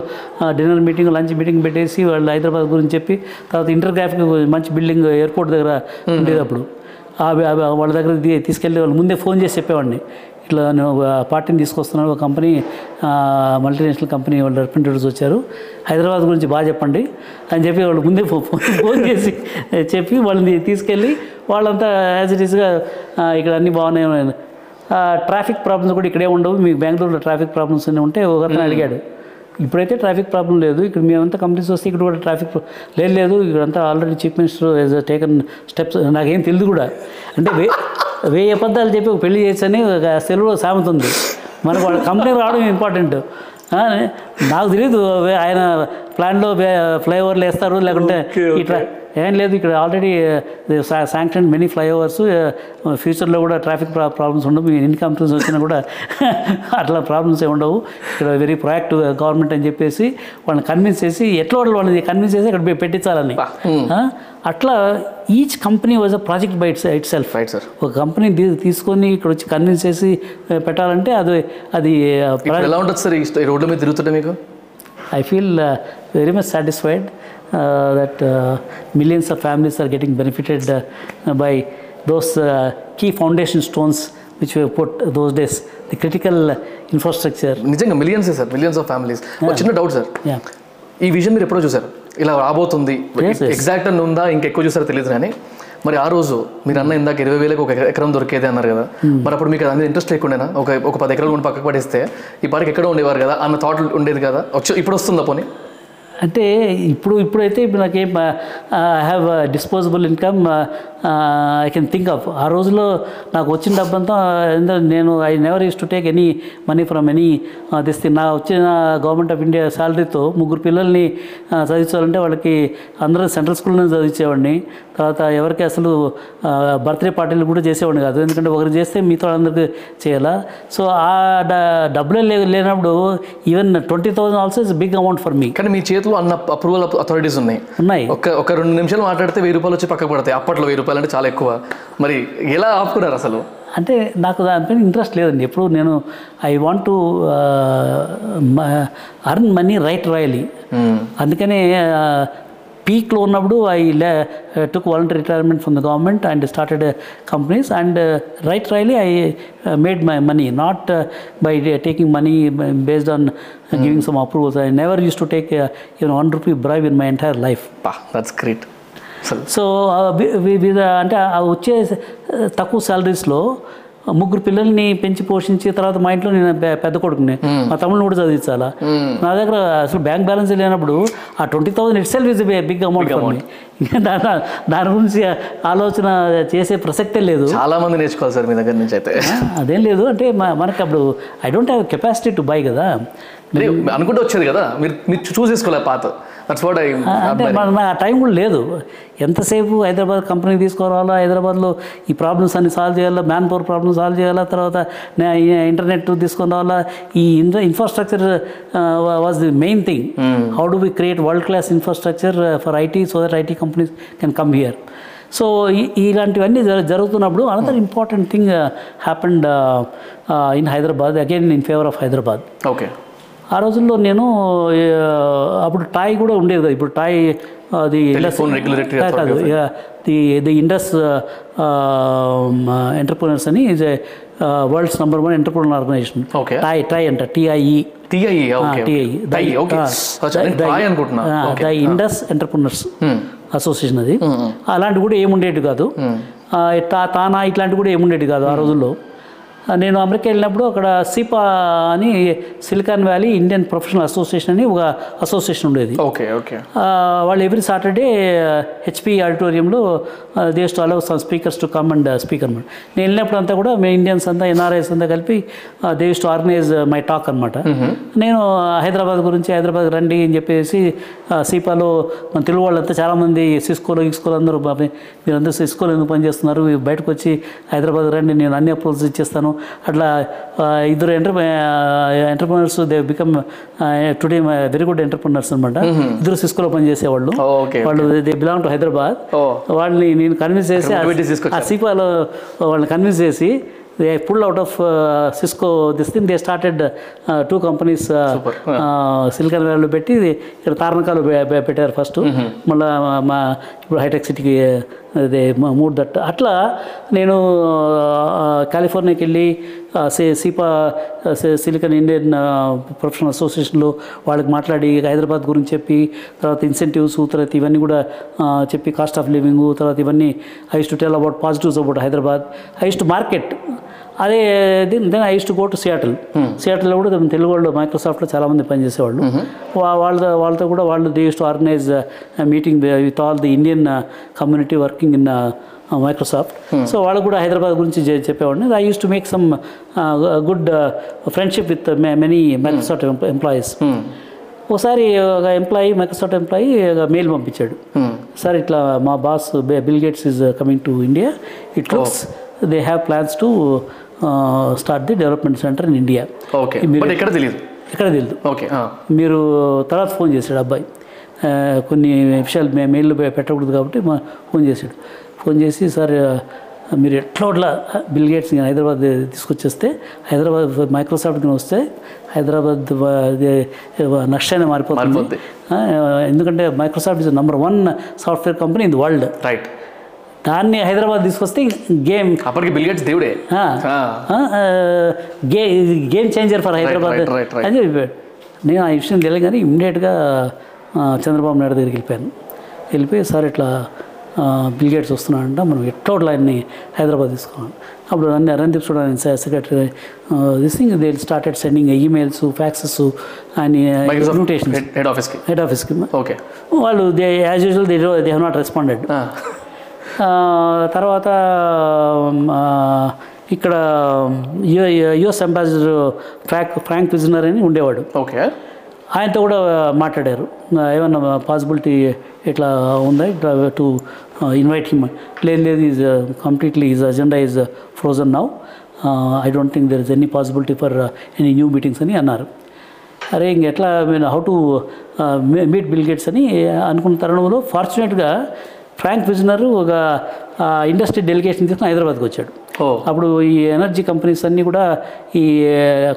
డిన్నర్ మీటింగ్, లంచ్ మీటింగ్ పెట్టేసి వాళ్ళు హైదరాబాద్ గురించి చెప్పి, తర్వాత ఇంటర్గ్రాఫిక్ మంచి బిల్డింగ్ ఎయిర్పోర్ట్ దగ్గర ఉండేది అప్పుడు, వాళ్ళ దగ్గర తీసుకెళ్ళి వాళ్ళు ముందే ఫోన్ చేసి చెప్పేవాడిని, ఇట్లా నేను పార్టీని తీసుకొస్తున్నాను, ఒక కంపెనీ మల్టీనేషనల్ కంపెనీ వాళ్ళు రిప్రజెంటేటివ్స్ వచ్చారు, హైదరాబాద్ గురించి బాగా చెప్పండి అని చెప్పి వాళ్ళు ముందే ఫోన్ చేసి చెప్పి వాళ్ళని తీసుకెళ్ళి వాళ్ళంతా యాజ్ ఇట్ ఈస్గా ఇక్కడ అన్నీ బాగున్నాయి, ట్రాఫిక్ ప్రాబ్లమ్స్ కూడా ఇక్కడే ఉండవు, మీకు బెంగళూరులో ట్రాఫిక్ ప్రాబ్లమ్స్ అన్నీ ఉంటే ఒకరిని అడిగాడు. ఇప్పుడైతే ట్రాఫిక్ ప్రాబ్లం లేదు, ఇక్కడ మేమంతా కంపెనీస్ వస్తే ఇక్కడ కూడా ట్రాఫిక్ లేదు, ఇక్కడంతా already chief minister has taken steps. నాకేం తెలియదు కూడా, అంటే 1000 అబద్ధాలు చెప్పి ఒక పెళ్లి చేయొచ్చని తెలుగులో సామెత ఉంది. మనకు వాళ్ళ కంపెనీ రావడం ఇంపార్టెంట్. నాకు తెలియదు ఆయన ప్లాన్లో ఫ్లైఓవర్లు వేస్తారు లేకుంటే ఇట్లా ఏం లేదు, ఇక్కడ ఆల్రెడీ శాంక్షన్ మెనీ ఫ్లైఓవర్స్, ఫ్యూచర్లో కూడా ట్రాఫిక్ ప్రాబ్లమ్స్ ఉండవు, మీ ఇన్కమ్ కంపెనీస్ వచ్చినా కూడా అట్లా ప్రాబ్లమ్స్ ఏమి ఉండవు, ఇక్కడ వెరీ ప్రొయాక్టివ్ గవర్నమెంట్ అని చెప్పేసి వాళ్ళని కన్విన్స్ చేసి, ఎట్లా వాళ్ళని కన్విన్స్ చేసి ఇక్కడ పెట్టించాలని అట్లా each company was a project by itself. Right sir, ఒక కంపెనీ తీసుకొని ఇక్కడ వచ్చి కన్విన్స్ చేసి పెట్టాలంటే అది అది ఎలా ఉంటుంది సార్? ఈ రోడ్ల మీద తిరుగుతుంటే మీకు I feel very much satisfied that millions of families are getting benefited by those key foundation stones which were put those days, the critical infrastructure. నిజంగా millions sir, millions of families. ఒక చిన్న doubt sir, ఈ vision మీరు ఎప్పుడో చూసారు ఇలా రాబోతుంది exact అని ఉందా, ఇంకెక్కువ చూసారో తెలియదు కానీ మరి ఆ రోజు మీరు అన్న ఇందాక 20,000 ఒక ఎకరం దొరికేది అన్నారు కదా, మరి అప్పుడు మీకు అందరూ ఇంట్రెస్ట్ లేకుండా ఒక 10 ఎకరాలు కూడా పక్కకు పడేస్తే ఈ పాటికి ఎక్కడ ఉండేవారు కదా అన్న థాట్ ఉండేది కదా, ఇప్పుడు వస్తుందా? పోనీ అంటే ఇప్పుడైతే నాకేం I have disposable income I can think of. ఆ రోజులో నాకు వచ్చిన డబ్బంతా నేను I never use to take any money from any this thing. నా వచ్చిన గవర్నమెంట్ ఆఫ్ ఇండియా శాలరీతో ముగ్గురు పిల్లల్ని చదివించాలంటే వాళ్ళకి అందరూ సెంట్రల్ స్కూల్లోనే చదివించేవాడిని. తర్వాత ఎవరికి అసలు బర్త్డే పార్టీలు కూడా చేసేవాడిని కాదు, ఎందుకంటే ఒకరు చేస్తే మిగతా వాళ్ళందరికీ చేయాలా. సో ఆ డబ్బులే లేనప్పుడు even 20,000 also is big amount for me. కానీ మీ చేతిలో అన్న అప్రూవల్ అథారిటీస్ ఉన్నాయి, ఒక 2 నిమిషాలు మాట్లాడితే 1000 రూపాయలు వచ్చి పక్కకు పడతాయి. అప్పట్లో 1000 రూపాయలు అంటే చాలా ఎక్కువ, మరి ఎలా ఆపుకున్నారు అసలు? అంటే నాకు దానిపైన ఇంట్రెస్ట్ లేదండి ఎప్పుడు. నేను I want to earn money right royally, అందుకనే పీక్లో ఉన్నప్పుడు I took voluntary retirement from the government and started companies and right రైలీ I made my money, not by taking money based on giving some approvals. I never use to take even 1 rupee bribe in my entire life. That's great. So అంటే వచ్చే తక్కువ శాలరీస్లో ముగ్గురు పిల్లల్ని పెంచి పోషించి, తర్వాత మా ఇంట్లో నేను పెద్ద కొడుకుని, మా తమ్ముడిని కూడా చదివించాలా. నా దగ్గర అసలు బ్యాంక్ బ్యాలెన్స్ లేనప్పుడు ఆ 20,000 itself is big amount. దాని గురించి ఆలోచన చేసే ప్రసక్తే లేదు. చాలా మంది నేర్చుకోవాలి సార్ మీ దగ్గర నుంచి. అయితే అదేం లేదు, అంటే మనకి అప్పుడు I don't have capacity to buy కదా అనుకుంటూ వచ్చేది కదా, మీరు చూస్ చేసుకోలేదు పాత. అంటే ఆ టైం కూడా లేదు. ఎంతసేపు హైదరాబాద్ కంపెనీ తీసుకురావాలా, హైదరాబాద్లో ఈ ప్రాబ్లమ్స్ అన్ని సాల్వ్ చేయాలా, మ్యాన్ పవర్ ప్రాబ్లమ్స్ సాల్వ్ చేయాలా, తర్వాత ఇంటర్నెట్ తీసుకొని రావాలా. ఈ infrastructure was the main thing. How do we create world class infrastructure for IT so that IT companies can come here. So ఇలాంటివన్నీ జరుగుతున్నప్పుడు another important thing happened in Hyderabad, again in favour of Hyderabad. Okay, ఆ రోజుల్లో నేను అప్పుడు TiE కూడా ఉండేది కదా, ఇప్పుడు టాయ్ ది కాదు, ది ఇండస్ ఎంటర్ప్రినర్స్ అని is world's number 1 entrepreneur organisation. TiE, TiE అంట టిఐఈ, ఇండస్ ఎంటర్ప్రినర్స్ అసోసియేషన్. అది అలాంటి కూడా ఏముండేది కాదు, తానా ఇట్లాంటివి కూడా ఏముండేది కాదు ఆ రోజుల్లో. నేను అమెరికా వెళ్ళినప్పుడు అక్కడ సిపా అని Silicon Valley Indian professional association అని ఒక అసోసియేషన్ ఉండేది. ఓకే ఓకే, వాళ్ళు ఎవ్రీ సాటర్డే హెచ్పి ఆడిటోరియంలో they to allow some speakers to come and speaker అన్నమాట. నేను వెళ్ళినప్పుడు అంతా కూడా మేము ఇండియన్స్ అంతా, ఎన్ఆర్ఐస్ అంతా కలిపి they to organise my talk అనమాట. నేను హైదరాబాద్ గురించి, హైదరాబాద్ రండి అని చెప్పేసి సిపాలో మన తెలుగు వాళ్ళంతా చాలామంది సిస్కోలో ఇస్కోలో అందరూ, మీరందరూ సిస్కోలో ఎందుకు పనిచేస్తున్నారు, బయటకు వచ్చి హైదరాబాద్ రండి, నేను అన్ని అప్రూవల్స్ ఇచ్చేస్తాను. అట్లా ఇద్దరు entrepreneurs they become today very good entrepreneurs అనమాట. ఇద్దరు సిస్కోలో పనిచేసేవాళ్ళు, వాళ్ళు దే బిలాంగ్ టు హైదరాబాద్. వాళ్ళని నేను కన్విన్స్ చేసి ఆ సిపాలో వాళ్ళని కన్విన్స్ చేసి they pull out of Cisco this thing they started 2 companies Silicon వ్యాలీలో పెట్టి ఇక్కడ తార్నకాలు పెట్టారు ఫస్ట్, మళ్ళీ మా ఇప్పుడు హైటెక్ సిటీకి అదే మూడు దట్. అట్లా నేను కాలిఫోర్నియాకి వెళ్ళి సిపా సిలికాన్ ఇండియన్ ప్రొఫెషనల్ అసోసియేషన్లో వాళ్ళకి మాట్లాడి హైదరాబాద్ గురించి చెప్పి, తర్వాత ఇన్సెంటివ్స్, తర్వాత ఇవన్నీ కూడా చెప్పి కాస్ట్ ఆఫ్ లివింగ్, తర్వాత ఇవన్నీ I use to tell about positives about Hyderabad, I use to market. అదే then I use to go to Seattle. సియాటిల్లో కూడా తెలుగు వాళ్ళు మైక్రోసాఫ్ట్లో చాలామంది పనిచేసేవాళ్ళు, వాళ్ళతో కూడా వాళ్ళు they use to organise meeting with all the Indian community working in Microsoft. So వాళ్ళకు కూడా హైదరాబాద్ గురించి చెప్పేవాడిని. I use to make some good friendship with many Microsoft employees. ఒకసారి ఒక ఎంప్లాయీ, మైక్రోసాఫ్ట్ ఎంప్లాయీ మెయిల్ పంపించాడు, సార్ ఇట్లా మా boss Bill Gates is coming to India, it looks they have plans to start the development centre in India. ఎక్కడ తెలియదు, మీరు తర్వాత phone చేశాడు అబ్బాయి, కొన్ని విషయాలు మెయిల్లో పెట్టకూడదు కాబట్టి ఫోన్ చేశాడు. ఫోన్ చేసి సార్ మీరు ఎట్లా బిల్ గేట్స్ హైదరాబాద్ తీసుకొచ్చేస్తే హైదరాబాద్ మైక్రోసాఫ్ట్ వస్తే హైదరాబాద్ నష్టమైన మారిపోతుంది. ఎందుకంటే Microsoft is #1 software company in the world, right? దాన్ని హైదరాబాద్ తీసుకొస్తే గేమ్, అప్పటికి బిల్ గేట్స్ దేవుడే, గేమ్ చేంజర్ ఫర్ హైదరాబాద్ అని చెప్పాడు. నేను ఆ విషయం తెలియదు కానీ ఇమ్మీడియట్గా చంద్రబాబు నాయుడు దగ్గరికి వెళ్ళిపోయాను. వెళ్ళిపోయి సార్ ఇట్లా బిల్ గేట్స్ వస్తున్నాడంట, మనం ఎట్లా ఆయన్ని హైదరాబాద్ తీసుకున్నాం. అప్పుడు అన్ని రణదీప్ చూడాలని secretary this thing they started sending emails, faxes అని ఇన్విటేషన్స్ హెడ్ ఆఫీస్కి. ఓకే, వాళ్ళు they as usual they have not responded. తర్వాత ఇక్కడ యుఎస్ అంబాసిడర్ ఫ్రాంక్ విజనర్ అని ఉండేవాడు. ఓకే, ఆయనతో కూడా మాట్లాడారు, ఏమన్నా పాసిబిలిటీ ఇట్లా ఉందా టు ఇన్వైట్ హిమ్. లేదు, is completely is agenda is frozen now, I don't think there is any possibility for any new meetings అని అన్నారు. అరే ఇంకెట్లా mean how to meet Bill Gates అని అనుకున్న తరుణంలో ఫార్చునేట్గా ఫ్రాంక్ విజనర్ ఒక ఇండస్ట్రీ డెలిగేషన్ తీసుకుని హైదరాబాద్కి వచ్చాడు. అప్పుడు ఈ ఎనర్జీ కంపెనీస్ అన్నీ కూడా ఈ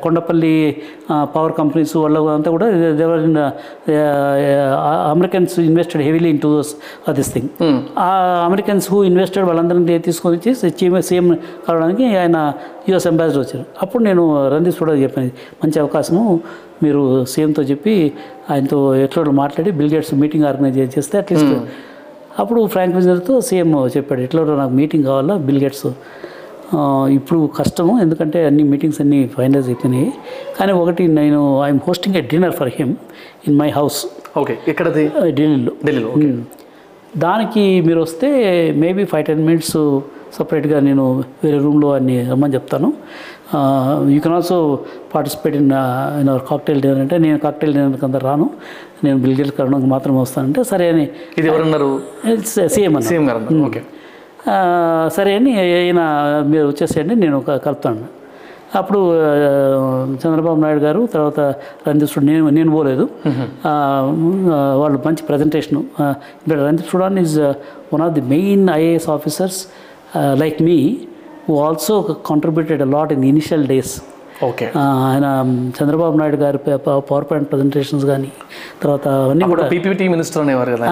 కొండపల్లి పవర్ కంపెనీస్ వల్ల అంతా కూడా Americans invested heavily in to this thing. ఆ అమెరికన్స్ హూ ఇన్వెస్టెడ్ వాళ్ళందరినీ తీసుకొని వచ్చి సీఎం కావడానికి ఆయన యుఎస్ అంబాసిడర్ వచ్చారు. అప్పుడు నేను రణదీప్ సూడా చెప్పాను, మంచి అవకాశము, మీరు సీఎంతో చెప్పి ఆయనతో ఎట్లా మాట్లాడి బిల్ గేట్స్ మీటింగ్ ఆర్గనైజ్ చేస్తే అట్లీస్ట్. అప్పుడు ఫ్రాంక్ విజనర్తో సీఎం చెప్పాడు, ఎట్లా నాకు మీటింగ్ కావాలా, బిల్ గేట్స్ ఇప్పుడు కష్టము ఎందుకంటే అన్ని మీటింగ్స్ అన్నీ ఫైనలైజ్ అయిపోయినాయి, కానీ ఒకటి నేను I'm hosting a dinner for him in my house. Okay, ఎక్కడది? ఢిల్లీలో. దానికి మీరు వస్తే మేబీ 5-10 minutes సపరేట్గా నేను వేరే రూమ్లో అన్ని రమ్మని చెప్తాను. You can also participate in in our cocktail dinner అంటే, నేను కాక్టైల్ డిన్నర్కి అంతా రాను, నేను బిల్ గేట్స్ కరణంకి మాత్రమే వస్తానంటే సరే అని. ఇది ఎవరున్నారు? సీఎం గారు. ఓకే సరే అని ఈయన మీరు వచ్చేసేయండి నేను కలుపుతాను. అప్పుడు చంద్రబాబు నాయుడు గారు తర్వాత రణదీప్ సూడా, నేను పోలేదు, వాళ్ళు మంచి ప్రజెంటేషను. ఇక్కడ Randeep Sudan is one of the main IAS officers like me who also contributed a lot in initial days. Okay, ఆయన చంద్రబాబు నాయుడు గారి పవర్ పాయింట్ ప్రజెంటేషన్స్ కానీ తర్వాత అవన్నీ కూడా పీపీటీ మినిస్టర్ అనేవారు కదా,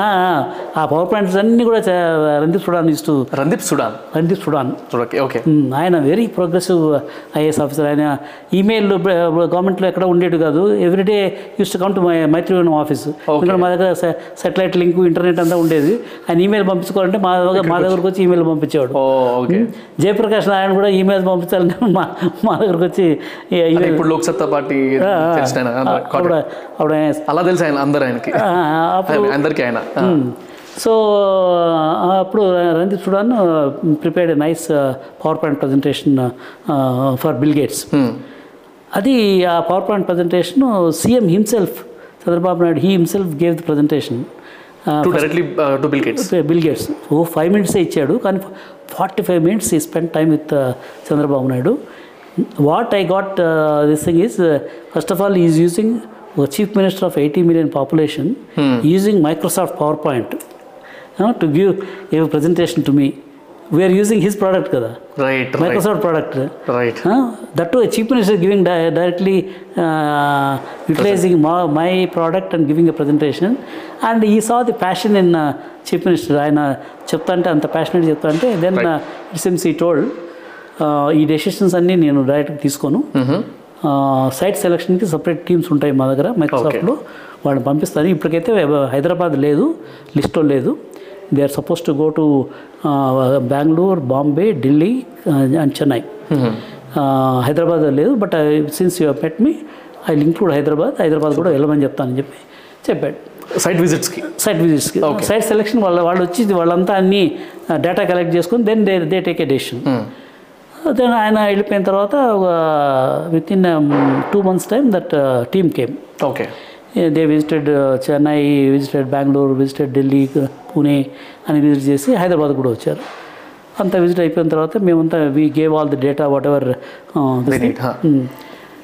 ఆ పవర్ పాయింట్స్ అన్నీ కూడా రణదీప్ సూడాన్. ఓకే, ఆయన వెరీ ప్రోగ్రెసివ్ ఐఏఎస్ ఆఫీసర్. ఆయన ఈమెయిల్ గవర్నమెంట్లో ఎక్కడ ఉండేది కాదు, everyday use to come to Maitrivanam office. ఇక్కడ మా దగ్గర సెటిలైట్ లింక్ ఇంటర్నెట్ అంతా ఉండేది, ఆయన ఈమెయిల్ పంపించుకోవాలంటే మా దగ్గరకు వచ్చి ఈమెయిల్ పంపించేవాడు. జయప్రకాష్ నారాయణ కూడా ఈమెయిల్ పంపించాలంటే మా దగ్గరకు వచ్చి ఇప్పుడు లోక్సత్తా పార్టీ అలా తెలుసు ఆయన అందరికీ ఆయన. సో అప్పుడు Randeep Sudan prepared a nice power point presentation for Bill Gates. అది ఆ power point presentation CM himself, Chandrababu Naidu he himself gave the presentation directly to Bill Gates. 5 minutes ఇచ్చాడు, కానీ 45 minutes he spend time with Chandrababu Naidu. What I got this thing is, first of all, he is using chief minister of 80 million population, using Microsoft PowerPoint, to give a presentation to me. We are using his product, kada. Right. Microsoft product. Right. That too, a chief minister giving directly utilizing my product and giving a presentation. And he saw the passion in chief minister. Ayana chepta ante anta passionate chepta ante. Then it seems he told. ఈ decisions అన్నీ నేను డైరెక్ట్గా తీసుకోను, site సెలక్షన్కి separate teams ఉంటాయి మా దగ్గర మైక్రోసాఫ్ట్లో, వాళ్ళని పంపిస్తాను. ఇప్పటికైతే హైదరాబాద్ లేదు, లిస్ట్లో లేదు. They are suppose to go to Bengaluru, Bombay, Delhi and Chennai. Hyderabad లేదు, but since you hat me I include Hyderabad కూడా వెళ్ళమని చెప్తానని చెప్పాడు. సైట్ విజిట్స్కి సైట్ సెలక్షన్ వాళ్ళు వచ్చి వాళ్ళంతా అన్ని డేటా కలెక్ట్ చేసుకుని then they take a decision. Then ఆయన వెళ్ళిపోయిన తర్వాత within 2 months time that team came. Okay, they visited Chennai, visited Bengaluru, visited Delhi, Pune అని విజిట్ చేసి హైదరాబాద్ కూడా వచ్చారు. అంతా విజిట్ అయిపోయిన తర్వాత మేమంతా we gave all the data whatever.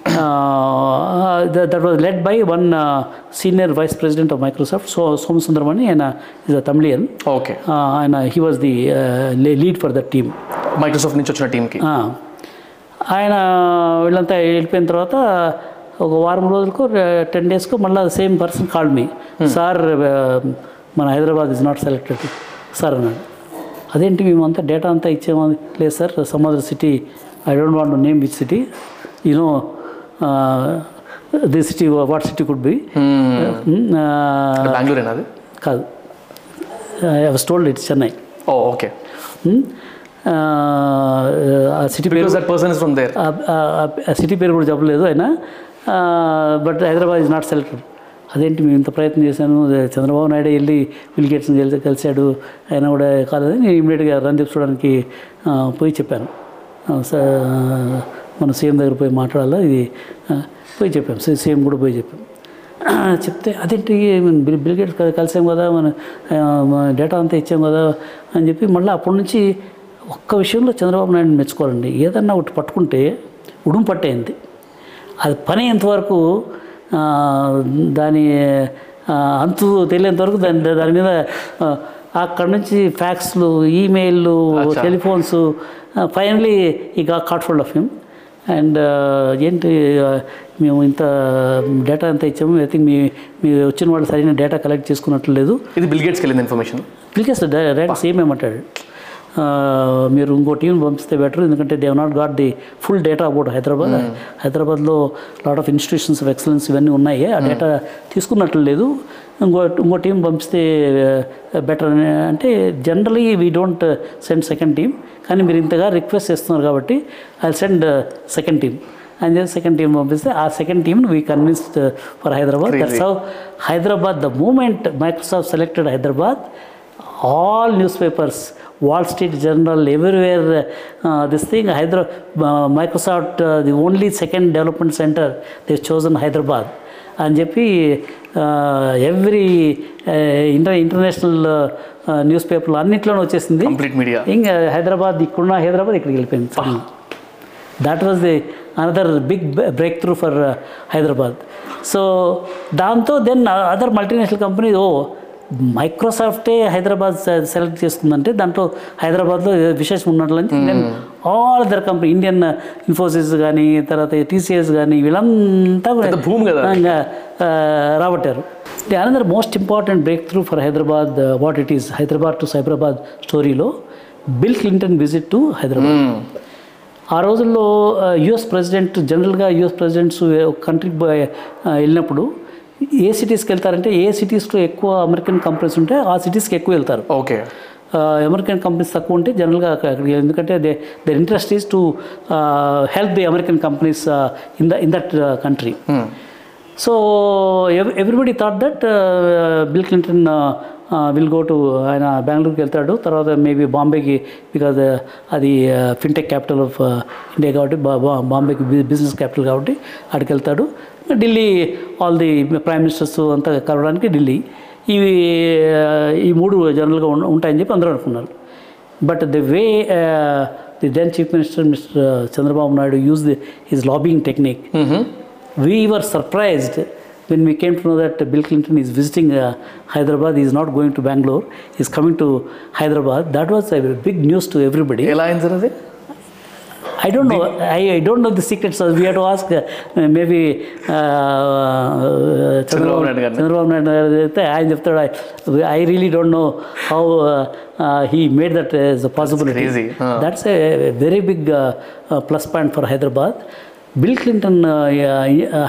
that was led by one senior vice president of Microsoft, Som Sundaramani, and is a Tamilian. Okay. And he was the lead for that team. Microsoft నుంచి వచ్చిన టీంకి ఆయన వీళ్ళంతా వెళ్ళిపోయిన తర్వాత ఒక వారం రోజులకు 10 డేస్కు మళ్ళీ same person call me, sir మన Hyderabad is not selected sir అన్నాడు. అదేంటి మేమంతా డేటా అంతా ఇచ్చేమో, లేదు sir some other city, I don't want to name which city, you know the city what city could be. Bengaluru ఏనా? కాదు, I was told it's Chennai. Okay. City పేరు, సిటీ పేరు కూడా చెప్పలేదు ఆయన. But Hyderabad is not selected. అదేంటి మేము ఇంత ప్రయత్నం చేశాను, చంద్రబాబు నాయుడు వెళ్ళి బిల్ గేట్స్ని కలిశాడు, ఆయన కూడా కాలేదని నేను ఇమీడియట్గా రందీప్ చూడడానికి పోయి చెప్పాను, సార్ మనం సీఎం దగ్గర పోయి మాట్లాడాలా ఇది, పోయి చెప్పాము, సీఎం కూడా పోయి చెప్పాము. చెప్తే అదేంటి బిల్ గేట్స్ కలిసాం కదా, మనం డేటా అంతా ఇచ్చాం కదా అని చెప్పి మళ్ళీ అప్పటి నుంచి ఒక్క విషయంలో చంద్రబాబు నాయుడు మెచ్చుకోవాలండి, ఏదన్నా ఒకటి పట్టుకుంటే ఉడుము పట్టేయింది, అది పని ఎంతవరకు దాని అంతు తెలియంతవరకు దాని మీద అక్కడ నుంచి ఫ్యాక్స్లు, ఈమెయిల్లు, టెలిఫోన్స్. ఫైనలీ ఈ గా caught hold of him and ఏంటి మేము ఇంత డేటా అంతా ఇచ్చాము, ఐ థింక్ మీ వచ్చిన వాళ్ళు సరైన డేటా కలెక్ట్ చేసుకున్నట్లు లేదు. ఇది బిల్ గేట్స్కి వెళ్ళింది information. Bill Gates direct same ఏమంటాడు, మీరు ఇంకో టీం పంపిస్తే బెటర్, ఎందుకంటే they have not got the full data about Hyderabad. హైదరాబాద్లో lot of institutions of excellence ఇవన్నీ ఉన్నాయి, ఆ డేటా తీసుకున్నట్లు లేదు, ఇంకో టీం పంపిస్తే బెటర్ అని. అంటే generally we don't send second team, కానీ మీరు ఇంతగా రిక్వెస్ట్ చేస్తున్నారు కాబట్టి ఐ సెండ్ సెకండ్ టీమ్ అని చెప్పి సెకండ్ టీం పంపిస్తే ఆ సెకండ్ టీమ్ని we convinced for Hyderabad. That's how Hyderabad, the moment Microsoft selected Hyderabad, all news papers, Wall Street Journal, everywhere this thing, Microsoft, the only second development center, they've chosen Hyderabad. And JP, every international newspaper, annitlono vachesindi. Complete media. In Hyderabad, ikkuna Hyderabad ikkada gelipoyindi. That was the another big breakthrough for Hyderabad. So, danto then other multinational companies, మైక్రోసాఫ్టే Hyderabad select చేసుకుందంటే దాంట్లో హైదరాబాద్లో విశేషం ఉన్నట్లని నేను all other company, Indian Infosys కానీ, తర్వాత TCS కానీ, వీళ్ళంతా కూడా రాబట్టారు. The another most important break through for Hyderabad what it is, Hyderabad to Cyberabad స్టోరీలో Bill Clinton visit to Hyderabad. ఆ రోజుల్లో యుఎస్ ప్రెసిడెంట్, జనరల్గా యుఎస్ ప్రెసిడెంట్స్ కంట్రీకి వెళ్ళినప్పుడు ఏ సిటీస్కి వెళ్తారంటే ఏ సిటీస్లో ఎక్కువ అమెరికన్ కంపెనీస్ ఉంటే ఆ సిటీస్కి ఎక్కువ వెళ్తారు. ఓకే. అమెరికన్ కంపెనీస్ తక్కువ ఉంటే జనరల్గా అక్కడికి, ఎందుకంటే their interest is to help the American companies in that country. So everybody thought that Bill Clinton will go to, ఆయన బెంగళూరుకి వెళ్తాడు, తర్వాత మేబీ బాంబేకి, బికాజ్ అది ఫిన్టెక్ క్యాపిటల్ ఆఫ్ ఇండియా కాబట్టి, బాంబేకి బిజినెస్ క్యాపిటల్ కాబట్టి అక్కడికి వెళ్తాడు. Delhi, all the prime ministers అంతా కలవడానికి ఢిల్లీ, ఇవి ఈ మూడు జనరల్గా ఉంటాయని చెప్పి అందరూ అనుకున్నారు. But the way the then chief minister mister Chandrababu Naidu use the his lobbying technique, we were surprised when we came to know that Bill Clinton is visiting Hyderabad. He is not going to Bangalore, he is coming to Hyderabad. That was a big news to everybody. Alliance are they? I don't know. I don't know the secret sauce. We have to ask maybe Chandrababu Naidu garu. I చెప్తాడు, I really don't know how he made that as a possibility. That's crazy. That's a very big plus point for Hyderabad. Bill Clinton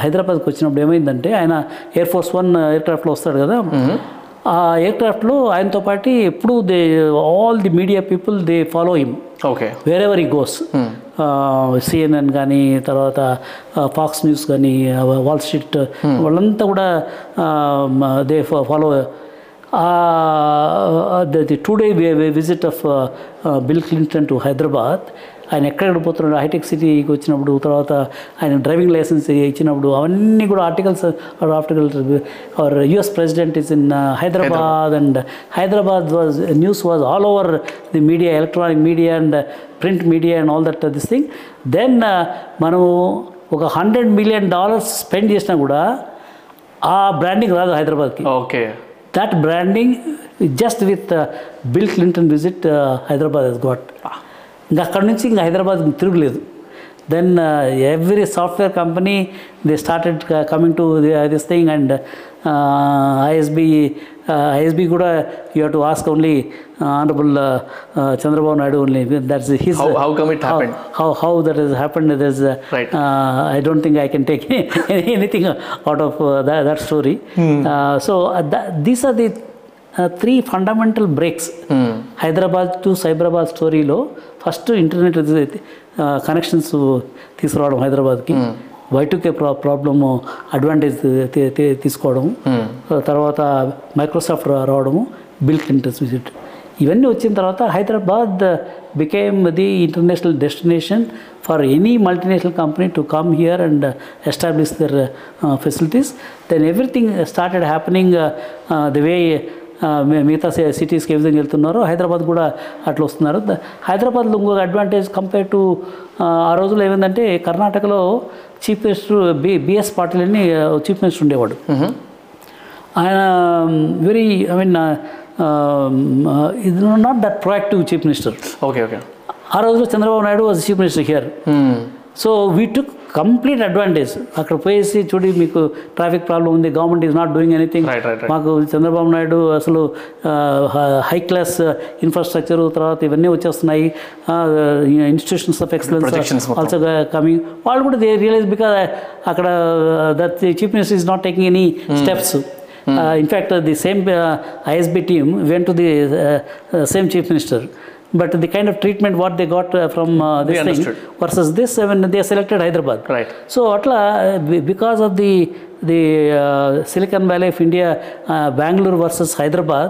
హైదరాబాద్కి వచ్చినప్పుడు ఏమైందంటే, ఆయన Air Force one ఎయిర్క్రాఫ్ట్లో వస్తాడు కదా, ఆ ఎయిర్క్రాఫ్ట్లో ఆయనతో పాటు ఎప్పుడు they all the media people they follow him. Okay. Wherever he goes, CNN కానీ, తర్వాత ఫాక్స్ న్యూస్ కానీ, వాల్ స్ట్రీట్, వాళ్ళంతా కూడా they follow. The 2-day visit of Bill Clinton to Hyderabad, ఆయన ఎక్కడెక్కడ పోతున్నాడు, హైటెక్ సిటీకి వచ్చినప్పుడు, తర్వాత ఆయన డ్రైవింగ్ లైసెన్స్ ఇచ్చినప్పుడు, అవన్నీ కూడా articles our US president is in Hyderabad and Hyderabad was news was all over the media, electronic media and print media and all that this thing. Then మనము ఒక $100 million స్పెండ్ చేసినా కూడా ఆ బ్రాండింగ్ రాదు హైదరాబాద్కి. Okay, that branding just with Bill Clinton visit Hyderabad has got. ఇంకా అక్కడ నుంచి ఇంకా హైదరాబాద్ తిరుగులేదు. Then every software company they started coming to this thing. And ISB కూడా you have to ask only honourable Chandrababu Naidu only. That's his how come it happened, how that has happened. That is I don't think I can take anything out of that story. So these are the three fundamental breaks Hyderabad to Cyberabad స్టోరీలో. First internet connections తీసుకురావడం హైదరాబాద్కి, Y2K problem advantage తీసుకోవడం, తర్వాత Microsoft రావడము, bill Clinton visit, ఇవన్నీ వచ్చిన తర్వాత Hyderabad became the international destination for any multinational company to come here and establish their facilities. Then everything started happening the way మిగతా సిటీస్కి ఏ విధంగా వెళ్తున్నారో హైదరాబాద్ కూడా అట్లా వస్తున్నారు. హైదరాబాద్లో ఇంకొక అడ్వాంటేజ్ కంపేర్ టు ఆ రోజుల్లో ఏమైందంటే, కర్ణాటకలో చీఫ్ మినిస్టర్ బిఎస్ పాటిల్ అని చీఫ్ మినిస్టర్ ఉండేవాడు. ఆయన వెరీ ఐ మీన్ ఇది not that proactive chief minister. Okay okay. ఆ రోజులో Chandrababu Naidu was chief minister here. So we took complete advantage. అక్కడ పోయేసి చూడి మీకు ట్రాఫిక్ ప్రాబ్లం ఉంది, government is not doing anything. మాకు చంద్రబాబు నాయుడు అసలు హై క్లాస్ ఇన్ఫ్రాస్ట్రక్చర్, తర్వాత ఇవన్నీ వచ్చేస్తున్నాయి, institutions of excellence also coming. వాళ్ళు కూడా దే రియలైజ్ బికాజ్ అక్కడ that the chief minister is not taking any steps. In fact the same ISB team went to the same chief minister. But the kind of treatment what they got from this thing versus this, when they selected Hyderabad. Right. So atla because of the Silicon Valley of India, Bangalore versus Hyderabad,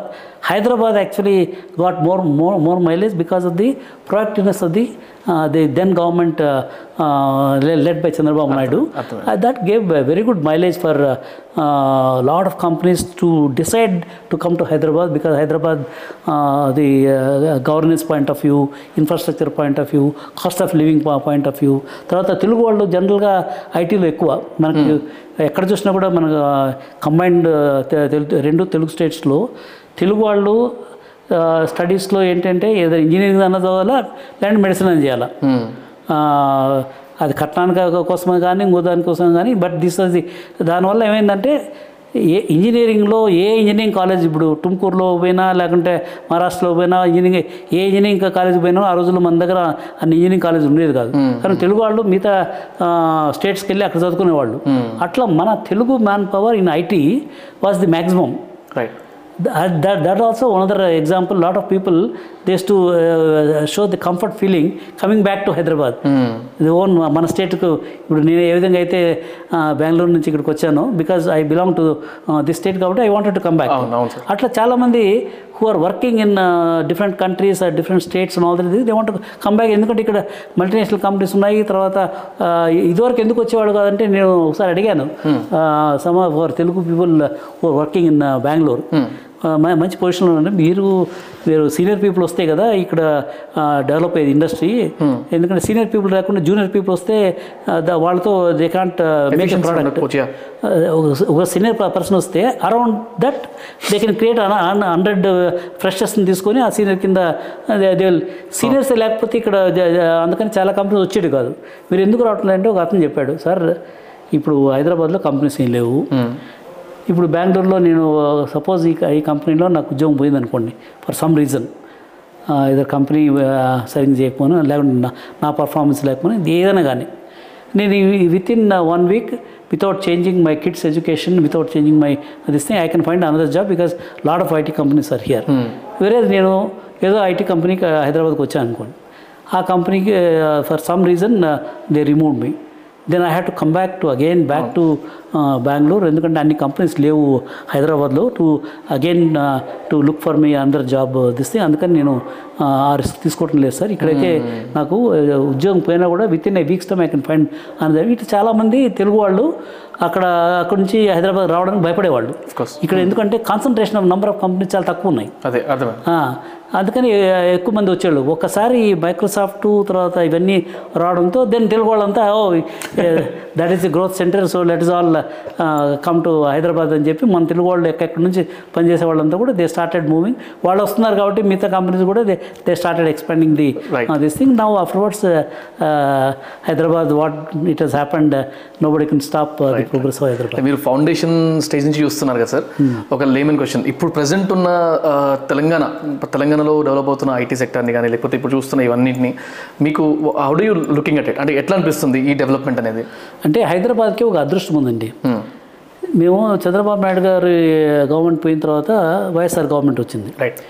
Hyderabad actually got more mileage because of the proactiveness of the then government led by Chandrababu Naidu. That gave a very good mileage for lot of companies to decide to come to Hyderabad because Hyderabad, the governance point of view, infrastructure point of view, cost of living point of view. తర్వాత తెలుగు వాళ్ళు జనరల్గా ఐటీలో ఎక్కువ మనకి ఎక్కడ చూసినా కూడా మనకు కంబైన్డ్ రెండు తెలుగు స్టేట్స్లో తెలుగు వాళ్ళు స్టడీస్లో ఏంటంటే ఏదో ఇంజనీరింగ్ అన్న చదవాలా, లేదంటే మెడిసిన్ అని చేయాలా, అది కట్టడానికి కోసమే కానీ ఇంకో దానికోసం కానీ. బట్ దిస్ వాజ్ ది, దానివల్ల ఏమైందంటే ఏ ఇంజనీరింగ్లో ఏ ఇంజనీరింగ్ కాలేజ్ ఇప్పుడు టుమ్కూరులో పోయినా లేకుంటే మహారాష్ట్రలో పోయినా ఇంజనీరింగ్ కాలేజ్ పోయినా ఆ రోజుల్లో మన దగ్గర అన్ని ఇంజనీరింగ్ కాలేజ్ ఉండేది కాదు. కానీ తెలుగు వాళ్ళు మిగతా స్టేట్స్కి వెళ్ళి అక్కడ చదువుకునేవాళ్ళు. అట్లా మన Telugu man power in IT was the maximum. Right. That also another example, lot of people they used to show the comfort feeling coming back to Hyderabad. They own mana state ku ipudu nenu ee vidhanga aithe Bangalore nunchi ikkadiki vachano because I belong to this state kabatti I wanted to come back. Atla chaala mandi who are working in different countries or different states and all that, they want to come back endukante ikkada multinational companies unnayi. Tarvata idoru enduku vachevadu kadante nenu okari adiganu some of our Telugu people who are working in Bangalore, మంచి పొజిషన్లో ఉంటే మీరు senior people వస్తే కదా ఇక్కడ develop అయ్యేది industry, ఎందుకంటే senior people రాకుండా జూనియర్ పీపుల్ వస్తే వాళ్ళతో they can't make a product. ఒక సీనియర్ పర్సన్ వస్తే around that they can create 100 ఫ్రెషర్స్ని తీసుకొని ఆ సీనియర్ కింద సీనియర్స్ లేకపోతే ఇక్కడ అందుకని చాలా కంపెనీస్ వచ్చేది కాదు. మీరు ఎందుకు రావట్లేదు అంటే ఒక అతను చెప్పాడు, సార్ ఇప్పుడు హైదరాబాద్లో కంపెనీస్ ఏం లేవు, ఇప్పుడు బెంగళూరులో నేను సపోజ్ ఈ కంపెనీలో నాకు ఉద్యోగం పోయింది అనుకోండి ఫర్ సమ్ రీజన్, ఏదో కంపెనీ సరింగ్ చేయకపోను లేకుంటే నా పర్ఫార్మెన్స్ లేకపోయినా ఏదైనా కానీ, నేను within 1 week without changing my kids' education, without changing my this thing, I can find another job because lot of IT companies are here. Whereas నేను ఏదో IT కంపెనీకి హైదరాబాద్కి వచ్చాను అనుకోండి, ఆ కంపెనీకి for some reason they removed me, then I had to come back to again back to Bangalore endukante anni companies levu Hyderabad lo to again to look for me another job this thing. Andukani nenu aa risk తీసుకోవడం లేదు sir, ఇక్కడైతే నాకు ఉద్యోగం పోయినా కూడా with in a weeks time I can find. And it చాలా మంది తెలుగు వాళ్ళు అక్కడ నుంచి హైదరాబాద్ రావడానికి భయపడేవాళ్ళు. ఇక్కడ ఎందుకంటే concentration of number of companies చాలా తక్కువ ఉన్నాయి, అందుకని ఎక్కువ మంది వచ్చేవాళ్ళు. ఒక్కసారి మైక్రోసాఫ్ట్ తర్వాత ఇవన్నీ రావడంతో దెన్ తెలుగు వాళ్ళంతా oh that is the growth centre, so let us all come to Hyderabad అని చెప్పి మన తెలుగు వాళ్ళు ఎక్కడి నుంచి పనిచేసే వాళ్ళంతా కూడా దే స్టార్టెడ్ మూవింగ్. వాళ్ళు వస్తున్నారు కాబట్టి మిగతా కంపెనీస్ కూడా they started expanding this thing. Now afterwards Hyderabad what it has happened nobody can stop the progress of Hyderabad. మీరు ఫౌండేషన్ స్టేజ్ నుంచి చూస్తున్నారు కదా సార్, ఒక లేమన్ క్వశ్చన్, ఇప్పుడు ప్రెసెంట్ ఉన్న తెలంగాణ డెవలప్ అవుతున్న ఐటీ సెక్టర్ని కానీ లేకపోతే ఇప్పుడు చూస్తున్న ఇవన్నింటినీ మీకు how do you looking at it, అంటే ఎట్లా అనిపిస్తుంది ఈ డెవలప్మెంట్ అనేది? అంటే హైదరాబాద్కి ఒక అదృష్టం ఉందండి. మేము చంద్రబాబు నాయుడు గారి గవర్నమెంట్ పోయిన తర్వాత వైఎస్ఆర్ గవర్నమెంట్ వచ్చింది. రైట్,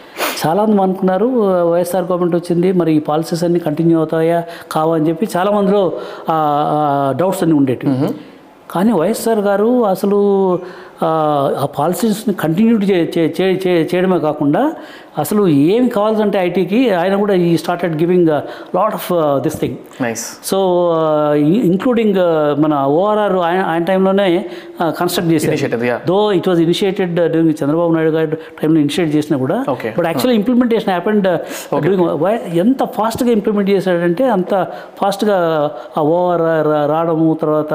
చాలామంది అనుకున్నారు వైఎస్ఆర్ గవర్నమెంట్ వచ్చింది మరి ఈ పాలసీస్ అన్నీ కంటిన్యూ అవుతాయా కావా అని చెప్పి చాలామందిలో డౌట్స్ అన్నీ ఉండేవి. కానీ వైఎస్ఆర్ గారు అసలు ఆ పాలసీస్ని కంటిన్యూ చేయడమే కాకుండా అసలు ఏమి కావాల్సింటే ఐటీకి ఆయన కూడా ఈ started giving lot of this thing. So including మన ఓఆర్ఆర్ ఆయన టైంలోనే కన్స్ట్రక్ట్ చేసేది, though it was initiated during Chandrababu Naidu గారి టైంలో ఇనిషియేట్ చేసినా కూడా but actual implementation happened during. ఎంత ఫాస్ట్గా ఇంప్లిమెంట్ చేశాడంటే అంత ఫాస్ట్గా ఆ ఓఆర్ఆర్ రావడము, తర్వాత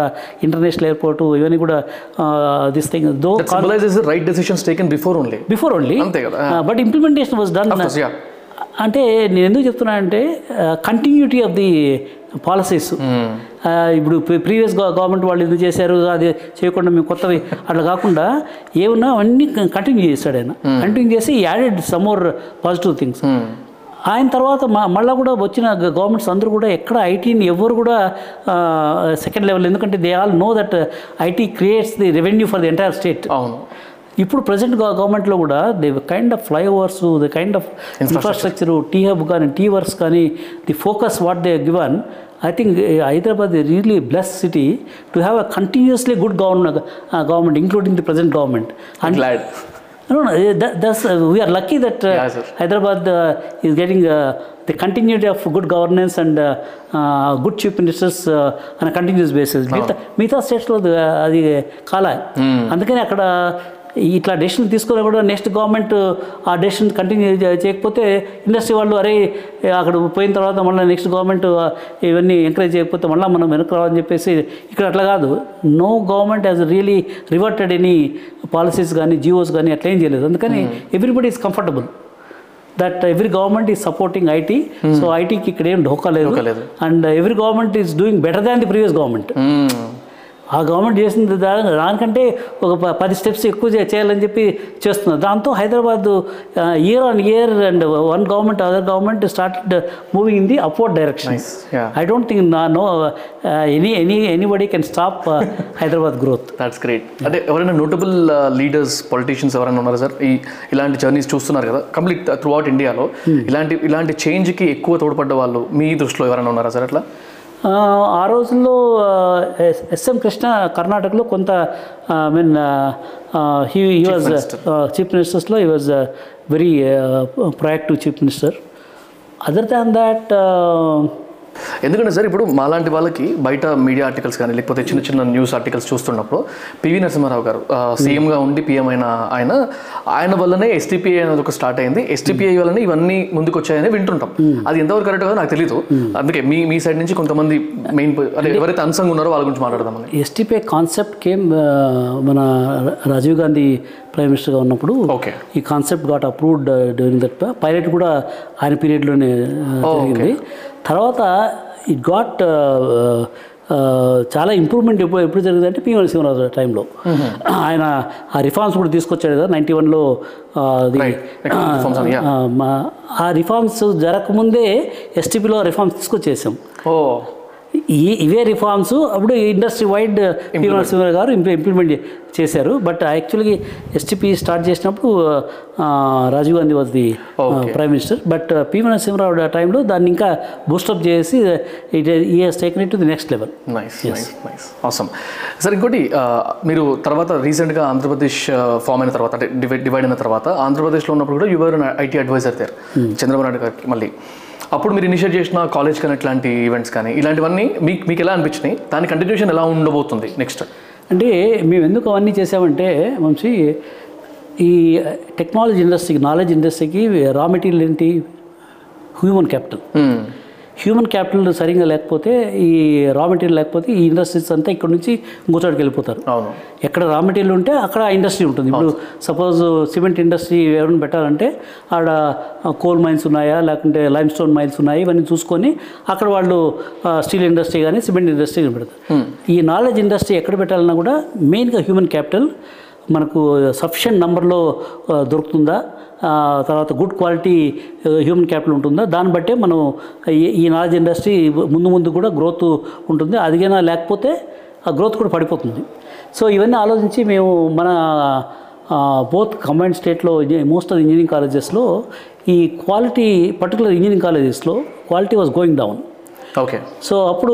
ఇంటర్నేషనల్ ఎయిర్పోర్టు, ఇవన్నీ కూడా this thing. Though that symbolizes the right decisions taken before only but implementation was done. అంటే నేను ఎందుకు చెప్తున్నా అంటే కంటిన్యూటీ ఆఫ్ ది పాలసీస్. ఇప్పుడు ప్రీవియస్ గవర్నమెంట్ వాళ్ళు ఎందుకు చేశారు అది చేయకుండా మేము కొత్తవి అట్లా కాకుండా ఏమన్నా అవన్నీ కంటిన్యూ చేశాడు ఆయన. కంటిన్యూ చేసి added some more positive things. ఆయన తర్వాత మళ్ళీ కూడా వచ్చిన గవర్నమెంట్స్ అందరూ కూడా ఎక్కడ ఐటీని ఎవరు కూడా సెకండ్ లెవెల్, ఎందుకంటే they all know that IT creates the revenue for the entire state. అవును, ఇప్పుడు ప్రజెంట్ గవర్నమెంట్లో కూడా the kind of flyovers, the kind of infrastructure, T Hub కానీ టీ వర్క్స్ కానీ, the focus what they given. I think Hyderabad is a really blessed city to have a continuously good government including the present government. I'm glad. No, that's we are lucky that Hyderabad is getting the continuity of good governance and good chief ministers on a continuous basis. మిగతా స్టేట్స్లో అది కాలా, అందుకని అక్కడ ఇట్లా decision తీసుకున్నా కూడా next government ఆ డెసిషన్ కంటిన్యూ చేయకపోతే ఇండస్ట్రీ వాళ్ళు అరే అక్కడ పోయిన తర్వాత మళ్ళీ నెక్స్ట్ గవర్నమెంట్ ఇవన్నీ ఎంకరేజ్ చేయకపోతే మళ్ళీ మనం వెనక్కి రావాలని చెప్పేసి ఇక్కడ అట్లా కాదు. No government has really reverted any policies కానీ జియోస్ కానీ అట్లా ఏం చేయలేదు. అందుకని everybody is comfortable that every government is supporting IT. So IT కి ఇక్కడ ఏం ఢోకా లేదు and every government is doing better than the previous government. ఆ గవర్నమెంట్ చేసిన దానికంటే ఒక 10 స్టెప్స్ ఎక్కువ చేయాలని చెప్పి చేస్తున్నారు. దాంతో Hyderabad year on year and one government other government started moving in the upward direction. I don't think no anybody can stop Hyderabad growth. That's great. అదే ఎవరైనా నోటబుల్ లీడర్స్ పొలిటీషియన్స్ ఎవరైనా ఉన్నారా సార్? ఇలాంటి జర్నీస్ చూస్తున్నారు కదా కంప్లీట్ త్రూ అవుట్ ఇండియాలో, ఇలాంటి చేంజ్కి ఎక్కువ తోడ్పడ్డ వాళ్ళు మీ దృష్టిలో ఎవరైనా ఉన్నారా సార్? అట్లా ఆ రోజుల్లో ఎస్ఎం కృష్ణ కర్ణాటకలో కొంత I mean he was chief మినిస్టర్స్లో he was very proactive chief minister. Other than that ఎందుకంటే సార్ ఇప్పుడు మాలాంటి వాళ్ళకి బయట మీడియా ఆర్టికల్స్ కానీ లేకపోతే చిన్న చిన్న న్యూస్ ఆర్టికల్స్ చూస్తున్నప్పుడు పివి నరసింహారావు గారు సీఎంగా ఉండి పీఎం అయిన ఆయన వల్లనే ఎస్టీపీఐ అనేది ఒక స్టార్ట్ అయింది, ఎస్టీపీఐ వల్లనే ఇవన్నీ ముందుకు వచ్చాయని వింటుంటాం. అది ఎంతవరకు కరెక్ట్ కాదో నాకు తెలియదు, అందుకే మీ సైడ్ నుంచి కొంతమంది మెయిన్ ఎవరైతే అన్సంగ్ ఉన్నారో వాళ్ళ గురించి మాట్లాడదామని. ఎస్టీపీఐ కాన్సెప్ట్ కేమ్ మన రాజీవ్ గాంధీ ప్రైమ్ మినిస్టర్గా ఉన్నప్పుడు ఈ concept got approved during that pilot కూడా ఆయన పీరియడ్లోనే జరిగింది. తర్వాత ఇట్ గాట్ చాలా ఇంప్రూవ్మెంట్ ఎప్పుడు జరిగిందంటే పీవీ నరసింహారావు టైంలో ఆయన ఆ రిఫార్మ్స్ కూడా తీసుకొచ్చాడు కదా 91లో. ఆ రిఫార్మ్స్ జరగకముందే ఎస్టీపీలో రిఫార్మ్స్ తీసుకొచ్చేసాం. ఇవే రిఫార్మ్స్ అప్పుడు ఇండస్ట్రీ వైడ్ పీవీ నరసింహారావు గారు ఇంప్లిమెంట్ చేశారు. బట్ యాక్చువల్గా ఎస్టీపీ స్టార్ట్ చేసినప్పుడు Rajiv Gandhi was the prime minister. But PV Narasimha Rao టైంలో దాన్ని ఇంకా బూస్టప్ చేసి he has taken it to the next level. Awesome sir, ఇంకోటి మీరు తర్వాత రీసెంట్గా ఆంధ్రప్రదేశ్ ఫామ్ అయిన తర్వాత అంటే డివైడ్ అయిన తర్వాత ఆంధ్రప్రదేశ్లో ఉన్నప్పుడు కూడా your IT advisor there Chandrababu Naidu గారికి, మళ్ళీ అప్పుడు మీరు ఇనిషియేట్ చేసిన కాలేజ్ కానీ ఇట్లాంటి ఈవెంట్స్ కానీ ఇలాంటివన్నీ మీకు ఎలా అనిపించినాయి? దాని కంటిన్యూషన్ ఎలా ఉండబోతుంది నెక్స్ట్? అంటే మేము ఎందుకు అవన్నీ చేసామంటే వంశీ, ఈ టెక్నాలజీ ఇండస్ట్రీకి, నాలెడ్జ్ ఇండస్ట్రీకి రా మెటీరియల్ ఏంటి? Human capital. హ్యూమన్ క్యాపిటల్ సరిగ్గా లేకపోతే, ఈ రా మెటీరియల్ లేకపోతే ఈ ఇండస్ట్రీస్ అంతా ఇక్కడ నుంచి ఇంకోచోటికి వెళ్ళిపోతారు. ఎక్కడ రా మెటీరియల్ ఉంటే అక్కడ ఇండస్ట్రీ ఉంటుంది. ఇప్పుడు సపోజ్ సిమెంట్ ఇండస్ట్రీ ఎవరైనా పెట్టాలంటే ఆడ కోల్ మైన్స్ ఉన్నాయా లేకుంటే లైమ్ స్టోన్ మైన్స్ ఉన్నాయా ఇవన్నీ చూసుకొని అక్కడ వాళ్ళు స్టీల్ ఇండస్ట్రీ కానీ సిమెంట్ ఇండస్ట్రీ కానీ పెడతారు. ఈ నాలెడ్జ్ ఇండస్ట్రీ ఎక్కడ పెట్టాలన్నా కూడా మెయిన్గా హ్యూమన్ క్యాపిటల్ మనకు సఫిషియంట్ నెంబర్లో దొరుకుతుందా, తర్వాత గుడ్ క్వాలిటీ హ్యూమన్ క్యాపిటల్ ఉంటుందా, దాన్ని బట్టే మనం ఈ నాలెడ్జ్ ఇండస్ట్రీ ముందు ముందు కూడా గ్రోత్ ఉంటుంది. అదిగైనా లేకపోతే ఆ గ్రోత్ కూడా పడిపోతుంది. సో ఇవన్నీ ఆలోచించి మేము మన బోత్ కంబైన్ స్టేట్లో మోస్ట్ ఆఫ్ ఇంజనీరింగ్ కాలేజెస్లో ఈ క్వాలిటీ, పర్టికులర్ ఇంజనీరింగ్ కాలేజెస్లో quality was going down. Okay, so అప్పుడు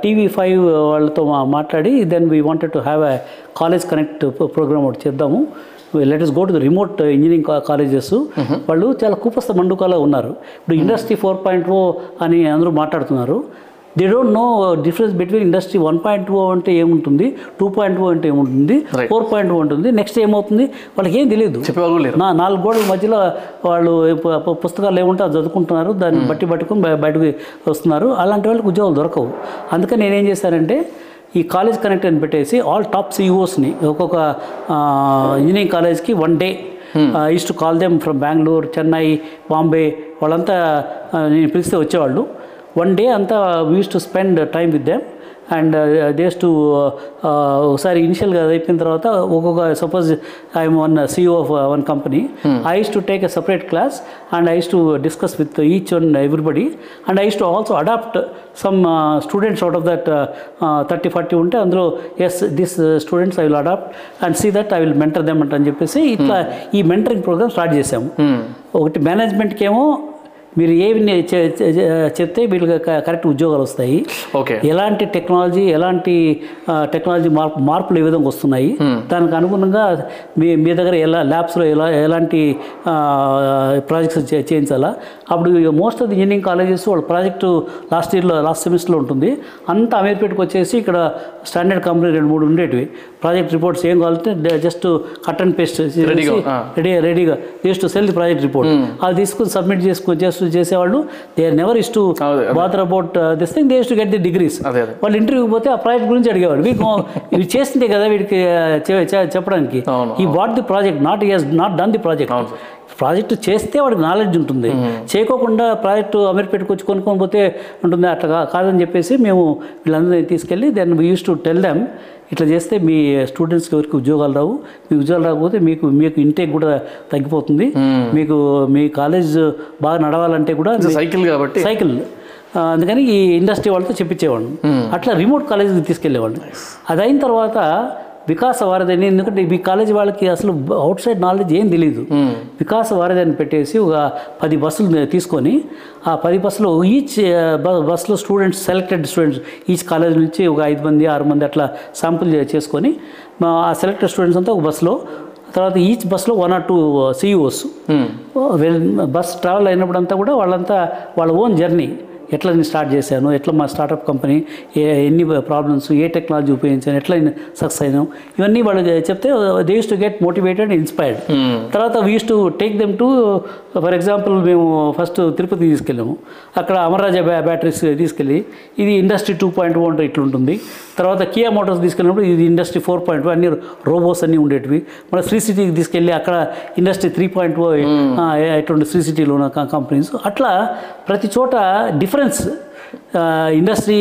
TV5 వాళ్ళతో మాట్లాడి then we wanted to have a college connect programme ఒకటి చేద్దాము, let us go to the remote engineering colleges. వాళ్ళు చాలా కూపస్థ మండుకాలో ఉన్నారు. ఇప్పుడు ఇండస్ట్రీ 4.0 అని అందరూ మాట్లాడుతున్నారు. They don't know difference between industry 1.0 అంటే ఏముంటుంది, 2.0 అంటే ఏముంటుంది, 4.0 ఉంటుంది, నెక్స్ట్ ఏమవుతుంది వాళ్ళకి ఏం తెలియదు. నాలుగు గోడల మధ్యలో వాళ్ళు పుస్తకాలు ఏముంటే అది చదువుకుంటున్నారు, దాన్ని బట్టి పట్టుకుని బయటకు వస్తున్నారు. అలాంటి వాళ్ళకి ఉద్యోగాలు దొరకవు. అందుకని నేనేం చేశానంటే ఈ కాలేజ్ కనెక్ట్ అని పెట్టేసి ఆల్ టాప్ CEOస్ని ఒక్కొక్క ఇంజనీరింగ్ కాలేజ్కి 1 day use to call them from Bengaluru, Chennai, Bombay వాళ్ళంతా నేను పిలిస్తే వచ్చేవాళ్ళు. 1 day అంతా use to spend time with them and does to ఒకసారి ఇనిషియల్గా అది అయిపోయిన తర్వాత ఒక్కొక్క suppose I'm one CEO of one company, I use to take a separate class and I use to discuss with each and everybody and I use to also adapt some students out of that 30-40 ఉంటే అందులో yes this students I will adapt and see that I will mentor them అంట అని చెప్పేసి ఇట్లా ఈ mentoring programme start చేసాము. ఒకటి మేనేజ్మెంట్కి ఏమో మీరు ఏవి చెప్తే వీళ్ళకి కరెక్ట్ ఉద్యోగాలు వస్తాయి, ఎలాంటి టెక్నాలజీ, మార్పులు ఏ విధంగా వస్తున్నాయి, దానికి అనుగుణంగా మీ దగ్గర ఎలా ల్యాబ్స్లో ఎలాంటి ప్రాజెక్ట్స్ చేయించాలా. అప్పుడు most of the engineering colleges వాళ్ళ ప్రాజెక్టు లాస్ట్ సెమిస్టర్లో ఉంటుంది. అంతా అమీర్పేటకు వచ్చేసి ఇక్కడ స్టాండర్డ్ కంపెనీ 2-3 ఉండేటివి. ప్రాజెక్ట్ రిపోర్ట్స్ ఏం కావాలంటే జస్ట్ కట్ అండ్ పేస్ట్ రెడీగా just sell the project report అది తీసుకుని సబ్మిట్ చేసేవాళ్ళు. They are never is to bother about this thing, they is to get the degrees. వాళ్ళు ఇంటర్వ్యూకి పోతే ఆ ప్రాజెక్ట్ గురించి అడిగేవాడు. ఇవి చేసిందే కదా వీడికి చెప్పడానికి, he what the project, not he has not done the project. Project చేస్తే వాడికి నాలెడ్జ్ ఉంటుంది, చేయకోకుండా ప్రాజెక్టు అమీర్పేటకు వచ్చి కొనుక్కొని పోతే ఉంటుంది. అట్లా కాదని చెప్పేసి మేము వీళ్ళందరినీ తీసుకెళ్ళి then we use to tell them ఇట్లా చేస్తే మీ స్టూడెంట్స్కి ఎవరికి ఉద్యోగాలు రావు, మీ ఉద్యోగాలు రాకపోతే మీకు ఇంటేక్ కూడా తగ్గిపోతుంది, మీ కాలేజ్ బాగా నడవాలంటే కూడా సైకిల్ కాబట్టి సైకిల్. అందుకని ఈ ఇండస్ట్రీ వాళ్ళతో చెప్పించేవాడిని. అట్లా రిమోట్ కాలేజీకి తీసుకెళ్ళేవాడిని. అదైన తర్వాత వికాస్ వారధి, ఎందుకంటే మీ కాలేజీ వాళ్ళకి అసలు అవుట్ సైడ్ నాలెడ్జ్ ఏం తెలియదు, వికాస్ వారధి అని పెట్టేసి ఒక 10 బస్సులు తీసుకొని ఆ 10 బస్సులు ఈచ్ బస్సులో students, selected students each college నుంచి ఒక 5-6 అట్లా శాంపుల్ చేసుకొని ఆ సెలెక్టెడ్ స్టూడెంట్స్ అంతా ఒక బస్సులో, తర్వాత ఈచ్ బస్సులో 1 or 2 CEOs. బస్ ట్రావెల్ అయినప్పుడంతా కూడా వాళ్ళంతా వాళ్ళ ఓన్ జర్నీ, ఎట్లా నేను స్టార్ట్ చేశాను, ఎట్లా మా స్టార్టప్ కంపెనీ, ఎన్ని ప్రాబ్లమ్స్, ఏ టెక్నాలజీ ఉపయోగించాను, ఎట్లా సక్సెస్ అయినాం, ఇవన్నీ వాళ్ళు చెప్తే they use to get motivated, inspired. తర్వాత we use to take them to, for example మేము ఫస్ట్ తిరుపతి తీసుకెళ్ళాము. అక్కడ అమర్రాజా బ్యాటరీస్ తీసుకెళ్ళి ఇది ఇండస్ట్రీ 2.0 అంటే ఇట్లుంటుంది. తర్వాత కియా మోటార్స్ తీసుకెళ్ళినప్పుడు ఇది ఇండస్ట్రీ 4.0, అన్ని రోబోస్ అన్నీ ఉండేటివి. మన శ్రీ సిటీకి తీసుకెళ్ళి అక్కడ ఇండస్ట్రీ 3.0 ఎటువంటి శ్రీ సిటీలో ఉన్న కంపెనీస్. అట్లా ప్రతి చోట డిఫరెన్స్, ఇండస్ట్రీ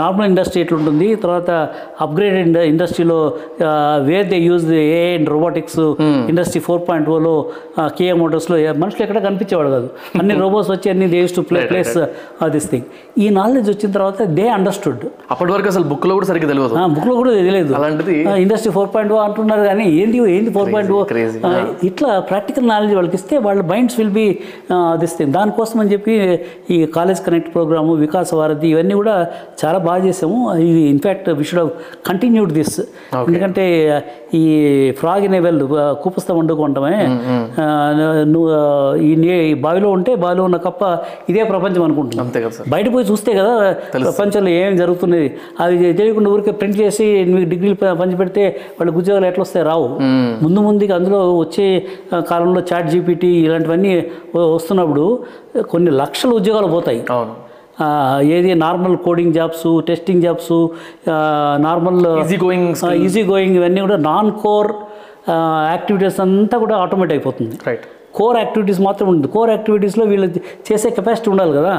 నార్మల్ ఇండస్ట్రీ ఎట్లుంటుంది, తర్వాత అప్గ్రేడెడ్ ఇండస్ట్రీలో where they use the AI and robotics, industry 4.0లో కేఏ మోటార్స్లో మనుషులు ఎక్కడ కనిపించేవాడు కాదు, అన్ని రోబోట్స్ వచ్చి అన్ని they use to place this thing. ఈ నాలెడ్జ్ వచ్చిన తర్వాత దే అండర్స్టూడ్. అప్పటి వరకు అసలు బుక్లో కూడా సరిగ్గా తెలియదు, బుక్లో కూడా తెలియదు. అలాంటిది ఇండస్ట్రీ 4.0 అంటున్నారు కానీ ఏంది 4.0. ఇట్లా ప్రాక్టికల్ నాలెడ్జ్ వాళ్ళకి ఇస్తే వాళ్ళ minds will be this thing. దానికోసం అని చెప్పి ఈ college connect programme, Vikas Bharati, ఇవన్నీ కూడా చాలా బాగా చేసాము. ఇది in fact we should have continued this. ఎందుకంటే ఈ ఫ్రాగ్ అనే వెల్ కుప్పస్తం వండుకుంటామే, నువ్వు ఈ బావిలో ఉంటే బావిలో ఉన్న కప్ప ఇదే ప్రపంచం అనుకుంటున్నాం. బయట పోయి చూస్తే కదా ప్రపంచంలో ఏం జరుగుతున్నది. అది తెలియకుండా ఊరికే ప్రింట్ చేసి మీకు డిగ్రీలు పంచిపెడితే వాళ్ళకి ఉద్యోగాలు ఎట్లా వస్తాయి, రావు. ముందు ముందుకి అందులో వచ్చే కాలంలో చాట్ జీపీటీ ఇలాంటివన్నీ వస్తున్నప్పుడు కొన్ని లక్షల ఉద్యోగాలు పోతాయి. ఏది normal coding jobs, testing jobs, normal easy going ఇవన్నీ కూడా నాన్ కోర్ యాక్టివిటీస్ అంతా కూడా ఆటోమేట్ అయిపోతుంది. రైట్, కోర్ యాక్టివిటీస్ మాత్రం ఉంటుంది. కోర్ యాక్టివిటీస్లో వీళ్ళు చేసే కెపాసిటీ ఉండాలి కదా.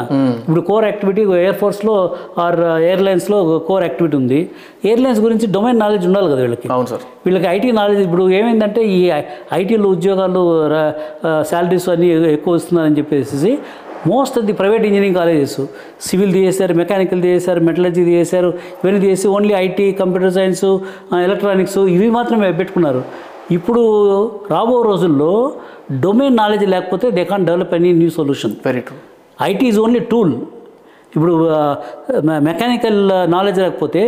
ఇప్పుడు కోర్ యాక్టివిటీ ఎయిర్ ఫోర్స్లో ఆర్ ఎయిర్లైన్స్లో కోర్ యాక్టివిటీ ఉంది. ఎయిర్లైన్స్ గురించి డొమైన్ నాలెడ్జ్ ఉండాలి కదా వీళ్ళకి. అవును సార్, వీళ్ళకి ఐటీ నాలెడ్జ్. ఇప్పుడు ఏమైందంటే ఈ ఐటీలో ఉద్యోగాలు శాలరీస్ అన్నీ ఎక్కువ ఇస్తున్నారని చెప్పేసి most of the private engineering colleges civil తీసేశారు, మెకానికల్ తీసేశారు, మెటలర్జీ తీసేశారు, ఇవన్నీ తీసి only IT, computer science, electronics ఇవి మాత్రమే పెట్టుకున్నారు. ఇప్పుడు రాబో రోజుల్లో డొమైన్ నాలెడ్జ్ లేకపోతే they can develop any new solution. Very true. IT is only tool. ఇప్పుడు మెకానికల్ నాలెడ్జ్ లేకపోతే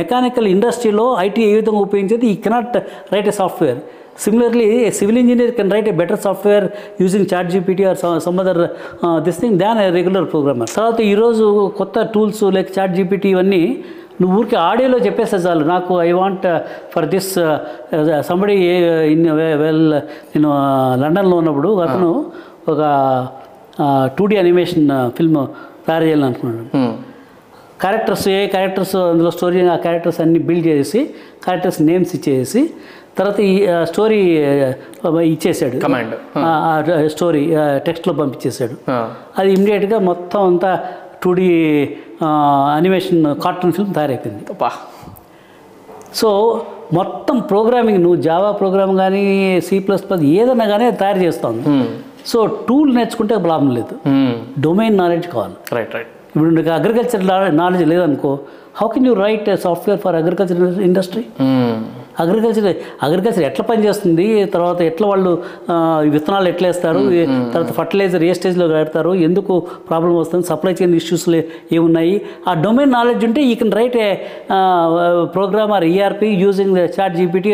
మెకానికల్ ఇండస్ట్రీలో ఐటీ ఏ విధంగా ఉపయోగించేది, ఈ cannot write a software. Similarly civil engineer can write a better software using chat GPT are some other this thing than a regular programmer. తర్వాత ఈరోజు కొత్త టూల్స్ లైక్ చాట్ జీపీటీ ఇవన్నీ నువ్వు ఊరికే ఆడియోలో చెప్పేస్తే చాలు. నాకు I want for this somebody in well నేను లండన్లో ఉన్నప్పుడు అతను ఒక 2D అనిమేషన్ ఫిల్మ్ తయారు చేయాలనుకున్నాడు. క్యారెక్టర్స్ ఏ క్యారెక్టర్స్ అందులో స్టోరీ, ఆ క్యారెక్టర్స్ అన్నీ బిల్డ్ చేసి క్యారెక్టర్స్ నేమ్స్ ఇచ్చేసి తర్వాత ఈ స్టోరీ ఇచ్చేసాడు. కమాండ్ స్టోరీ టెక్స్ట్లో పంపించేశాడు. అది ఇమ్మీడియట్గా మొత్తం అంతా 2D అనిమేషన్ కార్టూన్ ఫిల్మ్ తయారైపోయింది. సో మొత్తం ప్రోగ్రామింగ్ నువ్వు జావా ప్రోగ్రామ్ కానీ C++ ఏదన్నా కానీ తయారు చేస్తాను. సో టూల్ నేర్చుకుంటే ప్రాబ్లం లేదు, డొమైన్ నాలెడ్జ్ కావాలి. Right right. ఇప్పుడు నీకు అగ్రికల్చర్ నాలెడ్జ్ లేదనుకో, how can you write software for agriculture industry? Agriculture ఎట్లా పనిచేస్తుంది, తర్వాత ఎట్లా వాళ్ళు విత్తనాలు ఎట్లా వేస్తారు, తర్వాత ఫర్టిలైజర్ ఏ స్టేజ్లో పెడతారు, ఎందుకు ప్రాబ్లం వస్తుంది, సప్లై చైన్ ఇష్యూస్లో ఏమున్నాయి, ఆ డొమైన్ నాలెడ్జ్ ఉంటే you can write a program or ERP using ChatGPT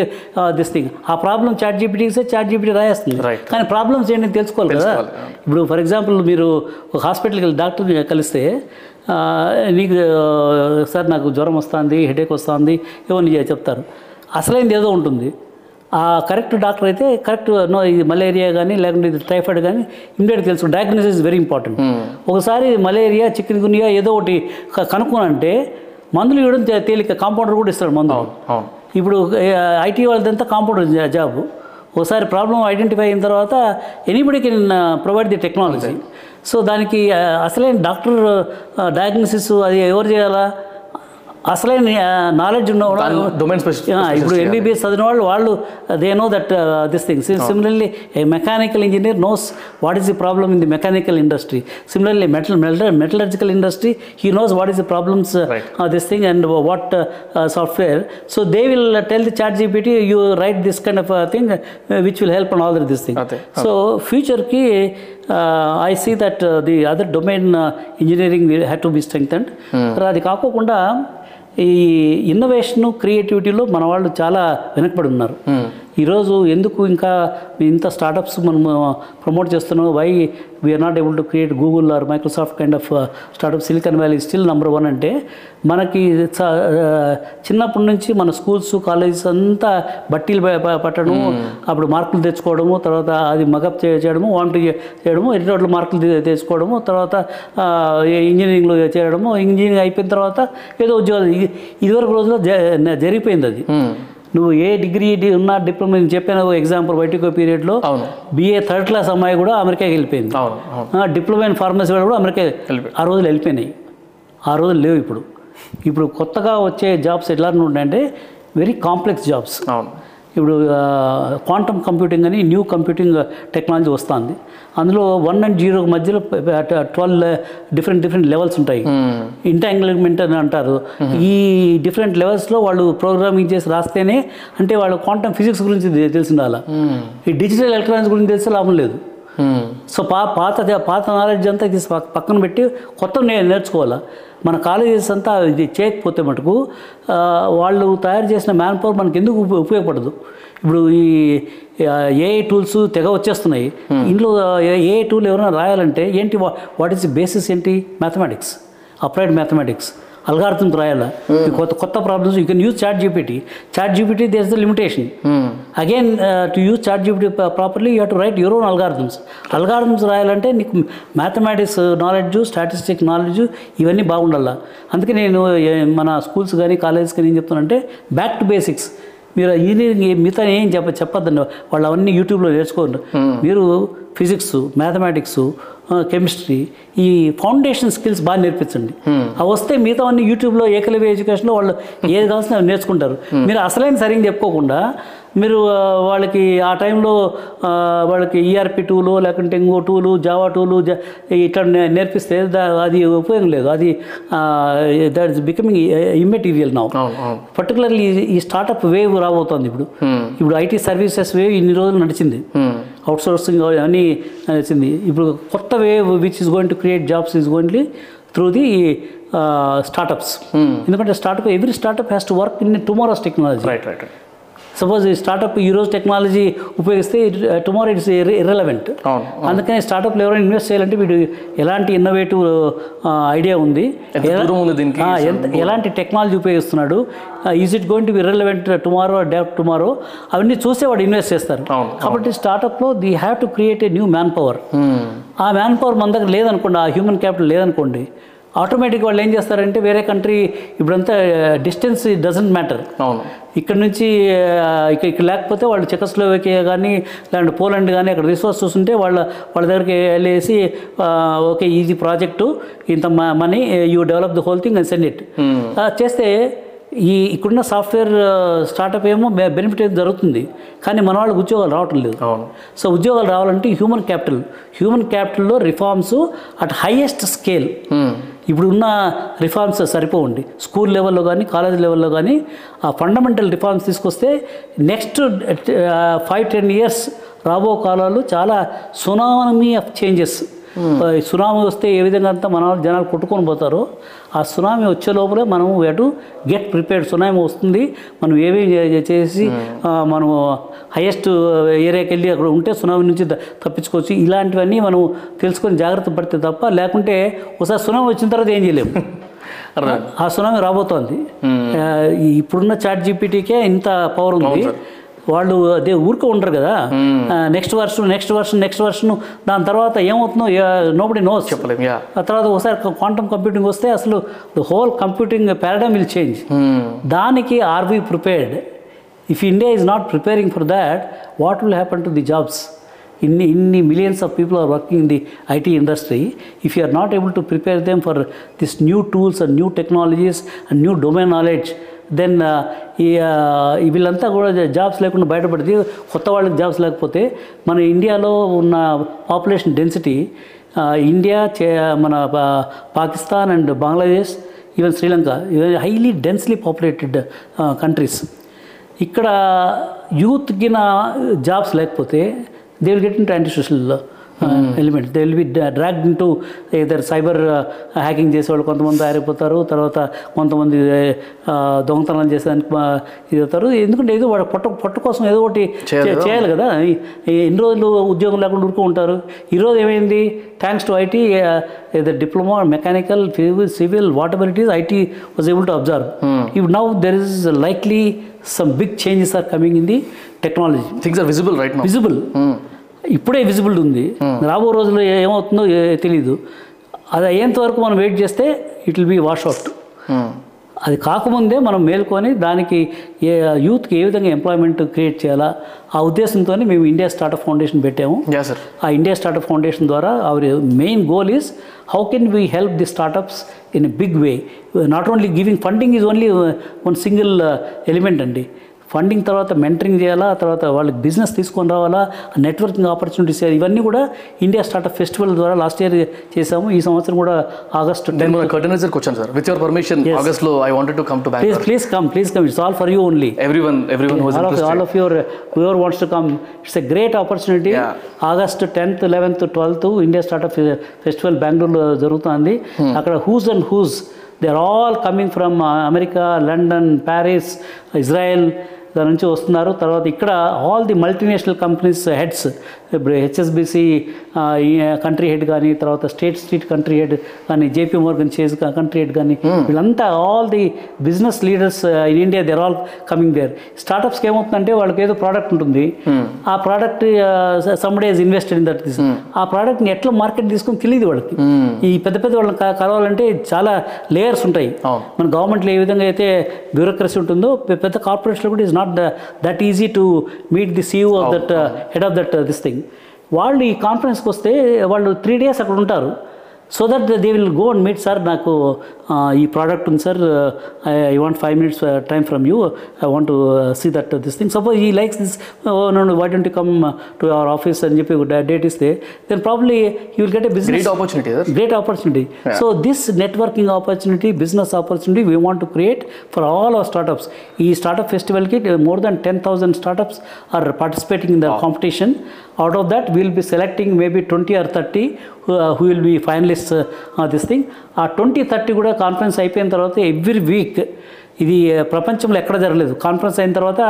this thing. ఆ ప్రాబ్లం చాట్ జీపీటీకి చాట్ జీపీటీ రాయేస్తుంది, కానీ ప్రాబ్లమ్స్ ఏంటని తెలుసుకోవాలి కదా. ఇప్పుడు ఫర్ ఎగ్జాంపుల్ మీరు ఒక హాస్పిటల్కి వెళ్ళి డాక్టర్ని కలిస్తే నీకు సార్ నాకు జ్వరం వస్తుంది, హెడేక్ వస్తుంది ఏమని చెప్తారు. అసలైంది ఏదో ఉంటుంది. ఆ కరెక్ట్ డాక్టర్ అయితే కరెక్ట్ నో ఇది మలేరియా కానీ లేకుంటే ఇది టైఫాయిడ్ కానీ ఇమ్మీడియట్గా తెలుసు. Diagnosis is very important. ఒకసారి మలేరియా, చికెన్ గునియా ఏదో ఒకటి కనుక్కోనంటే మందులు ఇవ్వడం తేలిక, కాంపౌండర్ కూడా ఇస్తాడు మందులు. ఇప్పుడు ఐటీ వాళ్ళదంతా కాంపౌండర్ జాబ్. ఒకసారి ప్రాబ్లం ఐడెంటిఫై అయిన తర్వాత anybody can provide the technology. So దానికి అసలైన డాక్టర్ డయాగ్నోసిస్ అది ఎవరు చేయాలా, అసలైన నాలెడ్జ్ ఉన్న డొమైన్ స్పెషలిస్ట్. ఇప్పుడు MBBS చదివిన వాళ్ళు వాళ్ళు they know that this things. Similarly a mechanical engineer knows what is the problem in the mechanical industry. Similarly metallurgical industry he knows what is the problems this thing and what software. So they will tell the chat GPT you write this kind of thing which will help and all this thing. So ఫ్యూచర్కి I see that the other domain engineering will have to be strengthened. అది కాకోకుండా ఈ innovation క్రియేటివిటీలో మన వాళ్ళు చాలా వెనకబడి ఉన్నారు. ఈరోజు ఎందుకు ఇంకా ఇంత స్టార్టప్స్ మనం ప్రమోట్ చేస్తున్నాం, why we are not able to create Google or Microsoft kind of startup. Silicon Valley still #1 అంటే మనకి చిన్నప్పటి నుంచి మన స్కూల్స్ కాలేజెస్ అంతా బట్టీలు పట్టడము, అప్పుడు మార్కులు తెచ్చుకోవడము, తర్వాత అది మగప్ చేయడము, వామిట్ చేయడము, ఎటువంటి మార్కులు తెచ్చుకోవడము, తర్వాత ఇంజనీరింగ్లో చేయడము, ఇంజనీరింగ్ అయిపోయిన తర్వాత ఏదో ఉద్యోగాలు. ఇదివరకు రోజుల్లో జరిగిపోయింది అది. నువ్వు ఏ డిగ్రీ ఉన్నా డిప్లొమా, నేను చెప్పాను ఎగ్జాంపుల్ Y2K పీరియడ్లో BA థర్డ్ క్లాస్ అమ్మాయి కూడా అమెరికాకి వెళ్ళిపోయింది, డిప్లొమా ఇన్ ఫార్మసీ వాళ్ళు కూడా అమెరికా. ఆ రోజులు వెళ్ళిపోయినాయి, ఆ రోజులు లేవు. ఇప్పుడు ఇప్పుడు కొత్తగా వచ్చే జాబ్స్ ఎలా ఉంటాయంటే వెరీ కాంప్లెక్స్ జాబ్స్. ఇప్పుడు క్వాంటమ్ కంప్యూటింగ్ అని న్యూ కంప్యూటింగ్ టెక్నాలజీ వస్తుంది. అందులో 1 and 0 మధ్యలో 12 డిఫరెంట్ లెవెల్స్ ఉంటాయి. ఇంటాంగిల్మెంట్ అని అంటారు. ఈ డిఫరెంట్ లెవెల్స్లో వాళ్ళు ప్రోగ్రామింగ్ చేసి రాస్తేనే, అంటే వాళ్ళు క్వాంటమ్ ఫిజిక్స్ గురించి తెలిసి ఉండాలి, ఈ డిజిటల్ ఎలక్ట్రానిక్స్ గురించి తెలిసి లాభం లేదు. సో పాత నాలెడ్జ్ అంతా తీసి పక్కన పెట్టి కొత్త నేర్చుకోవాలా. మన కాలేజెస్ అంతా ఇది చేయకపోతే మటుకు వాళ్ళు తయారు చేసిన మ్యాన్ పవర్ మనకి ఎందుకు ఉపయోగపడదు. ఇప్పుడు ఈ ఏఐ టూల్స్ తెగ వచ్చేస్తున్నాయి. ఇందులో ఏఐ టూల్ ఎవరైనా రాయాలంటే ఏంటి, వాట్ ఈస్ ది బేసిస్ ఏంటి? మ్యాథమెటిక్స్, అప్లైడ్ మ్యాథమెటిక్స్, అల్గారిథమ్స్ రాయాలా. కొత్త problems you can use ChatGPT. ChatGPT there is the limitation. Again to use ChatGPT properly you have to write your own algorithms రాయాలంటే నీకు mathematics knowledge, statistic knowledge ఇవన్నీ బాగుండాలా. అందుకే నేను మన స్కూల్స్ కానీ కాలేజెస్ కానీ ఏం చెప్తానంటే బ్యాక్ టు బేసిక్స్. మీరు ఇంజనీరింగ్ మిగతా ఏం చెప్పద్దండి, వాళ్ళు అవన్నీ యూట్యూబ్లో నేర్చుకోండి. మీరు ఫిజిక్స్, మ్యాథమెటిక్స్, కెమిస్ట్రీ ఈ ఫౌండేషన్ స్కిల్స్ బాగా నేర్పించండి. అవి వస్తే మిగతా అన్ని యూట్యూబ్లో ఏకలవ్య ఎడ్యుకేషన్లో వాళ్ళు ఏది కావాల్సిన నేర్చుకుంటారు. మీరు అసలైన సరిగ్గా చెప్పుకోకుండా మీరు వాళ్ళకి ఆ టైంలో వాళ్ళకి ERP టూలు లేకుంటే ఇంకో టూలు, జావా టూలు ఇట్లా నేర్పిస్తే అది ఉపయోగం లేదు. అది that is becoming immaterial now. Particularly ఈ స్టార్ట్అప్ వేవ్ రాబోతోంది. ఇప్పుడు IT సర్వీసెస్ వేవ్ ఇన్ని రోజులు నడిచింది, అవుట్ సోర్సింగ్ అని నడిచింది. ఇప్పుడు కొత్త wave which is going to create jobs is going through the startups. ఎందుకంటే startup every startup has to work in tomorrow's technology. Suppose ఈ స్టార్టప్ ఈరోజు టెక్నాలజీ ఉపయోగిస్తే టుమారో ఇట్స్ ఇర్రెలవెంట్. అందుకని స్టార్టప్లు ఎవరైనా ఇన్వెస్ట్ చేయాలంటే వీడు ఎలాంటి ఇన్నోవేటివ్ ఐడియా ఉంది, ఎలాంటి టెక్నాలజీ ఉపయోగిస్తున్నాడు, is it going to be irrelevant tomorrow, adapt tomorrow, అవన్నీ చూస్తే వాడు ఇన్వెస్ట్ చేస్తారు. కాబట్టి స్టార్టప్లో they have to create a new manpower. ఆ మ్యాన్ పవర్ మన దగ్గర లేదనుకోండి, ఆ హ్యూమన్ క్యాపిటల్ లేదనుకోండి, ఆటోమేటిక్గా వాళ్ళు ఏం చేస్తారంటే వేరే కంట్రీ. ఇప్పుడంతా డిస్టెన్స్ డజంట్ మ్యాటర్. ఇక్కడ నుంచి ఇక్కడ లేకపోతే వాళ్ళు చెకస్లోవేకియా కానీ లేదంటే పోలాండ్ కానీ అక్కడ రిసోర్స్ చూస్తుంటే వాళ్ళ దగ్గరికి వెళ్ళేసి ఓకే ఈజీ ప్రాజెక్టు, ఇంత money, you develop the whole thing and send it చేస్తే ఈ ఇక్కడున్న సాఫ్ట్వేర్ స్టార్టప్ ఏమో బెనిఫిట్ అయితే జరుగుతుంది. కానీ మన వాళ్ళకి ఉద్యోగాలు రావటం లేదు. సో ఉద్యోగాలు రావాలంటే హ్యూమన్ క్యాపిటల్లో రిఫార్మ్స్ అట్ హైయెస్ట్ స్కేల్. ఇప్పుడు ఉన్న రిఫార్మ్స్ సరిపోవండి. స్కూల్ లెవెల్లో కానీ కాలేజ్ లెవెల్లో కానీ ఆ ఫండమెంటల్ రిఫార్మ్స్ తీసుకొస్తే నెక్స్ట్ 5-10 years రాబో కాలాలు చాలా సునామీ ఆఫ్ చేంజెస్. సునామీ వస్తే ఏ విధంగా అంతా మన జనాలు కొట్టుకొని పోతారో, ఆ సునామీ వచ్చే లోపలే మనం we to get prepared. Tsunami వస్తుంది, మనం ఏమేమి చేసి మనం హైయెస్ట్ ఏరియాకి వెళ్ళి అక్కడ ఉంటే సునామీ నుంచి తప్పించుకోవచ్చు. ఇలాంటివన్నీ మనం తెలుసుకొని జాగ్రత్త పడితే తప్ప, లేకుంటే ఒకసారి సునామీ వచ్చిన తర్వాత ఏం చేయలేము. ఆ సునామీ రాబోతోంది. ఇప్పుడున్న ChatGPTకే ఇంత పవర్ ఉంది. వాళ్ళు అదే ఊరికే ఉండరు కదా. నెక్స్ట్ వర్షన్ దాని తర్వాత ఏమవుతుందో నోబడీ నోస్, చెప్పలేము. ఆ తర్వాత ఒకసారి క్వాంటమ్ కంప్యూటింగ్ వస్తే అసలు the whole computing paradigm will change. దానికి are we prepared? If India is not preparing for that, what will happen to the jobs? ఇన్ని millions of people are working in the IT industry. If you are not able to prepare them for this new tools and new technologies and new domain knowledge, then ఈ వీళ్ళంతా కూడా jobs లేకుండా బయటపడితే, కొత్త వాళ్ళకి jobs లేకపోతే, మన ఇండియాలో ఉన్న పాపులేషన్ డెన్సిటీ ఇండియా, మన Pakistan and Bangladesh, even Sri Lanka, even highly densely populated countries. ఇక్కడ యూత్కి నా జాబ్స్ లేకపోతే they will get in to anti social element. They will be dragged in to either cyber hacking చేసేవాళ్ళు కొంతమంది తయారైపోతారు. తర్వాత కొంతమంది దొంగతనాలు చేసేదానికి ఇది అవుతారు. ఎందుకంటే ఏదో వాడు పొట్ట కోసం ఏదో ఒకటి చేయాలి కదా. ఎన్ని రోజులు ఉద్యోగం లేకుండా ఊరుకు ఉంటారు. ఈరోజు ఏమైంది, థ్యాంక్స్ టు IT, ఏదో diploma, mechanical, civil, whatever it is, IT was able to observe. If now there is likely some big changes are coming in the technology. Things are visible right now. Visible ఇప్పుడే visible ఉంది. రాబో రోజుల్లో ఏమవుతుందో తెలీదు. అది అయ్యేంతవరకు మనం wait చేస్తే it will be wash out. అది కాకముందే మనం మేల్కొని దానికి యూత్కి ఏ విధంగా ఎంప్లాయ్మెంట్ క్రియేట్ చేయాలా, ఆ ఉద్దేశంతోనే మేము ఇండియా స్టార్ట్అప్ ఫౌండేషన్ పెట్టాము. ఆ ఇండియా స్టార్ట్అప్ ఫౌండేషన్ ద్వారా our main goal is how can we help the startups in a big way. Not only giving funding is only one single element andi. Funding తర్వాత mentoring చేయాలా, తర్వాత వాళ్ళకి business తీసుకొని రావాలా, networking opportunities ఇవన్నీ కూడా India startup festival ద్వారా last year చేసాము. ఈ సంవత్సరం కూడా August great opportunity. August 10th, 11th, 12th India startup festival బెంగళూరులో జరుగుతుంది. అక్కడ who's and who's they are all coming from America, London, Paris, Israel దాని నుంచి వస్తున్నారు. తర్వాత ఇక్కడ all the multinational companies heads, HSBC country head కానీ, తర్వాత స్టేట్ స్ట్రీట్ కంట్రీ హెడ్ కానీ, JP Morgan Chase country head కానీ, వీళ్ళంతా all the business leaders in India they are all coming there. స్టార్ట్అప్స్కి ఏమవుతుందంటే వాళ్ళకి ఏదో ప్రోడక్ట్ ఉంటుంది, ఆ product someday is invested in that, ఆ ప్రోడక్ట్ని ఎట్లా మార్కెట్ తీసుకొని తెలియదు వాళ్ళకి. ఈ పెద్ద పెద్ద వాళ్ళని కలవాలంటే చాలా లేయర్స్ ఉంటాయి. మన గవర్నమెంట్లో ఏ విధంగా అయితే బ్యూరోక్రసీ ఉంటుందో పెద్ద కార్పొరేషన్లో కూడా is not that easy to meet the CEO of that head of that this thing. వాళ్ళు ఈ కాన్ఫరెన్స్కి వస్తే వాళ్ళు 3 days అక్కడ ఉంటారు. So that they will go and meet, sir నాకు ఈ ప్రోడక్ట్ ఉంది sir, I want 5 minutes time from you, I want see that this thing. Suppose ఈ likes this, why don't you come to our office అని చెప్పి date ఇస్తే then probably you will get a business opportunity, great opportunity. So this networking opportunity, business opportunity we want to create for all our startups. ఈ startup ఫెస్టివల్కి more than 10,000 startups are participating in the competition. Out of that we will be selecting maybe 20 or 30 who will be finalists on this thing. 20-30 kuda conference ayipoyin tarvata every week, ఇది ప్రపంచంలో ఎక్కడ జరగలేదు. Conference అయిన తర్వాత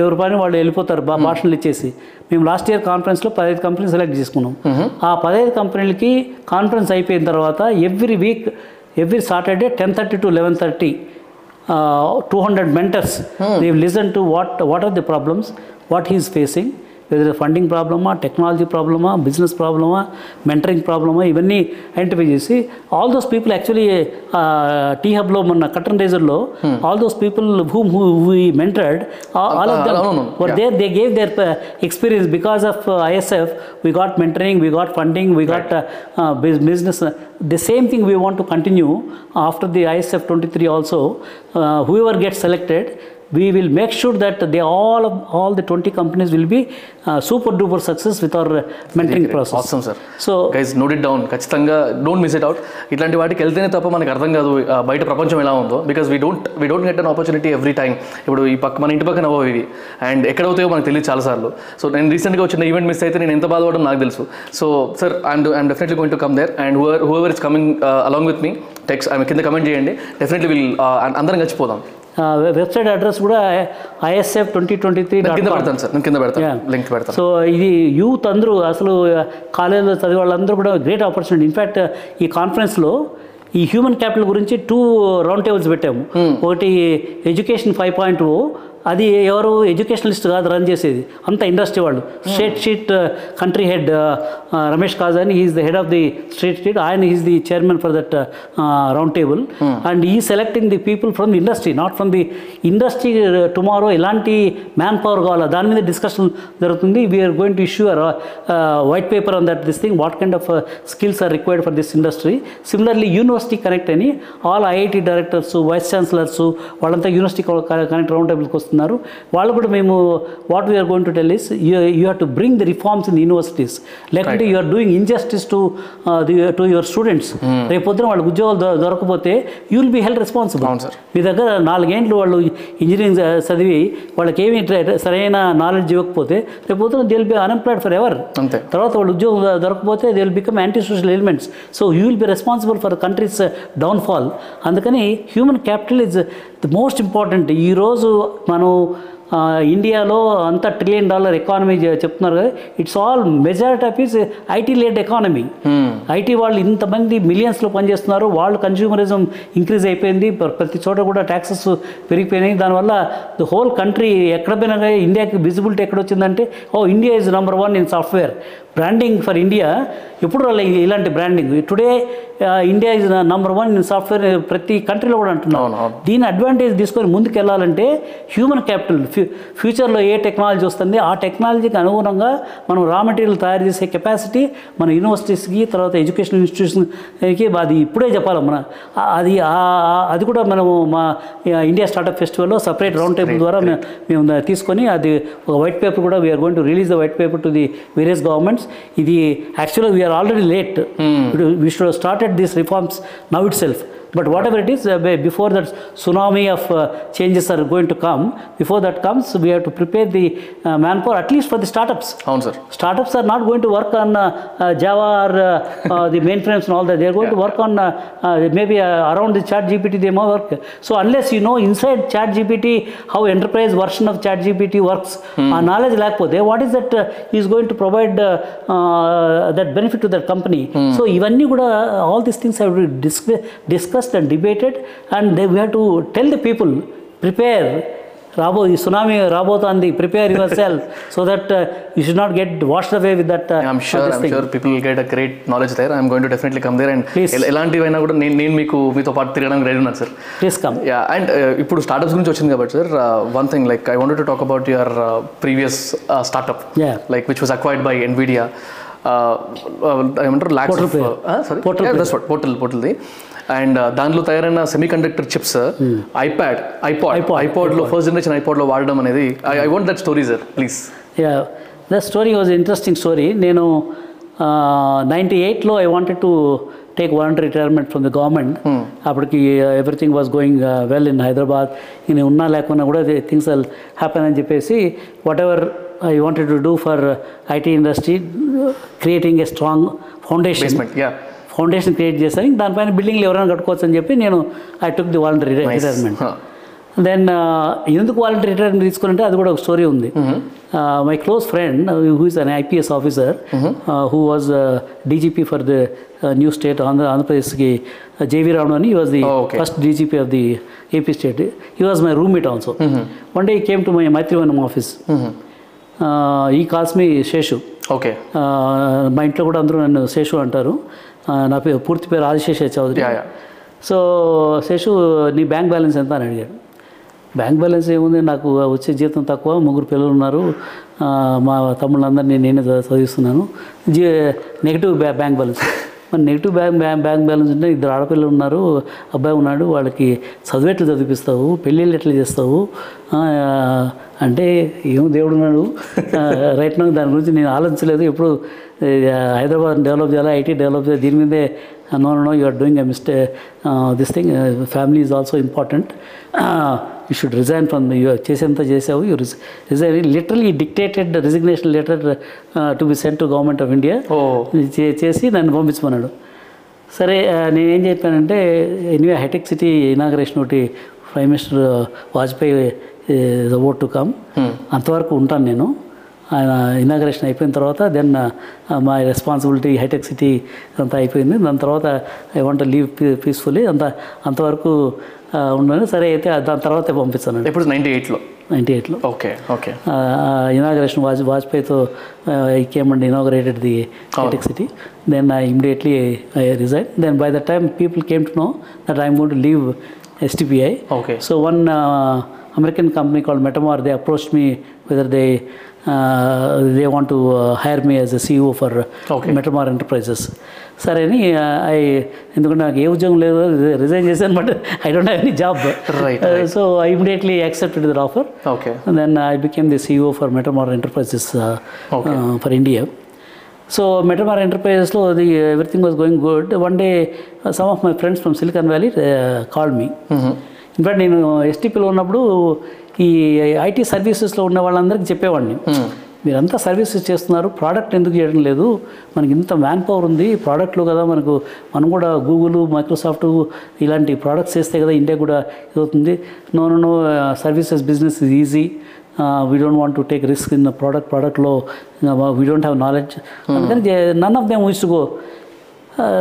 ఎవరి పని వాళ్ళు వెళ్ళిపోతారు భాషణలు ఇచ్చేసి. మేము లాస్ట్ ఇయర్ కాన్ఫరెన్స్లో 15 కంపెనీలు సెలెక్ట్ చేసుకున్నాం. ఆ 15 కంపెనీలకి కాన్ఫరెన్స్ అయిపోయిన తర్వాత every week, every Saturday 10:30 to 11:30 200 mentors, they will listen to what are the problems, what he is facing, ఏదైనా ఫండింగ్ ప్రాబ్లమా, టెక్నాలజీ ప్రాబ్లమా, బిజినెస్ ప్రాబ్లమా, మెంటరింగ్ ప్రాబ్లమా, ఇవన్నీ ఐడెంటిఫై చేసి all those people actually tea హబ్లో మొన్న కటన్ రైజర్లో all those people who he mentored all of them they gave their experience. Because of ISF we got mentoring, we got funding, we got business. The same thing we want to continue after the ISF 23 also. Whoever gets selected, we will make sure that they all the 20 companies will be super duper success with our mentoring process. Awesome sir. So guys, note it down, kachithanga don't miss it out. Itlanti vaatiki elthene tappa manaku ardham kaadu baita prapancham ela undo, because we don't get an opportunity every time. Ippudu ee pakka mana inti pakkana avavi and ekkada avutayo manaku teliyadu chaala saarlu. So nen recent ga ochina event miss aithe nen entha baadavadam naaku telusu. So sir, I'm definitely going to come there, and whoever is coming along with me text కింద comment చేయండి, definitely will అందరం కలిసిపోదాం. Website address కూడా ISF 2023 link పెడతాను. So ఇది youth అందరూ, అసలు కాలేజీలో చదివే వాళ్ళందరూ కూడా గ్రేట్ ఆపర్చునిటీ. ఇన్ఫ్యాక్ట్ ఈ కాన్ఫరెన్స్లో ఈ హ్యూమన్ క్యాపిటల్ గురించి 2 రౌండ్ టేబుల్స్ పెట్టాము. ఒకటి ఎడ్యుకేషన్ 5.0, అది ఎవరు ఎడ్యుకేషనలిస్ట్ కాదు రన్ చేసేది, అంతా ఇండస్ట్రీ వాళ్ళు. State Street country head Ramesh Kajani, he is the head of the State Street, ఆయన he's the chairman for that round table. And ఈ selecting the people from the industry, not from the industry. Tomorrow ఎలాంటి man power కావాలా దాని మీద discussion జరుగుతుంది. We are going to issue white paper on that this thing, what kind of skills are required for this industry. Similarly university connect అని all IIIT directors, vice chancellors వాళ్ళంతా university connect round టేబుల్కి వస్తుంది. వాళ్ళు కూడా మేము what we are going to tell is you have to bring the reforms in universities, లేకుంటే you are doing injustice to your students. రేపొద్దున వాళ్ళకి ఉద్యోగాలు దొరకపోతే you will be held responsible. మీ దగ్గర 4 ఏండ్లు వాళ్ళు ఇంజనీరింగ్ చదివి వాళ్ళకి ఏమి సరైన నాలెడ్జ్ ఇవ్వకపోతే రేపొద్దున they will be unemployed forever. తర్వాత వాళ్ళు ఉద్యోగం దొరకపోతే they will become anti social elements. So you will be responsible for countries downfall. అందుకని human capital is the most important. ఈరోజు మనం ఇండియాలో అంతా $1 trillion ఎకానమీ చెప్తున్నారు కదా, it's all majority of is IT led economy. IT వాళ్ళు ఇంతమంది మిలియన్స్లో పనిచేస్తున్నారు, వాళ్ళు కన్స్యూమరిజం ఇంక్రీజ్ అయిపోయింది, ప్రతి చోట కూడా ట్యాక్సెస్ పెరిగిపోయినాయి. దానివల్ల ది హోల్ కంట్రీ ఎక్కడ పోయినా ఇండియాకి విజిబిలిటీ ఎక్కడ వచ్చిందంటే India is No. 1 in software. Branding for India ఎప్పుడు రాలేదు ఇలాంటి branding. Today India is No. 1 in software ప్రతి కంట్రీలో కూడా అంటున్నాం. దీని అడ్వాంటేజ్ తీసుకొని ముందుకు వెళ్ళాలంటే హ్యూమన్ క్యాపిటల్ ఫ్యూచర్లో ఏ టెక్నాలజీ వస్తుంది, ఆ టెక్నాలజీకి అనుగుణంగా మనం రా మెటీరియల్ తయారు చేసే కెపాసిటీ మన యూనివర్సిటీస్కి, తర్వాత ఎడ్యుకేషన్ ఇన్స్టిట్యూషన్కి అది ఇప్పుడే చెప్పాలి. మన అది కూడా మనము మా ఇండియా స్టార్ట్అప్ ఫెస్టివల్లో సపరేట్ రౌండ్ టేబుల్ ద్వారా మేము తీసుకొని అది ఒక వైట్ పేపర్ కూడా we're going to release the white paper to the various governments. ఇది యాక్చువల్గా we're already late, we should started these reforms now itself. But whatever it is, before that tsunami of changes are going to come, before that comes, we have to prepare the manpower, at least for the startups. Avun sir. Startups are not going to work on Java or the mainframes and all that. They are going to work on maybe around the ChatGPT they may work. So unless you know inside ChatGPT how enterprise version of ChatGPT works, knowledge lack po there. What is that is going to provide that benefit to that company? So ivanni kuda all these things have to discuss and debated, and we have to tell the people, prepare, Rabo tsunami rabotandi, prepare yourself so that you should not get washed away with that. I'm sure people will get a great knowledge there. I'm going to definitely come there, and elantivaina kuda nenu meeto part tiradaniki ready unna sir. Please come. Yeah, and ipudu startups gurinchi ochindi kabatti sir, one thing, like I wanted to talk about your previous startup, like which was acquired by Nvidia. I remember lakhs of portal player. And దాంట్లో తయారైన semiconductor chips ఐపాడ్లో first generation ఐపాడ్లో వాడడం అనేది, I want that story sir please. Yeah, that story was interesting story. నేను 98లో I wanted to take voluntary retirement from the government. అప్పటికి everything was going well in Hyderabad. నేను ఉన్నా లేకున్నా కూడా థింగ్స్ విల్ హ్యాపెన్ అని చెప్పేసి, whatever I wanted to do for IT industry, creating a strong foundation. Basement, yeah. Foundation create చేశాను. దానిపైన బిల్డింగ్లు ఎవరైనా కట్టుకోవచ్చు అని చెప్పి నేను I took the voluntary retirement. Then ఎందుకు వాలంటరీ రిటైర్మెంట్ తీసుకున్నంటే అది కూడా ఒక స్టోరీ ఉంది. My close friend who is an IPS officer, who was DGP for the new state ఆంధ్రప్రదేశ్కి జేవీ రావు అని, he was the first DGP of the AP state. He was my roommate also. One day he came to my Maitrivanam office. He calls me Seshu. Okay, మా ఇంట్లో కూడా అందరూ నన్ను శేషు అంటారు. నా పేరు, పూర్తి పేరు ఆదిశేష చౌదరి. సో శేషు, నీ బ్యాంక్ బ్యాలెన్స్ ఎంత అని అడిగాడు. బ్యాంక్ బ్యాలెన్స్ ఏముంది, నాకు వచ్చే జీతం తక్కువ, ముగ్గురు పిల్లలు ఉన్నారు, మా తమ్ముళ్ళందరినీ నేనే చదివిస్తున్నాను, నెగిటివ్ బ్యాంక్ బ్యాలెన్స్. మరి నెగిటివ్ బ్యాంక్ బ్యాలెన్స్ అంటే ఇద్దరు ఆడపిల్లలు ఉన్నారు, అబ్బాయి ఉన్నాడు, వాళ్ళకి చదువు ఎట్లా చదివిస్తావు, పెళ్ళిళ్ళు ఎట్లా చేస్తావు అంటే, ఏమో దేవుడు ఉన్నాడు రైట్ నాకు దాని గురించి నేను ఆలోచించలేదు. ఎప్పుడు హైదరాబాద్ డెవలప్ చేయాలి, ఐటీ డెవలప్ చేయాలి, దీని మీదే no you are doing a mistake, this thing, family is also important, you should resign from you చేసేంత చేసావు, you resign. Literally dictated resignation letter to be sent to government of India చేసి నన్ను పంపించమన్నాడు. సరే, నేనేం చెప్పానంటే, ఎనీవే హైటెక్ సిటీ ఇనాగరేషన్ ఒకటి prime minister Vajpayee is about to come, అంతవరకు ఉంటాను నేను, ఆయన ఇనాగరేషన్ అయిపోయిన తర్వాత then my responsibility hitech city అంతా అయిపోయింది, దాని తర్వాత ఐ వాంట్ లీవ్ పీస్ఫుల్లీ, అంతవరకు ఉన్నాను. సరే, అయితే దాని తర్వాతే పంపిస్తాను. ఇప్పుడు 98లో ఓకే, ఓకే, ఇనాగరేషన్ వాజ్పేయితో I came and inaugurated the hitech city. Then I immediately I resign. Then by that time people came to know that I'm going to leave STPI. Okay. So one American company called Metamor, they approached me whether they want to hire me as a CEO for Metamor Enterprises. Sir, I ఎందుకంటే నాకు ఏ ఉద్యోగం లేదు, resign చేశాను, but I don't have any job. So I immediately accepted their offer. Okay. And then I became the CEO for Metamor Enterprises for India. So Metamor Enterprises lo everything was going good. One day some of my friends from Silicon Valley called me. In fact, నేను STPలో ఉన్నప్పుడు ఈ IT సర్వీసెస్లో ఉన్న వాళ్ళందరికీ చెప్పేవాడిని, మీరంతా services చేస్తున్నారు, product ఎందుకు చేయడం లేదు, మనకి ఇంత మ్యాన్ పవర్ ఉంది ప్రోడక్ట్లో కదా, మనం కూడా గూగుల్, మైక్రోసాఫ్ట్ ఇలాంటి ప్రోడక్ట్స్ చేస్తే కదా ఇండియా కూడా ఇదవుతుంది. No services business is easy, we don't want to take risk in the product low, we don't have knowledge. And then none of them used to go.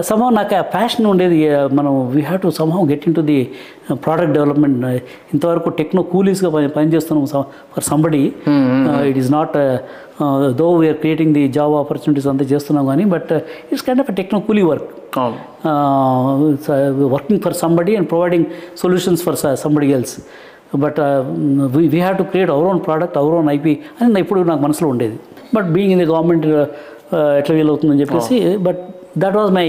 Somehow నాకు ఆ passion ఉండేది, మనం we have to somehow get in to the product development. ఇంతవరకు techno కూలీస్గా పనిచేస్తున్నాం for somebody, it is not though we're creating the job opportunities అంతా చేస్తున్నాం కానీ, but it's kind of techno coolie work, working for somebody and providing solutions for somebody else. But we have to create our own product, our own IP అని ఎప్పుడు నాకు మనసులో ఉండేది. But being in the government ఎట్లా వీలవుతుందని చెప్పేసి, but that was my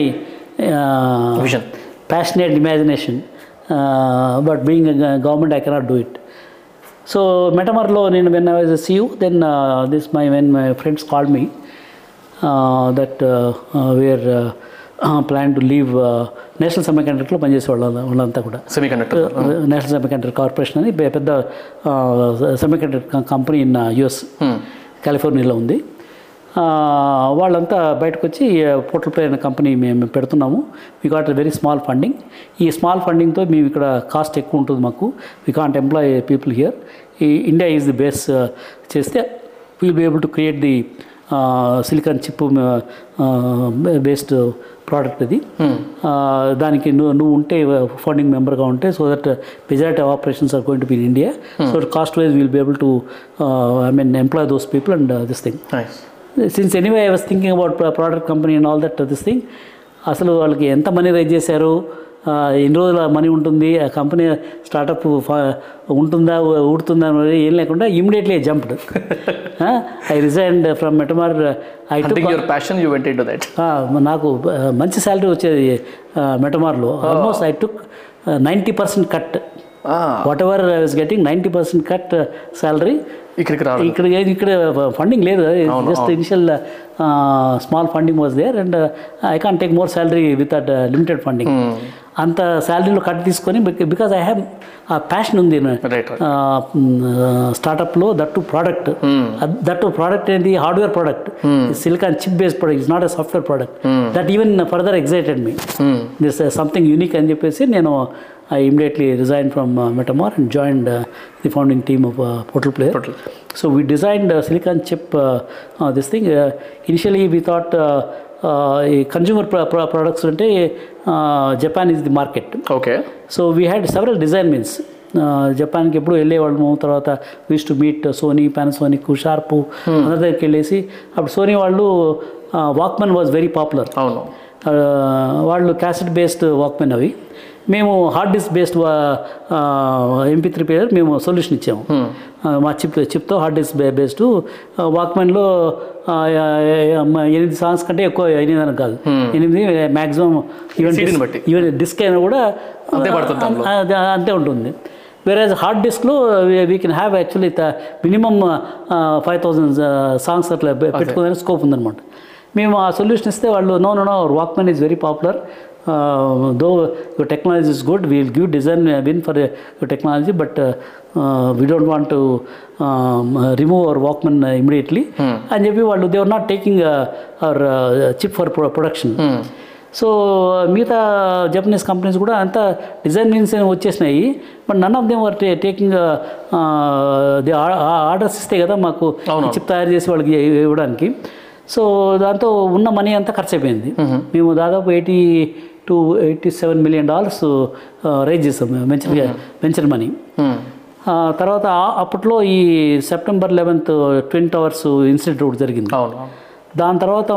vision, passionate imagination. But being government I cannot do it. So మెటమర్లో నేను when I was see you then this my when my friends called me that wear plan to leave National semi కండక్టర్లో పనిచేసే వాళ్ళంతా కూడా National semi conductor corporation అని పెద్ద semiconductor company in US, కాలిఫోర్నియాలో ఉంది. వాళ్ళంతా బయటకు వచ్చి పోర్టల్ ప్లేయర్ అనే కంపెనీ మేము పెడుతున్నాము, we got very small funding, ఈ స్మాల్ ఫండింగ్తో మేము ఇక్కడ కాస్ట్ ఎక్కువ ఉంటుంది మాకు, we can't employ people here, ఈ ఇండియా ఈజ్ ది బేస్ చేస్తే we'll be able to create the silicon chip based product అది. దానికి నువ్వు ఉంటే ఫండింగ్ మెంబర్గా ఉంటే so that majority operations are going to be in India, so cost wise we'll be able to I mean employ those people and this thing. Since anyway I was thinking about product company and all that this thing, అసలు వాళ్ళకి ఎంత money rise చేశారు, ఎన్ని రోజుల money ఉంటుంది, ఆ company startup ఉంటుందా ఊడుతుందా ఏం లేకుండా immediately jumped. I resigned from Metamor. I took your passion, you went into that. నాకు మంచి శాలరీ వచ్చేది మెటమార్లో, almost I took 90% cut. whatever I was getting 90% cut salary ikkada funding ledhu, just initial small funding was there and I can't take more salary without limited funding. Anta salary lo cut teeskoni because I have a passion undi startup lo, that to product, that to product and the hardware product, silicon chip based product, is not a software product. That even further excited me. This is something unique ani cheppesi nenu I immediately resigned from Metamor and joined the founding team of Portal Player. So we designed silicon chip, this thing. Initially we thought consumer products ante Japan is the market. Okay. So we had several design wins. జపాన్కి ఎప్పుడు వెళ్ళేవాళ్ళము, తర్వాత wish to meet Sony, Panasonic, Sharp అందరి దగ్గరికి వెళ్ళేసి, అప్పుడు Sony వాళ్ళు Walkman was very popular, వాళ్ళు క్యాసెట్ బేస్డ్ వాక్మెన్ అవి, మేము hard disk based MP3 player మేము సొల్యూషన్ ఇచ్చాము, మా చిప్తో హార్డ్ డిస్క్ బేస్డ్ వాక్మెన్లో 8 సాంగ్స్ కంటే ఎక్కువ 8 కాదు, 8 మ్యాక్సిమం, ఈవెన్ డిస్క్ అయినా కూడా అంతే ఉంటుంది. Whereas hard disk lo we can have actually the minimum 5000 songs atla pettukovani scope undi anamata. Memu aa solution iste vallu no our walkman is very popular, though your technology is good, we will give design win for your technology, but we don't want to remove our walkman immediately. And if vallu they are not taking our chip for production. So మిగతా Japanese companies కూడా అంత design means అని వచ్చేసినాయి, but none of them are taking the orders ఇస్తే కదా మాకు chip తయారు చేసి వాళ్ళకి ఇవ్వడానికి. సో దాంతో ఉన్న మనీ అంతా ఖర్చు అయిపోయింది. మేము దాదాపు $87 million రైజ్ చేసాం వెంచర్ మనీ. తర్వాత అప్పట్లో ఈ September 11th Twin Towers incident ఒకటి జరిగింది. దాని తర్వాత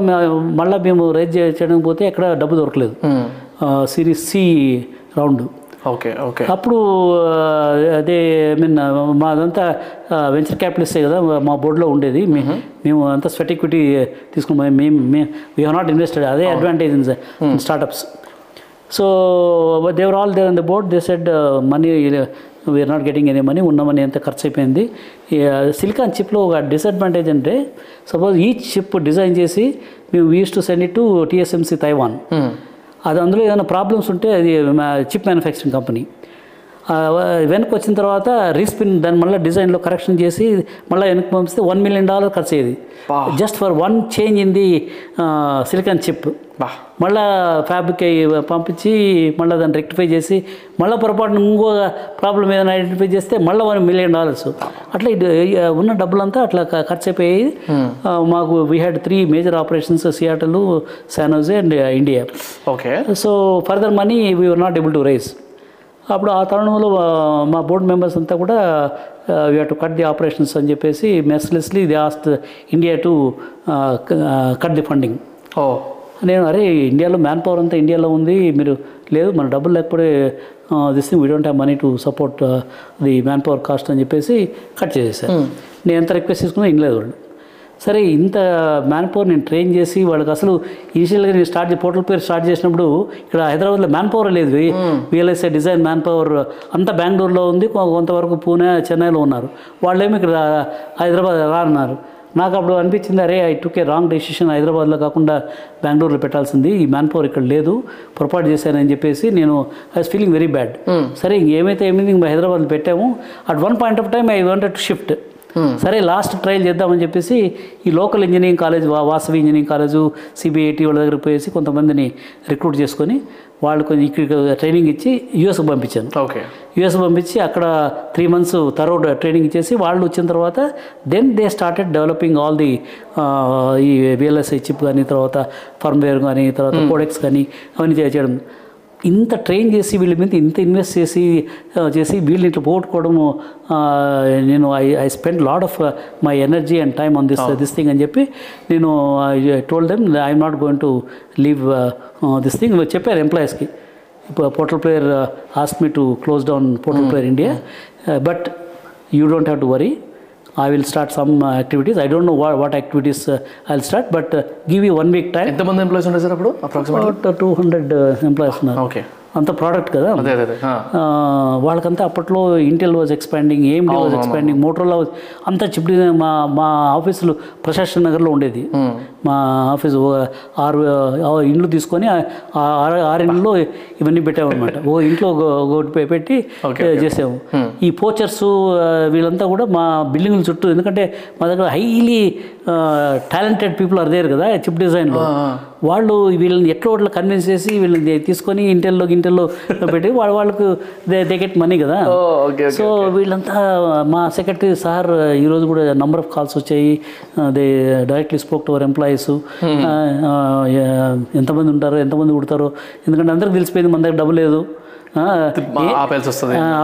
మళ్ళీ మేము రైజ్ చేయడానికి పోతే ఎక్కడ డబ్బు దొరకలేదు, Series C రౌండ్. అప్పుడు అదే ఐ మీన్ మాదంతా వెంచర్ క్యాపిటలిస్టే కదా మా బోర్డులో ఉండేది, మేము అంతా స్వెట్ ఈక్విటీ తీసుకున్నాం, వీ హ్యావ్ నాట్ ఇన్వెస్టెడ్, అదే advantage in startups. So they were all there on the board, they said money we are not getting any money, ఉన్న మనీ ఎంత ఖర్చు అయిపోయింది. సిలికాన్ చిప్లో ఒక డిసడ్వాంటేజ్ అంటే సపోజ్ ఈ చిప్ డిజైన్ చేసి మేము use to send it to TSMC Taiwan, అది అందులో ఏదైనా ప్రాబ్లమ్స్ ఉంటే అది చిప్ మ్యానుఫ్యాక్చరింగ్ కంపెనీ వెనక్కి వచ్చిన తర్వాత రీస్పిన్ దాన్ని మళ్ళీ డిజైన్లో కరెక్షన్ చేసి మళ్ళీ వెనక్కి పంపిస్తే $1 million ఖర్చు అయ్యేది just for one change in the silicon chip. మళ్ళీ ఫ్యాబ్రిక్ అయ్యి పంపించి మళ్ళీ దాన్ని రెక్టిఫై చేసి మళ్ళీ పొరపాటున ఇంకో ప్రాబ్లం ఏదైనా ఐడెంటిఫై చేస్తే మళ్ళీ $1 million. అట్లా ఉన్న డబ్బులంతా అట్లా ఖర్చు అయిపోయాయి మాకు. We had 3 major operations, Seattle, San Jose and India. So further money we were not able to raise. అప్పుడు ఆ తరుణంలో మా బోర్డు మెంబర్స్ అంతా కూడా we have to cut the operations అని చెప్పేసి mercilessly they asked India to cut the funding. నేను అరే ఇండియాలో మ్యాన్ పవర్ అంతా ఇండియాలో ఉంది, మీరు లేదు మన డబ్బులు లేకపోతే this thing we don't have money to support the manpower cost అని చెప్పేసి కట్ చేసేసాను. నేను ఎంత రిక్వెస్ట్ చేసుకున్నా ఇనలేదు వాళ్ళు. సరే ఇంత మ్యాన్ పవర్ నేను ట్రైన్ చేసి వాళ్ళకి అసలు ఇనిషియల్గా నేను పోర్టల్ పేరు స్టార్ట్ చేసినప్పుడు ఇక్కడ హైదరాబాద్లో మ్యాన్ పవర్ లేదు. వీఎల్ఎస్ఐ డిజైన్ మ్యాన్ పవర్ అంతా బెంగళూరులో ఉంది, కొంతవరకు పూణె చెన్నైలో ఉన్నారు. వాళ్ళేమి ఇక్కడ హైదరాబాద్ రానున్నారు. నాకు అప్పుడు అనిపించింది అరే I took a wrong decision, హైదరాబాద్లో కాకుండా బెంగళూరులో పెట్టాల్సింది, ఈ మ్యాన్ పవర్ ఇక్కడ లేదు, పొరపాటు చేశానని చెప్పేసి నేను I was feeling very bad. సరే ఏమైతే ఏమైంది ఇంక హైదరాబాద్లో పెట్టాము. At one point of time I wanted to shift. సరే లాస్ట్ ట్రయల్ చేద్దామని చెప్పేసి ఈ local engineering college Vasavi engineering college CBIT వాళ్ళ దగ్గర పోయేసి కొంతమందిని రిక్రూట్ చేసుకొని వాళ్ళు కొంచెం ఇక్కడ ట్రైనింగ్ ఇచ్చి యూఎస్కి పంపించాను. ఓకే, యూఎస్ పంపించి అక్కడ 3 months థరో ట్రైనింగ్ ఇచ్చేసి వాళ్ళు వచ్చిన తర్వాత then they started developing all the ఈ విఎల్ఎస్ఐ చిప్ కానీ, తర్వాత ఫర్మ్వేర్ కానీ, తర్వాత కోడెక్స్ కానీ అవన్నీ చేయడం. ఇంత ట్రైన్ చేసి వీళ్ళ మీద ఇంత ఇన్వెస్ట్ చేసి వీళ్ళని ఇట్లా పోగొట్టుకోవడము నేను I spend lot of my energy and time on this thing అని చెప్పి నేను I told them I'm not going to leave this thing. చెప్పారు ఎంప్లాయీస్కి, portal player ask me to close down portal player India, but you don't have to worry, I will start some activities. I don't know what activities I'll start, but give you 1 week time. ఎంత మంది employees ఉన్నారు sir అప్పుడు? Approximately 200 employees ఉన్నారు. Okay, అంత product కదా. అదే అదే వాళ్ళకంతా అప్పట్లో Intel was expanding, AMD was expanding, Motorola అంతా చిప్ డిజైన్. మా ఆఫీసులు ప్రశాంత్ నగర్లో ఉండేది. మా ఆఫీసు 6 ఇండ్లు తీసుకొని 6 ఇండ్లలో ఇవన్నీ పెట్టామన్నమాట. ఇంట్లో ఒకటి పెట్టి చేసాము. ఈ పోచర్స్ వీళ్ళంతా కూడా మా బిల్డింగ్ల చుట్టూ, ఎందుకంటే మా దగ్గర highly talented people are there కదా చిప్ డిజైన్లో. వాళ్ళు వీళ్ళని ఎట్లా ఒకట్లా కన్విన్స్ చేసి వీళ్ళని తీసుకొని ఇంటర్లో పెట్టి వాళ్ళకు దే గెట్ మనీ కదా. సో వీళ్ళంతా మా సెక్రటరీ సార్ ఈరోజు కూడా నెంబర్ ఆఫ్ కాల్స్ వచ్చాయి, they directly spoke to our employees, ఎంతమంది ఉంటారో ఎంతమంది కుడతారో, ఎందుకంటే అందరికి తెలిసిపోయింది మన దగ్గర డబ్బు లేదు,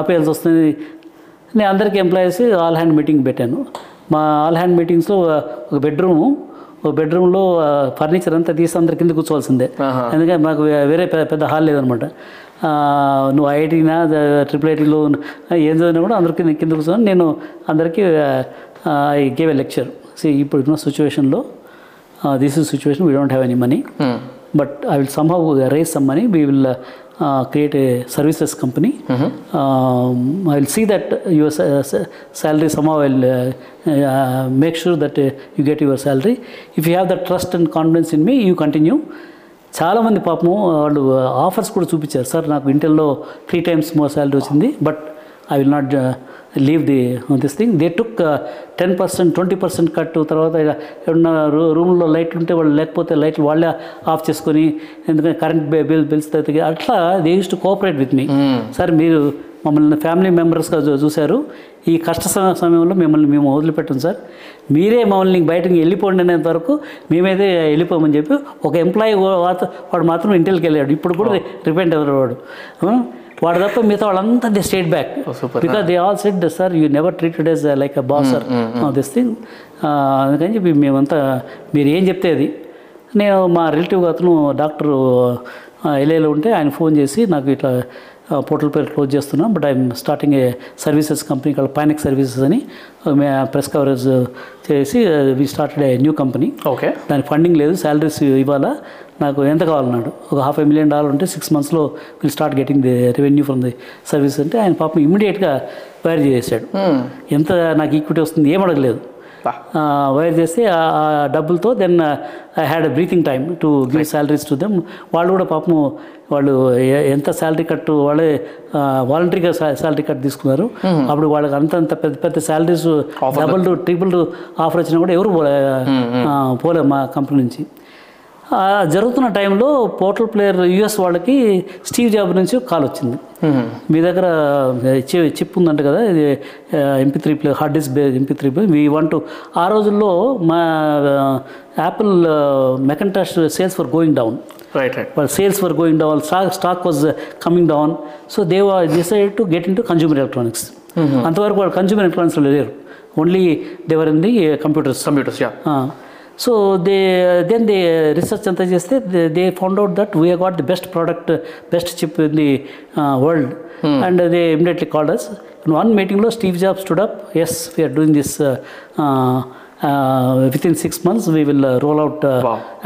ఆపేయాల్సి వస్తుంది. నేను అందరికీ ఎంప్లాయీస్ ఆల్ హ్యాండ్ మీటింగ్ పెట్టాను. మా ఆల్ హ్యాండ్ మీటింగ్స్లో ఒక బెడ్రూమ్లో ఫర్నిచర్ అంతా తీసి అందరి కింద కూర్చోవాల్సిందే, ఎందుకంటే మాకు వేరే పెద్ద హాల్ లేదనమాట. నువ్వు ఐఐటీనా IIITలో ఏం చదివినా కూడా అందరి కింద కూర్చొని నేను అందరికీ I gave a lecture. So ఇప్పుడున్న సిచ్యువేషన్లో this is situation, we don't have any money, but I will somehow raise some money, we will create a services company. I will see that your salary somehow will make sure that you get your salary. If you have the trust and confidence in me, you continue. చాలా మంది పాపము వాళ్ళు offers కూడా చూపించారు. Sir నాకు ఇంటర్లో 3 times more salary వచ్చింది, but I will not leave this thing. They took 10%, 20% cut. తర్వాత ఏమన్నా రూమ్లో లైట్లు ఉంటే వాళ్ళు, లేకపోతే లైట్లు వాళ్ళే ఆఫ్ చేసుకొని, ఎందుకంటే కరెంట్ బిల్స్ తగ్గి అట్లా they use to cooperate with me. Sir మీరు మమ్మల్ని ఫ్యామిలీ మెంబర్స్గా చూశారు, ఈ కష్ట సమయంలో మిమ్మల్ని మేము వదిలిపెట్టాం సార్, మీరే మమ్మల్ని బయటకు వెళ్ళిపోండి అనేంత వరకు మేమైతే వెళ్ళిపోమని చెప్పి ఒక ఎంప్లాయీ వాడు మాత్రం ఇంటర్కి వెళ్ళాడు. ఇప్పుడు కూడా రిపెంట్ అయ్యేవాడు వాడు తప్ప మిగతా వాళ్ళంతా they stayed back, because they all said sir you never treated as like a boss sir this thing. అందుకని చెప్పి మేమంతా మీరు ఏం చెప్తే అది. నేను మా రిలేటివ్ అతను డాక్టర్ ఎల్ఏలో ఉంటే ఆయన ఫోన్ చేసి నాకు ఇట్లా పోర్టల్ పేరు క్లోజ్ చేస్తున్నాం, but I'm starting a services company call panic services అని ప్రెస్ కవరేజ్ చేసి we started a new company. Okay, దాని ఫండింగ్ లేదు, శాలరీస్ ఇవాళ నాకు ఎంత కావాలన్నాడు, ఒక $500,000 ఉంటే 6 monthsలో will start getting the revenue from the service అంటే ఆయన పాపం ఇమ్మీడియట్గా వైర్ చేసేసాడు. ఎంత నాకు ఈక్విటీ వస్తుంది ఏం అడగలేదు. వైర్ చేస్తే ఆ డబ్బులతో then I had a breathing time to give salaries to them. వాళ్ళు కూడా పాపం వాళ్ళు ఎంత శాలరీ కట్టు వాళ్ళే వాలంటరీగా శాలరీ కట్ తీసుకున్నారు. అప్పుడు వాళ్ళకి అంతంత పెద్ద పెద్ద శాలరీస్ ట్రిపుల్ ఆఫర్ వచ్చినా కూడా ఎవరు పోలే మా కంపెనీ నుంచి. జరుగుతున్న టైంలో పోర్టల్ ప్లేయర్ యూఎస్ వాళ్ళకి స్టీవ్ జాబ్ నుంచి కాల్ వచ్చింది, మీ దగ్గర చిప్ ఉందంట కదా, ఇది MP3 player, hard disk MP3 player, we want to. ఆ రోజుల్లో మా Apple Macintosh sales for going down, right sales for going down, stock was coming down. So they decided to get in to consumer electronics. అంతవరకు వాళ్ళు consumer ఎలక్ట్రానిక్స్లో లేరు, only they were in the computers. So they research anta chesthe they found out that we have got the best product, best chip in the world. And they immediately called us. In one meeting lo Steve Jobs stood up, yes, we are doing this within 6 months we will roll out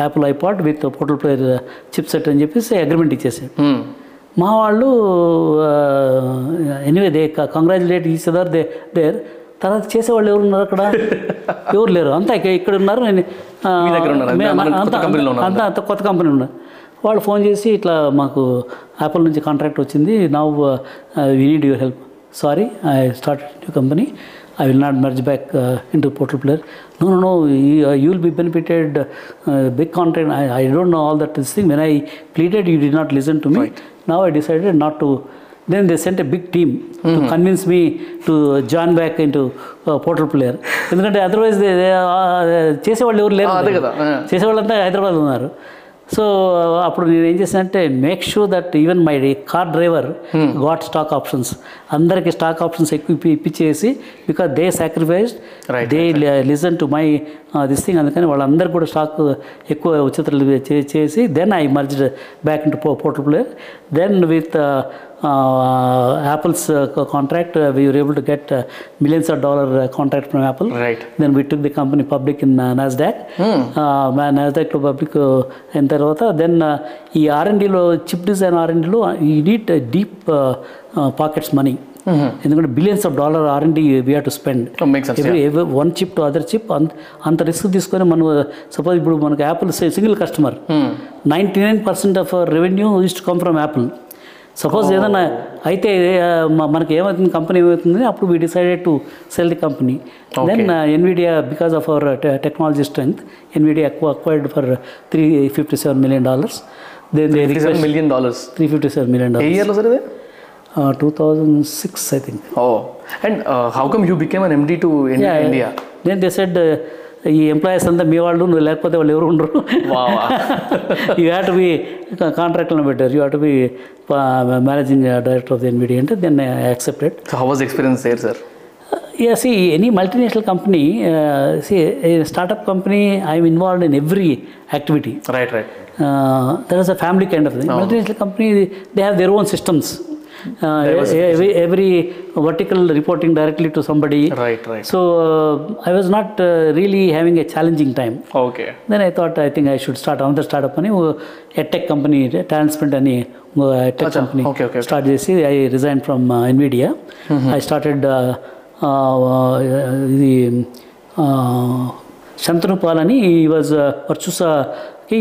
Apple iPod with Portal Player chipset అని చెప్పేసి agreement ఇచ్చేసాం. మా వాళ్ళు anyway they congratulate each other there. తర్వాత చేసేవాళ్ళు ఎవరున్నారు అక్కడ? ఎవరు లేరు, అంతా ఇక్కడ ఉన్నారు. నేను అంతా అంత కొత్త కంపెనీ ఉన్నారు. వాళ్ళు ఫోన్ చేసి ఇట్లా మాకు యాపిల్ నుంచి కాంట్రాక్ట్ వచ్చింది, now we need your help. Sorry, I started new company, I will not merge back into portal player. No no no, you will be benefited big contract. I don't know all that thing. When I pleaded you did not listen to me. Now I decided not to. Then they sent a big team to convince me to join back into Portal Player. Because otherwise they chese vallu evaru leru. Ade kada chese vallu anta Hyderabad unnaru. So appudu nenu em chesante make sure that even my car driver got stock options. Andariki stock options equip ipichesi because they sacrificed, they listened to my this thing. Andukani vallandaru kuda stock ekku uchatralu chesi then I merged back into Portal Player. Then with Apple's contract, we were able to get millions of dollar contract from Apple. Right. Then we took the company public in Nasdaq. Nasdaq to public and tarvata. Then ee R&D lo, chip design R&D lo, you need deep pockets money. ఎందుకంటే billions of dollar R&D we have to spend every one chip to other chip. అంత risk తీసుకొని మనం suppose ఇప్పుడు మనకు Apple single customer 99% of revenue is to come from Apple. Suppose ఏదైనా అయితే మనకి ఏమవుతుంది, కంపెనీ ఏమవుతుంది, అప్పుడు we decided to sell the company. Then Nvidia because of our technology strength Nvidia acquired for $357 million. Then they request $1 million. $357 million. A year లో sir ఇది? 2006 I think. Oh, and how come you became an MD to India? Then they said ఈ employees అంతా మీ వాళ్ళు, నువ్వు లేకపోతే వాళ్ళు ఎవరు ఉండరు. యూ హ్యావ్ టు బి కాంట్రాక్ట్లో పెట్టారు, you have to be managing director of the Nvidia అంటే then I accepted. How was experience there sir? Yeah, see, any multinational company, see, a startup company, I am involved in every activity. Right, right. There is a family kind of thing. Oh. Multinational company, they have their own systems. Every vertical reporting directly to somebody. Right, right. So I was not really having a challenging time. Okay. Then I thought I think I should start another startup ani, a tech company, Talentspend ani tech company. Okay, okay. Start చేసి I resigned from Nvidia. I started the Shantanu Pal ani, he was Archusa కి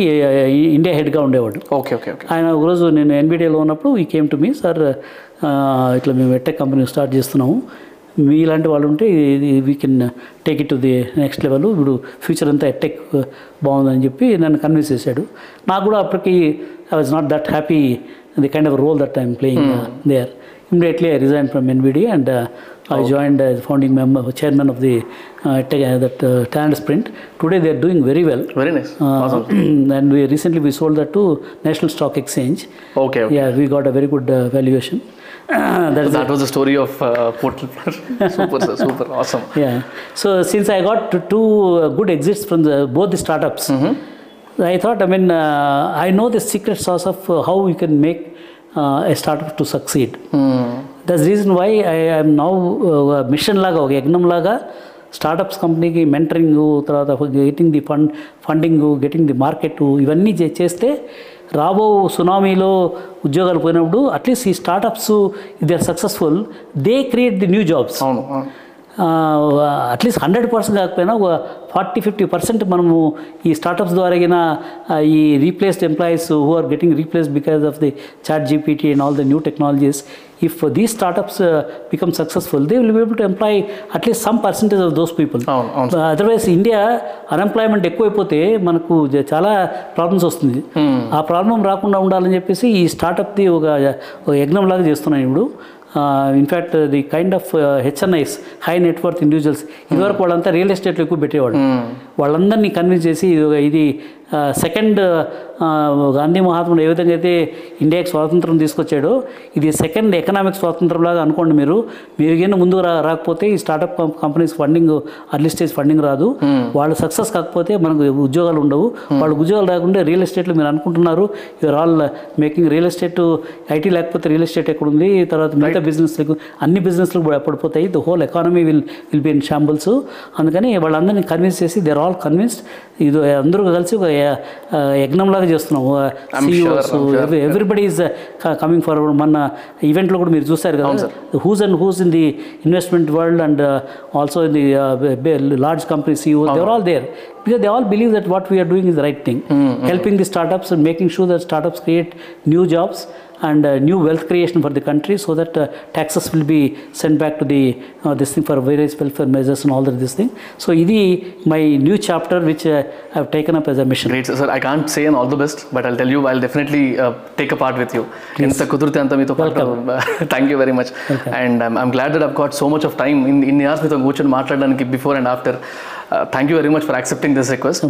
India హెడ్గా ఉండేవాడు. Okay okay okay. ఆయన ఒకరోజు నేను ఎన్బిడిఏలో ఉన్నప్పుడు ఈ came to me, sir ఇట్లా మేము టెక్ కంపెనీ స్టార్ట్ చేస్తున్నాము, మీ ఇలాంటి వాళ్ళు ఉంటే ఇది we can take it to the next level, ఇప్పుడు ఫ్యూచర్ అంతా టెక్ బాగుందని చెప్పి నన్ను కన్విన్స్ చేశాడు. నాకు కూడా అప్పటికి I was not that happy the kind of role that I'm playing there. Immediately I resign from Nvidia and I joined as founding member, chairman of the Talentspend. Today they are doing very well. Very nice. Awesome. And we recently sold that to National Stock Exchange. Okay, okay. Yeah, we got a very good valuation. That was the story of Portal Player. Super, sir, super awesome. Yeah. So since I got two good exits from both the startups, I thought, I mean, I know the secret sauce of how you can make a startup to succeed. That's the reason why I am now mission laga, Yagnam laga, startups కంపెనీకి mentoring, తర్వాత getting the funding, getting the market, ఇవన్నీ చేస్తే రాబో సునామీలో ఉద్యోగాలు పోయినప్పుడు at least ఈ startups if they are successful they create the new jobs. At least 100% కాకపోయినా 40-50% మనము ఈ స్టార్టప్స్ ద్వారా ఈ replaced employees who are getting replaced because of the ChatGPT and all the new technologies, if these startups become successful they will be able to employ at least some percentage of those people. Otherwise India unemployment ekku aipothe manaku chaala problems ostundi. Aa problem raakunda undalani cheppesi ee startup di oka yagnam laga chestunnanu ipudu. In fact the kind of HNIs, high net worth individuals, ivaru vallanta real estate lo ekku bettevadu, vallandarni convince chesi ఇది second Gandhi మహాత్ముడు ఏ విధంగా అయితే ఇండియాకి స్వాతంత్రం తీసుకొచ్చాడో ఇది second economic స్వాతంత్రంలాగా అనుకోండి. మీరు కానీ ముందుకు రాకపోతే ఈ startup companies funding, early stage funding రాదు. వాళ్ళు సక్సెస్ కాకపోతే మనకు ఉద్యోగాలు ఉండవు. వాళ్ళకు ఉద్యోగాలు రాకుండా రియల్ ఎస్టేట్లో మీరు అనుకుంటున్నారు you're all making real estate, IT లేకపోతే రియల్ ఎస్టేట్ ఎక్కడుంది, తర్వాత మిగతా బిజినెస్లకు అన్ని బిజినెస్లు కూడా పడిపోతాయి. The whole economy will be in shambles. అందుకని వాళ్ళందరినీ కన్విన్స్ చేసి దే ఆర్ ఆల్ కన్విన్స్డ్. ఇది అందరూ కలిసి ఒక యజ్ఞంలాగా చేస్తున్నాము. CEOs everybody is coming forward. మన ఈవెంట్లో కూడా మీరు చూస్తారు కదా, who's and who's in the investment world and also in the large company CEOs, they are all there because they all believe that what we are doing is the right thing, helping the startups and making sure that startups create new jobs and new wealth creation for the country, so that taxes will be sent back to the this thing for various welfare measures and all that this thing. So idi my new chapter which I have taken up as a mission. Great sir, I can't say and all the best, but I'll tell you I'll definitely take a part with you. Inta kudurte anta meeto thank you very much. Okay. And I'm glad that I've got so much of time in years meeto కూర్చొని మాట్లాడడానికి before and after. Thank you very much for accepting this request.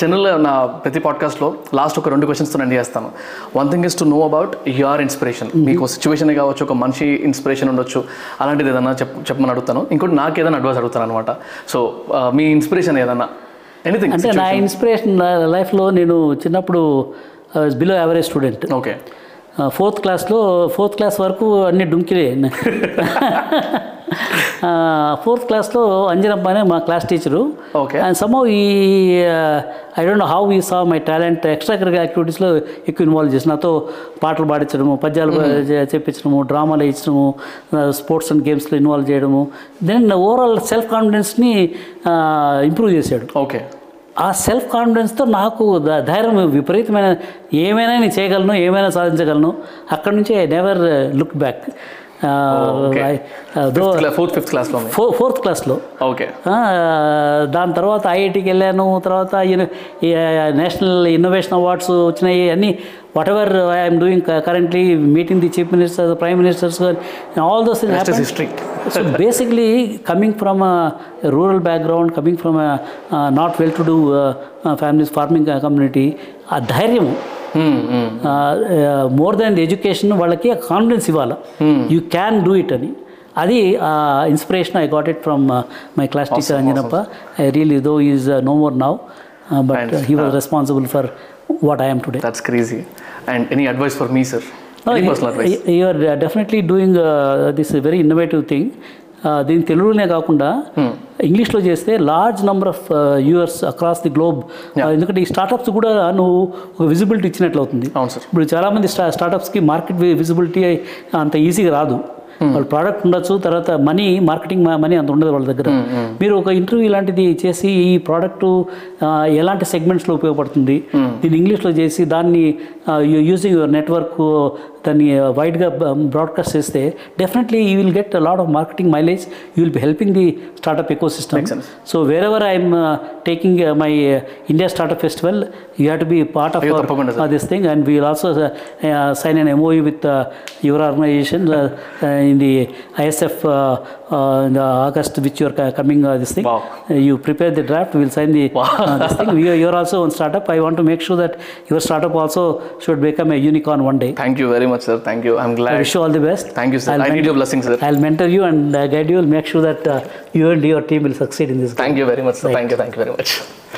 Channel నా ప్రతి పాడ్కాస్ట్లో last ఒక రెండు క్వశ్చన్స్తో నేను చేస్తాను. One thing is to know about your inspiration. మీకు సిచ్యువేషన్ కావచ్చు, ఒక మనిషి ఇన్స్పిరేషన్ ఉండొచ్చు, అలాంటిది ఏదన్నా చెప్పమని అడుగుతాను. ఇంకోటి నాకు ఏదైనా అడ్వైస్ అడుగుతాను అనమాట. సో మీ ఇన్స్పిరేషన్ ఏదన్నా ఎనీథింగ్? అంటే నా ఇన్స్పిరేషన్ లైఫ్లో నేను చిన్నప్పుడు below average student. Okay. Fourth class వరకు అన్ని డుంకిలే. ఫోర్త్ క్లాస్లో అంజనమ్మ అనే మా class teacher. Okay. And somehow ఈ I don't know how you saw my talent. Extra curricular యాక్టివిటీస్లో ఎక్కువ ఇన్వాల్వ్ చేసి నాతో పాటలు పాడించడము, పద్యాలు చెప్పించడము, డ్రామాలు వేయించడము, స్పోర్ట్స్ అండ్ గేమ్స్లో ఇన్వాల్వ్ చేయడము, దెన్ ఓవరాల్ సెల్ఫ్ కాన్ఫిడెన్స్ని ఇంప్రూవ్ చేశాడు. ఓకే. ఆ సెల్ఫ్ కాన్ఫిడెన్స్తో నాకు ధైర్యం, విపరీతమైన ఏమైనా నేను చేయగలను, ఏమైనా సాధించగలను. అక్కడి నుంచి I never look back. Fourth క్లాస్లో. ఓకే. దాని తర్వాత IIITకి వెళ్ళాను. తర్వాత నేషనల్ ఇన్నోవేషన్ అవార్డ్స్ వచ్చినాయి. అన్నీ whatever I'm doing currently, meeting the chief ministers, prime ministers, all those history. So basically coming from rural background, coming from not well to do families, farming community, ఆ ధైర్యం more than the education. వాళ్ళకి ఆ confidence ఇవ్వాలి, you can do it అని. అది inspiration I got it from my class teacher Anjanappa. I really, though is no more now, but he was responsible for what I'm today. That's crazy. And any advice for me sir? You are definitely doing this very innovative thing. దీని తెలుగులోనే కాకుండా ఇంగ్లీష్లో చేస్తే large number of viewers across the globe. ఎందుకంటే ఈ startups కూడా నువ్వు ఒక విజిబిలిటీ ఇచ్చినట్లు అవుతుంది. ఇప్పుడు చాలామంది స్టార్టప్స్కి మార్కెట్ విజిబిలిటీ అంత ఈజీగా రాదు. వాళ్ళ ప్రోడక్ట్ ఉండొచ్చు, తర్వాత మార్కెటింగ్ మనీ అంత ఉండదు వాళ్ళ దగ్గర. మీరు ఒక ఇంటర్వ్యూ లాంటిది చేసి ఈ ప్రోడక్ట్ ఎలాంటి సెగ్మెంట్స్లో ఉపయోగపడుతుంది, దీన్ని ఇంగ్లీష్లో చేసి దాన్ని యూజింగ్ యువర్ నెట్వర్క్ దాన్ని వైడ్గా బ్రాడ్కాస్ట్ చేస్తే definitely you will get lot of marketing mileage. You will be helping the startup ecosystem. So wherever I'm taking my India startup festival, you have to be part of this thing. And we will also sign an MOU with your organisation in the ISF in the August which you are coming this thing. Wow. You prepare the draft, we will sign the this thing. You are also on startup. I want to make sure that your startup also should become a unicorn one day. Thank you very much sir. Thank you. I'm glad. I wish you all the best. Thank you sir. I need your blessing sir. I'll mentor you and guide you and make sure that you and your team will succeed in this game. Thank you very much sir. Right. Thank you very much.